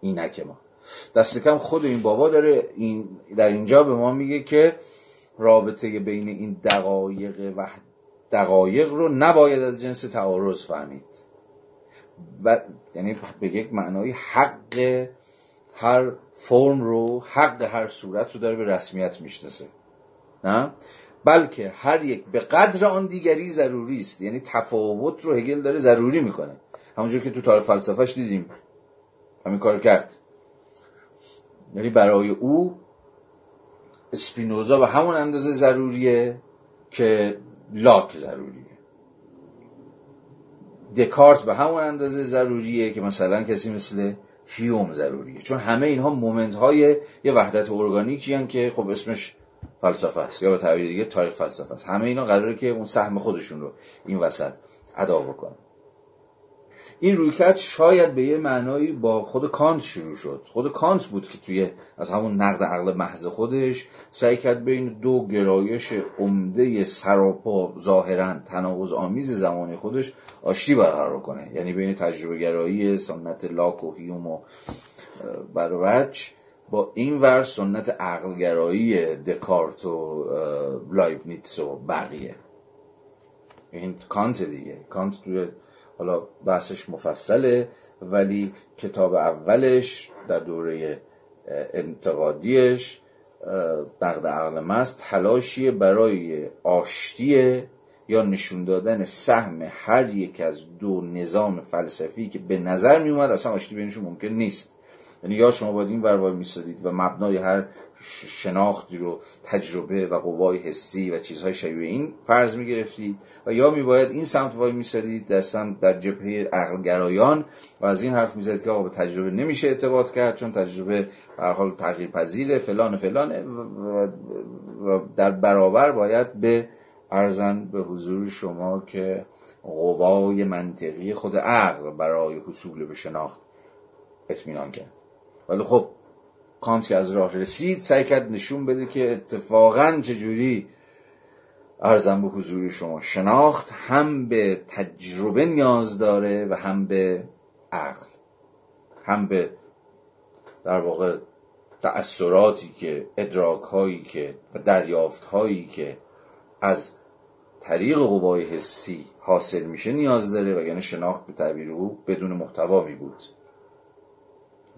اینک ما. دست کم خود این بابا داره این در اینجا به ما میگه که رابطه بین این دقایق و دقایق رو نباید از جنس تعارض فهمید و یعنی به یک معنای حق هر فرم رو، حق هر صورت رو داره به رسمیت میشناسه، نه بلکه هر یک به قدر آن دیگری ضروری است. یعنی تفاوت رو هگل داره ضروری میکنه، همونجور که تو تاریخ فلسفهش دیدیم همین کار کرد. یعنی برای او اسپینوزا به همون اندازه ضروریه که لاک ضروریه، دکارت به همون اندازه ضروریه که مثلا کسی مثل هیوم ضروریه، چون همه اینها مومنت های یه وحدت ارگانیکی هستن که خب اسمش فلسفه است یا به تعبیر دیگه تاریخ فلسفه است. همه اینا قراره که اون سهم خودشون رو این وسط ادا بکنن. این رویکرد شاید به یه معنایی با خود کانت شروع شد. خود کانت بود که توی از همون نقد عقل محض خودش سعی کرد بین دو گرایش عمده سراپا ظاهراً تناقض آمیز زمان خودش آشتی برقرار کنه، یعنی بین تجربه گرایی سنت لاک و هیوم و بروچ با این ور سنت عقل گرایی دکارت و لایبنیتس و بقیه. این کانت دیگه. کانت توی حالا بحثش مفصله، ولی کتاب اولش در دوره انتقادیش نقد عقل محض تلاشیه برای آشتی یا نشون دادن سهم هر یک از دو نظام فلسفی که به نظر می اومد اصلا آشتی بینشون ممکن نیست. یعنی یا شما باید این ور وای میسادید و مبنای هر شناختی رو تجربه و قوای حسی و چیزهای شبیه این فرض میگرفتید، و یا میباید این سمت وای میسادید در سمت در جبهه عقلگرایان و از این حرف میزدید که آقا به تجربه نمیشه اعتباط کرد چون تجربه به هر حال تغییر پذیره فلان فلانه و در برابر باید به عرضن به حضور شما که قوای منطقی خود عقل برای حصول به شناخت اطمینان کرد. ولی خب کانت که از راه رسید سعی کرد نشون بده که اتفاقاً چجوری عرضن به حضور شما شناخت هم به تجربه نیاز داره و هم به عقل، هم به در واقع تأثیراتی که ادراک هایی که و دریافت هایی که از طریق قوای حسی حاصل میشه نیاز داره، و یعنی شناخت به تعبیر او بدون محتوا می بود،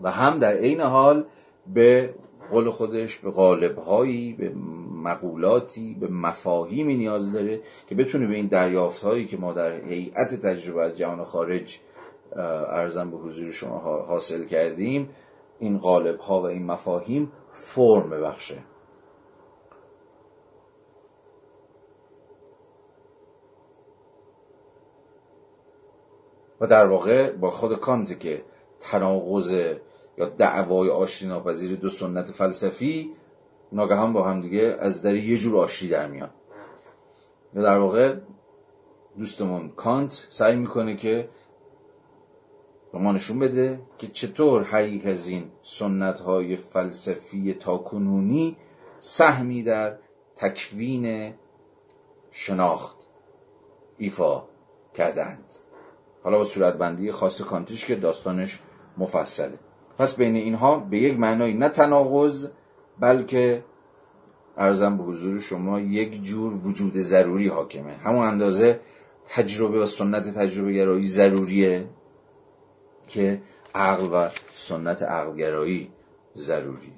و هم در عین حال به قول خودش به قالب‌هایی، به مقولاتی، به مفاهیمی نیاز داره که بتونه به این دریافت‌هایی که ما در هیئت تجربه از جهان خارج عرضم به حضور شما حاصل کردیم این قالب‌ها و این مفاهیم فرم ببخشه. و در واقع با خود کانت که تناقض یا دعوای آشتی ناپذیر دو سنت فلسفی ناگهان با هم دیگه از در یه جور آشتی در میان، یا در واقع دوستمون کانت سعی میکنه که به ما نشون بده که چطور هر یک از این سنت های فلسفی تاکنونی سهمی در تکوین شناخت ایفا کردند، حالا با صورتبندی خاص کانتیش که داستانش مفصله. پس بین اینها به یک معنای نه تناقض بلکه عرضم به حضور شما یک جور وجود ضروری حاکمه. همون اندازه تجربه و سنت تجربه گرایی ضروریه که عقل و سنت عقل گرایی ضروریه،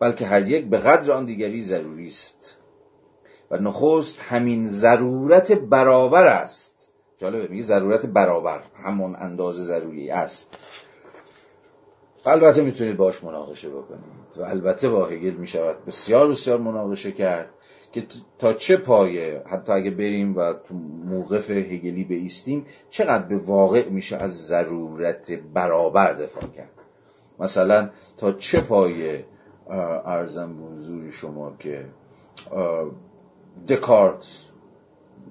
بلکه هر یک به قدر آن دیگری ضروری است و نخست همین ضرورت برابر است. جالبه میگه ضرورت برابر همون اندازه ضروری است. البته میتونید باش مناقشه بکنید و البته با هگل میشود بسیار بسیار مناقشه کرد که تا چه پایه حتی اگه بریم و تو موقف هگلی بایستیم چقدر به واقع میشه از ضرورت برابر دفاع کرد. مثلا تا چه پایه عرضم به حضور شما که دکارت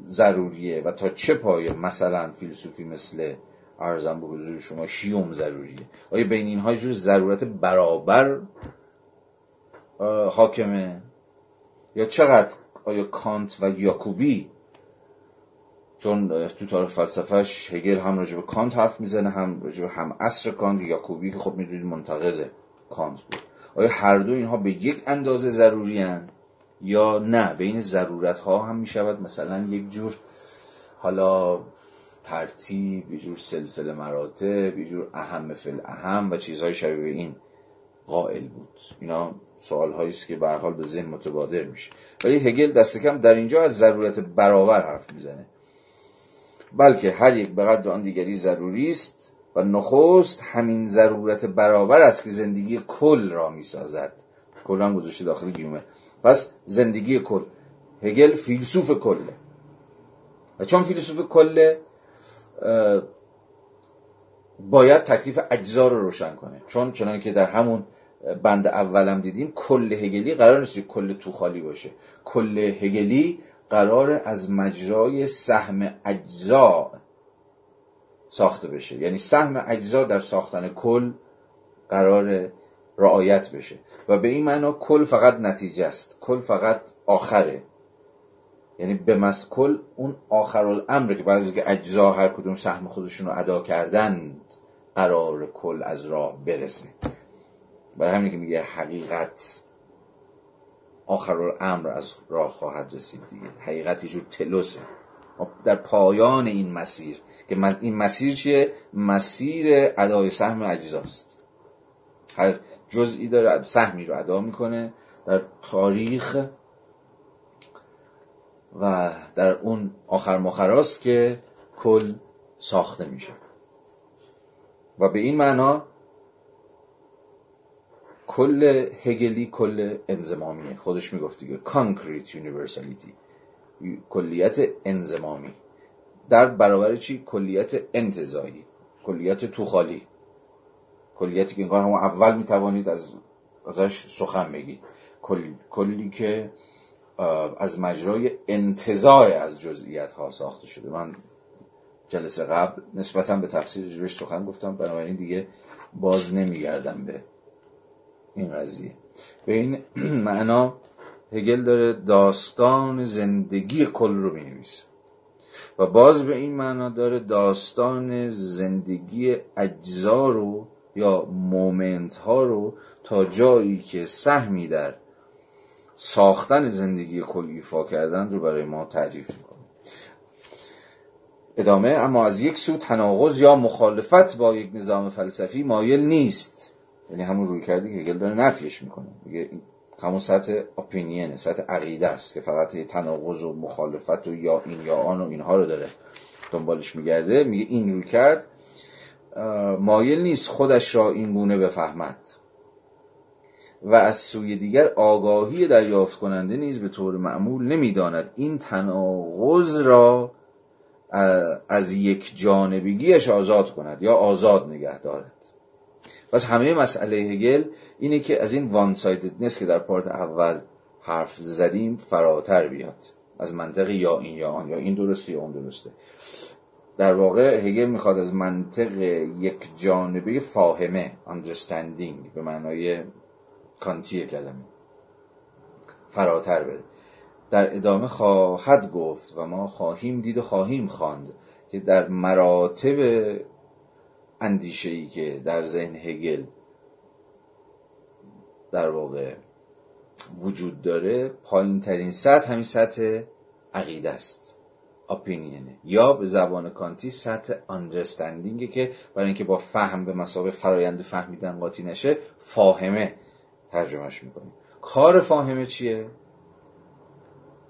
ضروریه و تا چه پایه مثلا فیلسوفی مثل عرضم به حضور شما هیوم ضروریه. آیا بین اینها جور ضرورت برابر حاکمه، یا چقدر آیا کانت و جاکوبی، چون تو تاریخ فلسفهش هگل هم راجع به کانت حرف میزنه هم راجع به هم عصر کانت، جاکوبی که خب میدونید منتقد کانت بود، آیا هر دو اینها به یک اندازه ضروری هستند یا نه بین ضرورت ها هم می شود مثلا یک جور حالا ترتیب، یک جور سلسله مراتب، یک جور اهم فل اهم و چیزهای شبیه این قائل بود. اینا سوال هایی است که به هر حال به ذهن متبادر میشه، ولی هگل دست کم در اینجا از ضرورت برابر حرف میزنه، بلکه هر یک به قدر آن دیگری ضروری است و نخست همین ضرورت برابر است که زندگی کل را میسازد. کل هم گذاشته داخل گیومه. پس زندگی کل، هگل فیلسوف کله، و چون فیلسوف کله باید تکلیف اجزا رو روشن کنه، چون چنان که در همون بند اولم دیدیم کل هگلی قرار نیست کل تو خالی باشه. کل هگلی قرار از مجرای سهم اجزا ساخته بشه، یعنی سهم اجزا در ساختن کل قراره رعایت بشه، و به این معنا کل فقط نتیجه است، کل فقط آخره، یعنی به مس کل اون آخرالامر که بعضی که اجزا هر کدوم سهم خودشون رو ادا کردند قرار کل از راه برسه. برای همین که میگه حقیقت آخرالامر از راه خواهد رسید دیگه. حقیقت یه جور تلوسه در پایان این مسیر، که این مسیر چیه؟ مسیر ادای سهم اجزاست. هر جزئی داره سهمی رو ادا میکنه در تاریخ و در اون آخر مخراست که کل ساخته میشه و به این معنا کل هگلی کل انضمامیه. خودش میگفت دیگه concrete universality، کلیت انضمامی در برابر چی؟ کلیت انتزاعی، کلیت توخالی، کلیتی که انگار همون اول میتوانید از ازش سخن بگید، کل... کلی که از مجرای انتزاع از جزئیات ها ساخته شده. من جلسه قبل نسبتاً به تفسیر بهش سخن گفتم، بنابراین دیگه باز نمیگردم به این قضیه. به این معنا هگل داره داستان زندگی کل رو می‌نویسه و باز به این معنا داره داستان زندگی اجزا رو یا مومنت ها رو تا جایی که سهمی در ساختن زندگی کل ایفا کردن رو برای ما تعریف میکنه. ادامه: اما از یک سو تناقض یا مخالفت با یک نظام فلسفی مایل نیست، یعنی همون روی کردی که هگل داره نفیش میکنه، میگه همون سطح اپینینه، سطح عقیده است که فقط تناقض و مخالفت و یا این یا آن و اینها رو داره دنبالش میگرده. میگه این روی کرد مایل نیست خودش را این گونه بفهمد و از سوی دیگر آگاهی دریافت کننده نیز به طور معمول نمیداند این تناقض را از یک جانبگیش آزاد کند یا آزاد نگه دارد. پس همه مسئله هگل اینه که از این وان سایددنس که در پارت اول حرف زدیم فراتر بیاد، از منطق یا این یا آن، یا این درسته یا اون درسته. در واقع هگل میخواد از منطق یک جانبه فاهمه understanding به معنای کانتی کلمه فراتر بره. در ادامه خواهد گفت و ما خواهیم دید و خواهیم خواند که در مراتب اندیشه‌ای که در ذهن هگل در واقع وجود داره، پایین ترین سطح همین سطح عقیده است، اپینینه، یا به زبان کانتی سطح اندرستندینگه که برای اینکه با فهم به مسابقه فرایند فهمیدن قاطی نشه فاهمه ترجمهش میکنیم. کار فاهمه چیه؟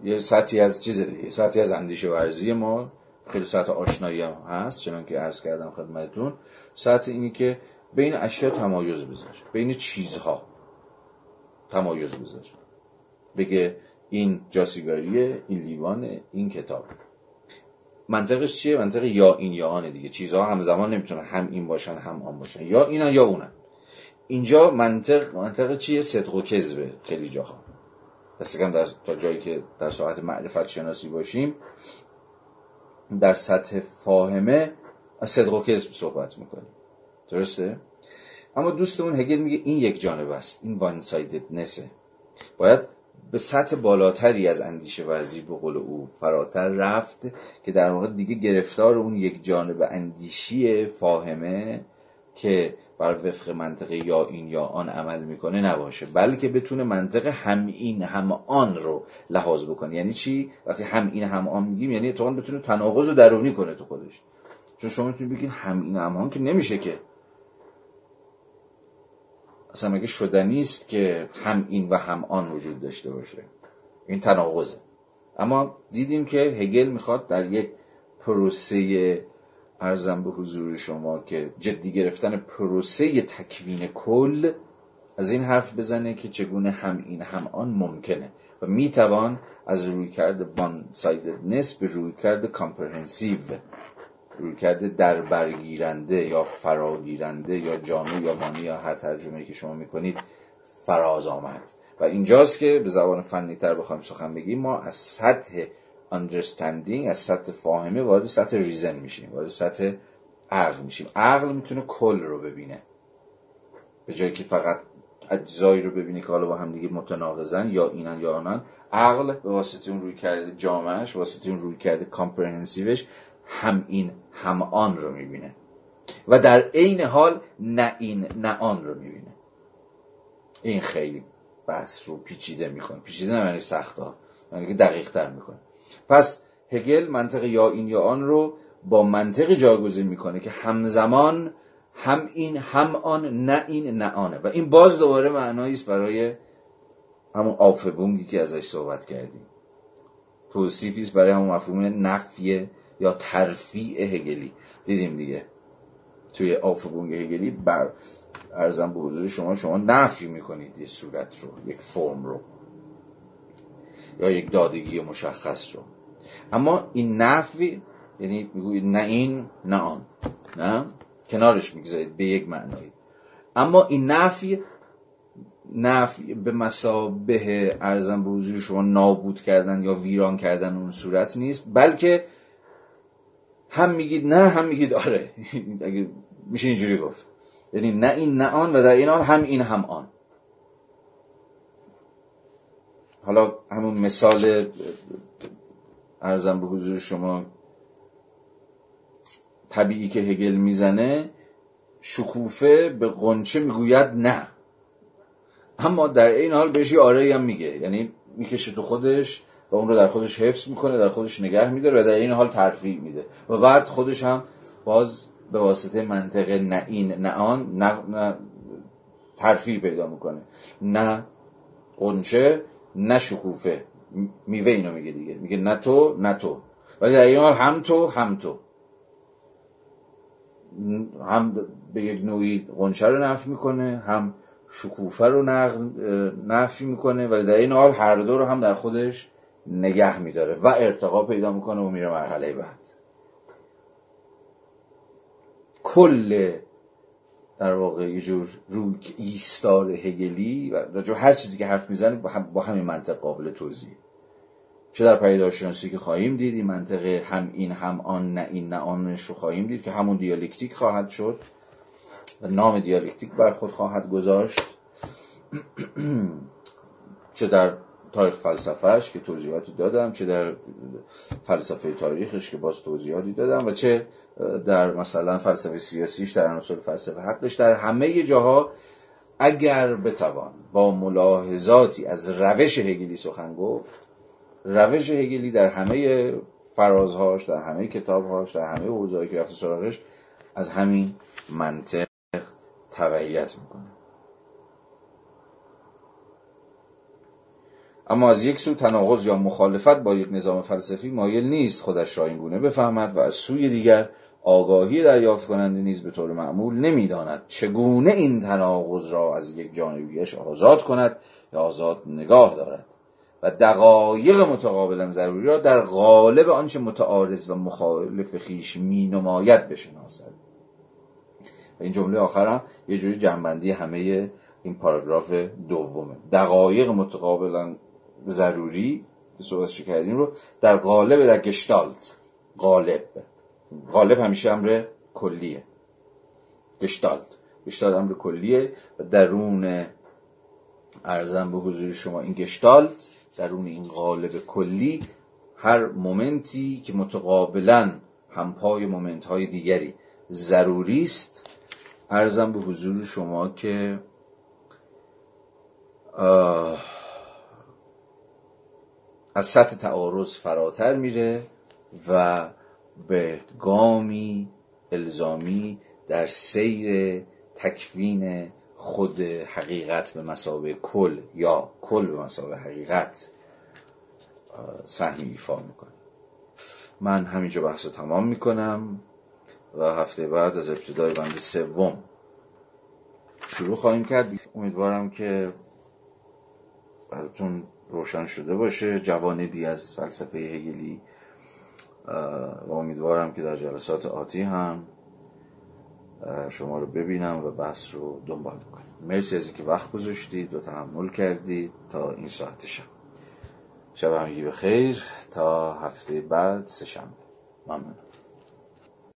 یه سطحی از چیز دیگه، یه سطحی از اندیشه ورزی ما، خیلی سطح آشنایی هم هست، چنان که عرض کردم خدمتون. سطح اینی که بین اشیا تمایز بذاره، بین چیزها تمایز بذاره، بگه این جاسیگاریه، این لیوانه، این کتاب. منطقش چیه؟ منطق یا این یا آنه دیگه، چیزها همزمان نمیتونن هم این باشن هم آن باشن، یا اینن یا اونن. اینجا منطق منطق چیه؟ صدق و کذبه. خیلی جاها دست کم در تا جایی که در ساحت معرفت شناسی باشیم در سطح فاهمه از صدق و کذب صحبت میکنیم، درسته؟ اما دوستمون هگل میگه این یک جانبه است، این وان سایددنسه، باید به سطح بالاتری از اندیشه ورزی به قول او فراتر رفت که در واقع دیگه گرفتار اون یک جانبه اندیشی فاهمه که بر وفق منطقه یا این یا آن عمل میکنه نباشه، بلکه بتونه منطق هم این هم آن رو لحاظ بکنه. یعنی چی؟ وقتی هم این هم آن میگیم یعنی اتفاقا بتونه تناقض رو درونی کنه تو خودش، چون شما میتونید بگید هم این هم آن که نمیشه، که اصلا مگه شدنی است که هم این و هم آن وجود داشته باشه، این تناقضه. اما دیدیم که هگل میخواد در یک پروسه، عرضم به حضور شما که جدی گرفتن پروسه تکوین کل، از این حرف بزنه که چگونه هم این هم آن ممکنه و میتوان از رویکرد وان سایددنس به رویکرد کامپرهنسیو، رویکرد در برگیرنده یا فراگیرنده یا جامع یا مانی یا هر ترجمه‌ای که شما میکنید فراز آمد. و اینجاست که به زبان فنی تر بخوایم سخن بگیم ما از سطح understanding، از سطح فاهمه وارد سطح ریزن میشیم، وارد سطح عقل میشیم. عقل میتونه کل رو ببینه به جایی که فقط اجزایی رو ببینه که حالا با هم دیگه متناقضن یا اینن یا آنن. عقل به واسطه اون روی کرده جامعش، به واسطه اون روی کرده کامپرهنسیوش هم این هم آن رو میبینه و در عین حال نه این نه آن رو میبینه. این خیلی بحث رو پیچیده میکنه، پیچیده نه یعنی سخت ها، یعنی دقیق تر میکنه. پس هگل منطق یا این یا آن رو با منطقی جایگزین میکنه که همزمان هم این هم آن، نه این نه آنه، و این باز دوباره معنایی است برای همون آفبونگی که ازش صحبت کردیم. توصیفی است برای همون مفهوم نفی یا ترفیع هگلی. دیدیم دیگه توی آفبونگ هگلی بر ارزم به حضور شما شما نفی میکنید یه صورت رو، یک فرم رو، یا یک دادگی مشخص رو. اما این نفی یعنی میگوید نه این نه آن، نه کنارش میگذارید به یک معنایی. اما این نفی نفی به مثابه ارزم به حضور شما نابود کردن یا ویران کردن اون صورت نیست، بلکه هم میگید نه هم میگید آره. اگه میشه اینجوری گفت، یعنی نه این نه آن و در این آن هم این هم آن. حالا همون مثال ارزم به حضور شما طبیعی که هگل میزنه، شکوفه به غنچه میگوید نه، اما در این حال بهش یه آره هم میگه، یعنی میکشه تو خودش و اون رو در خودش حفظ میکنه، در خودش نگه میداره و در این حال ترفیع میده و بعد خودش هم باز به واسطه منطق نه این نه آن نه, نه ترفیع پیدا میکنه، نه غنچه نه شکوفه. میوه اینو میگه دیگه، میگه نه تو نه تو، ولی در این حال هم تو هم تو، هم به یک نوعی غنچه رو نفی میکنه هم شکوفه رو نفی میکنه، ولی در این حال هر دو رو هم در خودش نگه میداره و ارتقا پیدا میکنه و میره مرحله بعد. کل در واقع یه جور روی ایستار هگلی و جو هر چیزی که حرف میزنه با همین منطق قابل توضیح، چه در پیدایشناسی که خواهیم دید این منطق هم این هم آن نه این نه آنش رو خواهیم دید که همون دیالکتیک خواهد شد و نام دیالکتیک بر خود خواهد گذاشت، چه در تاریخ فلسفهش که توضیحاتی دادم، چه در فلسفه تاریخش که باز توضیحاتی دادم و چه در مثلا فلسفه سیاسیش، در عناصر فلسفه حقش، در همه جاها اگر بتوان با ملاحظاتی از روش هگلی سخن گفت، روش هگلی در همه فرازهاش، در همه کتابهاش، در همه حوزه‌هایی که رفته سراغش از همین منطق تبعیت میکنه. اما از یک سو تناقض یا مخالفت با یک نظام فلسفی مایل نیست خودش را اینگونه بفهمد و از سوی دیگر آگاهی دریافت کننده نیز به طور معمول نمیداند چگونه این تناقض را از یک جانبیش آزاد کند یا آزاد نگاه دارد و دقایق متقابلا ضروری را در قالب آنچه متعارض و مخالف خویش مینماید بشناسد. و این جمله آخرم یه جوری جمع‌بندی همه این پاراگراف دومه. دقایق متقابلا ضروری که صحبتش کردیم رو در قالب، در گشتالت، قالب قالب همیشه امر کلیه، گشتالت گشتالت امر کلیه و درون ارزم به حضور شما این گشتالت، درون این قالب کلی، هر مومنتی که متقابلا همپای مومنت های دیگری ضروری است، ارزم به حضور شما که از سطح تعارض فراتر میره و به گامی الزامی در سیر تکوین خود حقیقت به مثابه کل یا کل به مثابه حقیقت سهمی ایفا میکنه. من همینجا بحث رو تمام میکنم و هفته بعد از ابتدای بند سوم شروع خواهیم کرد. امیدوارم که براتون روشن شده باشه جوانبی از فلسفه هگلی و امیدوارم که در جلسات آتی هم شما رو ببینم و بحث رو دنبال کنم. مرسی از اینکه وقت گذاشتید و تحمل کردید تا این ساعت شب. شب همگی بخیر، تا هفته بعد سه‌شنبه. ممنون.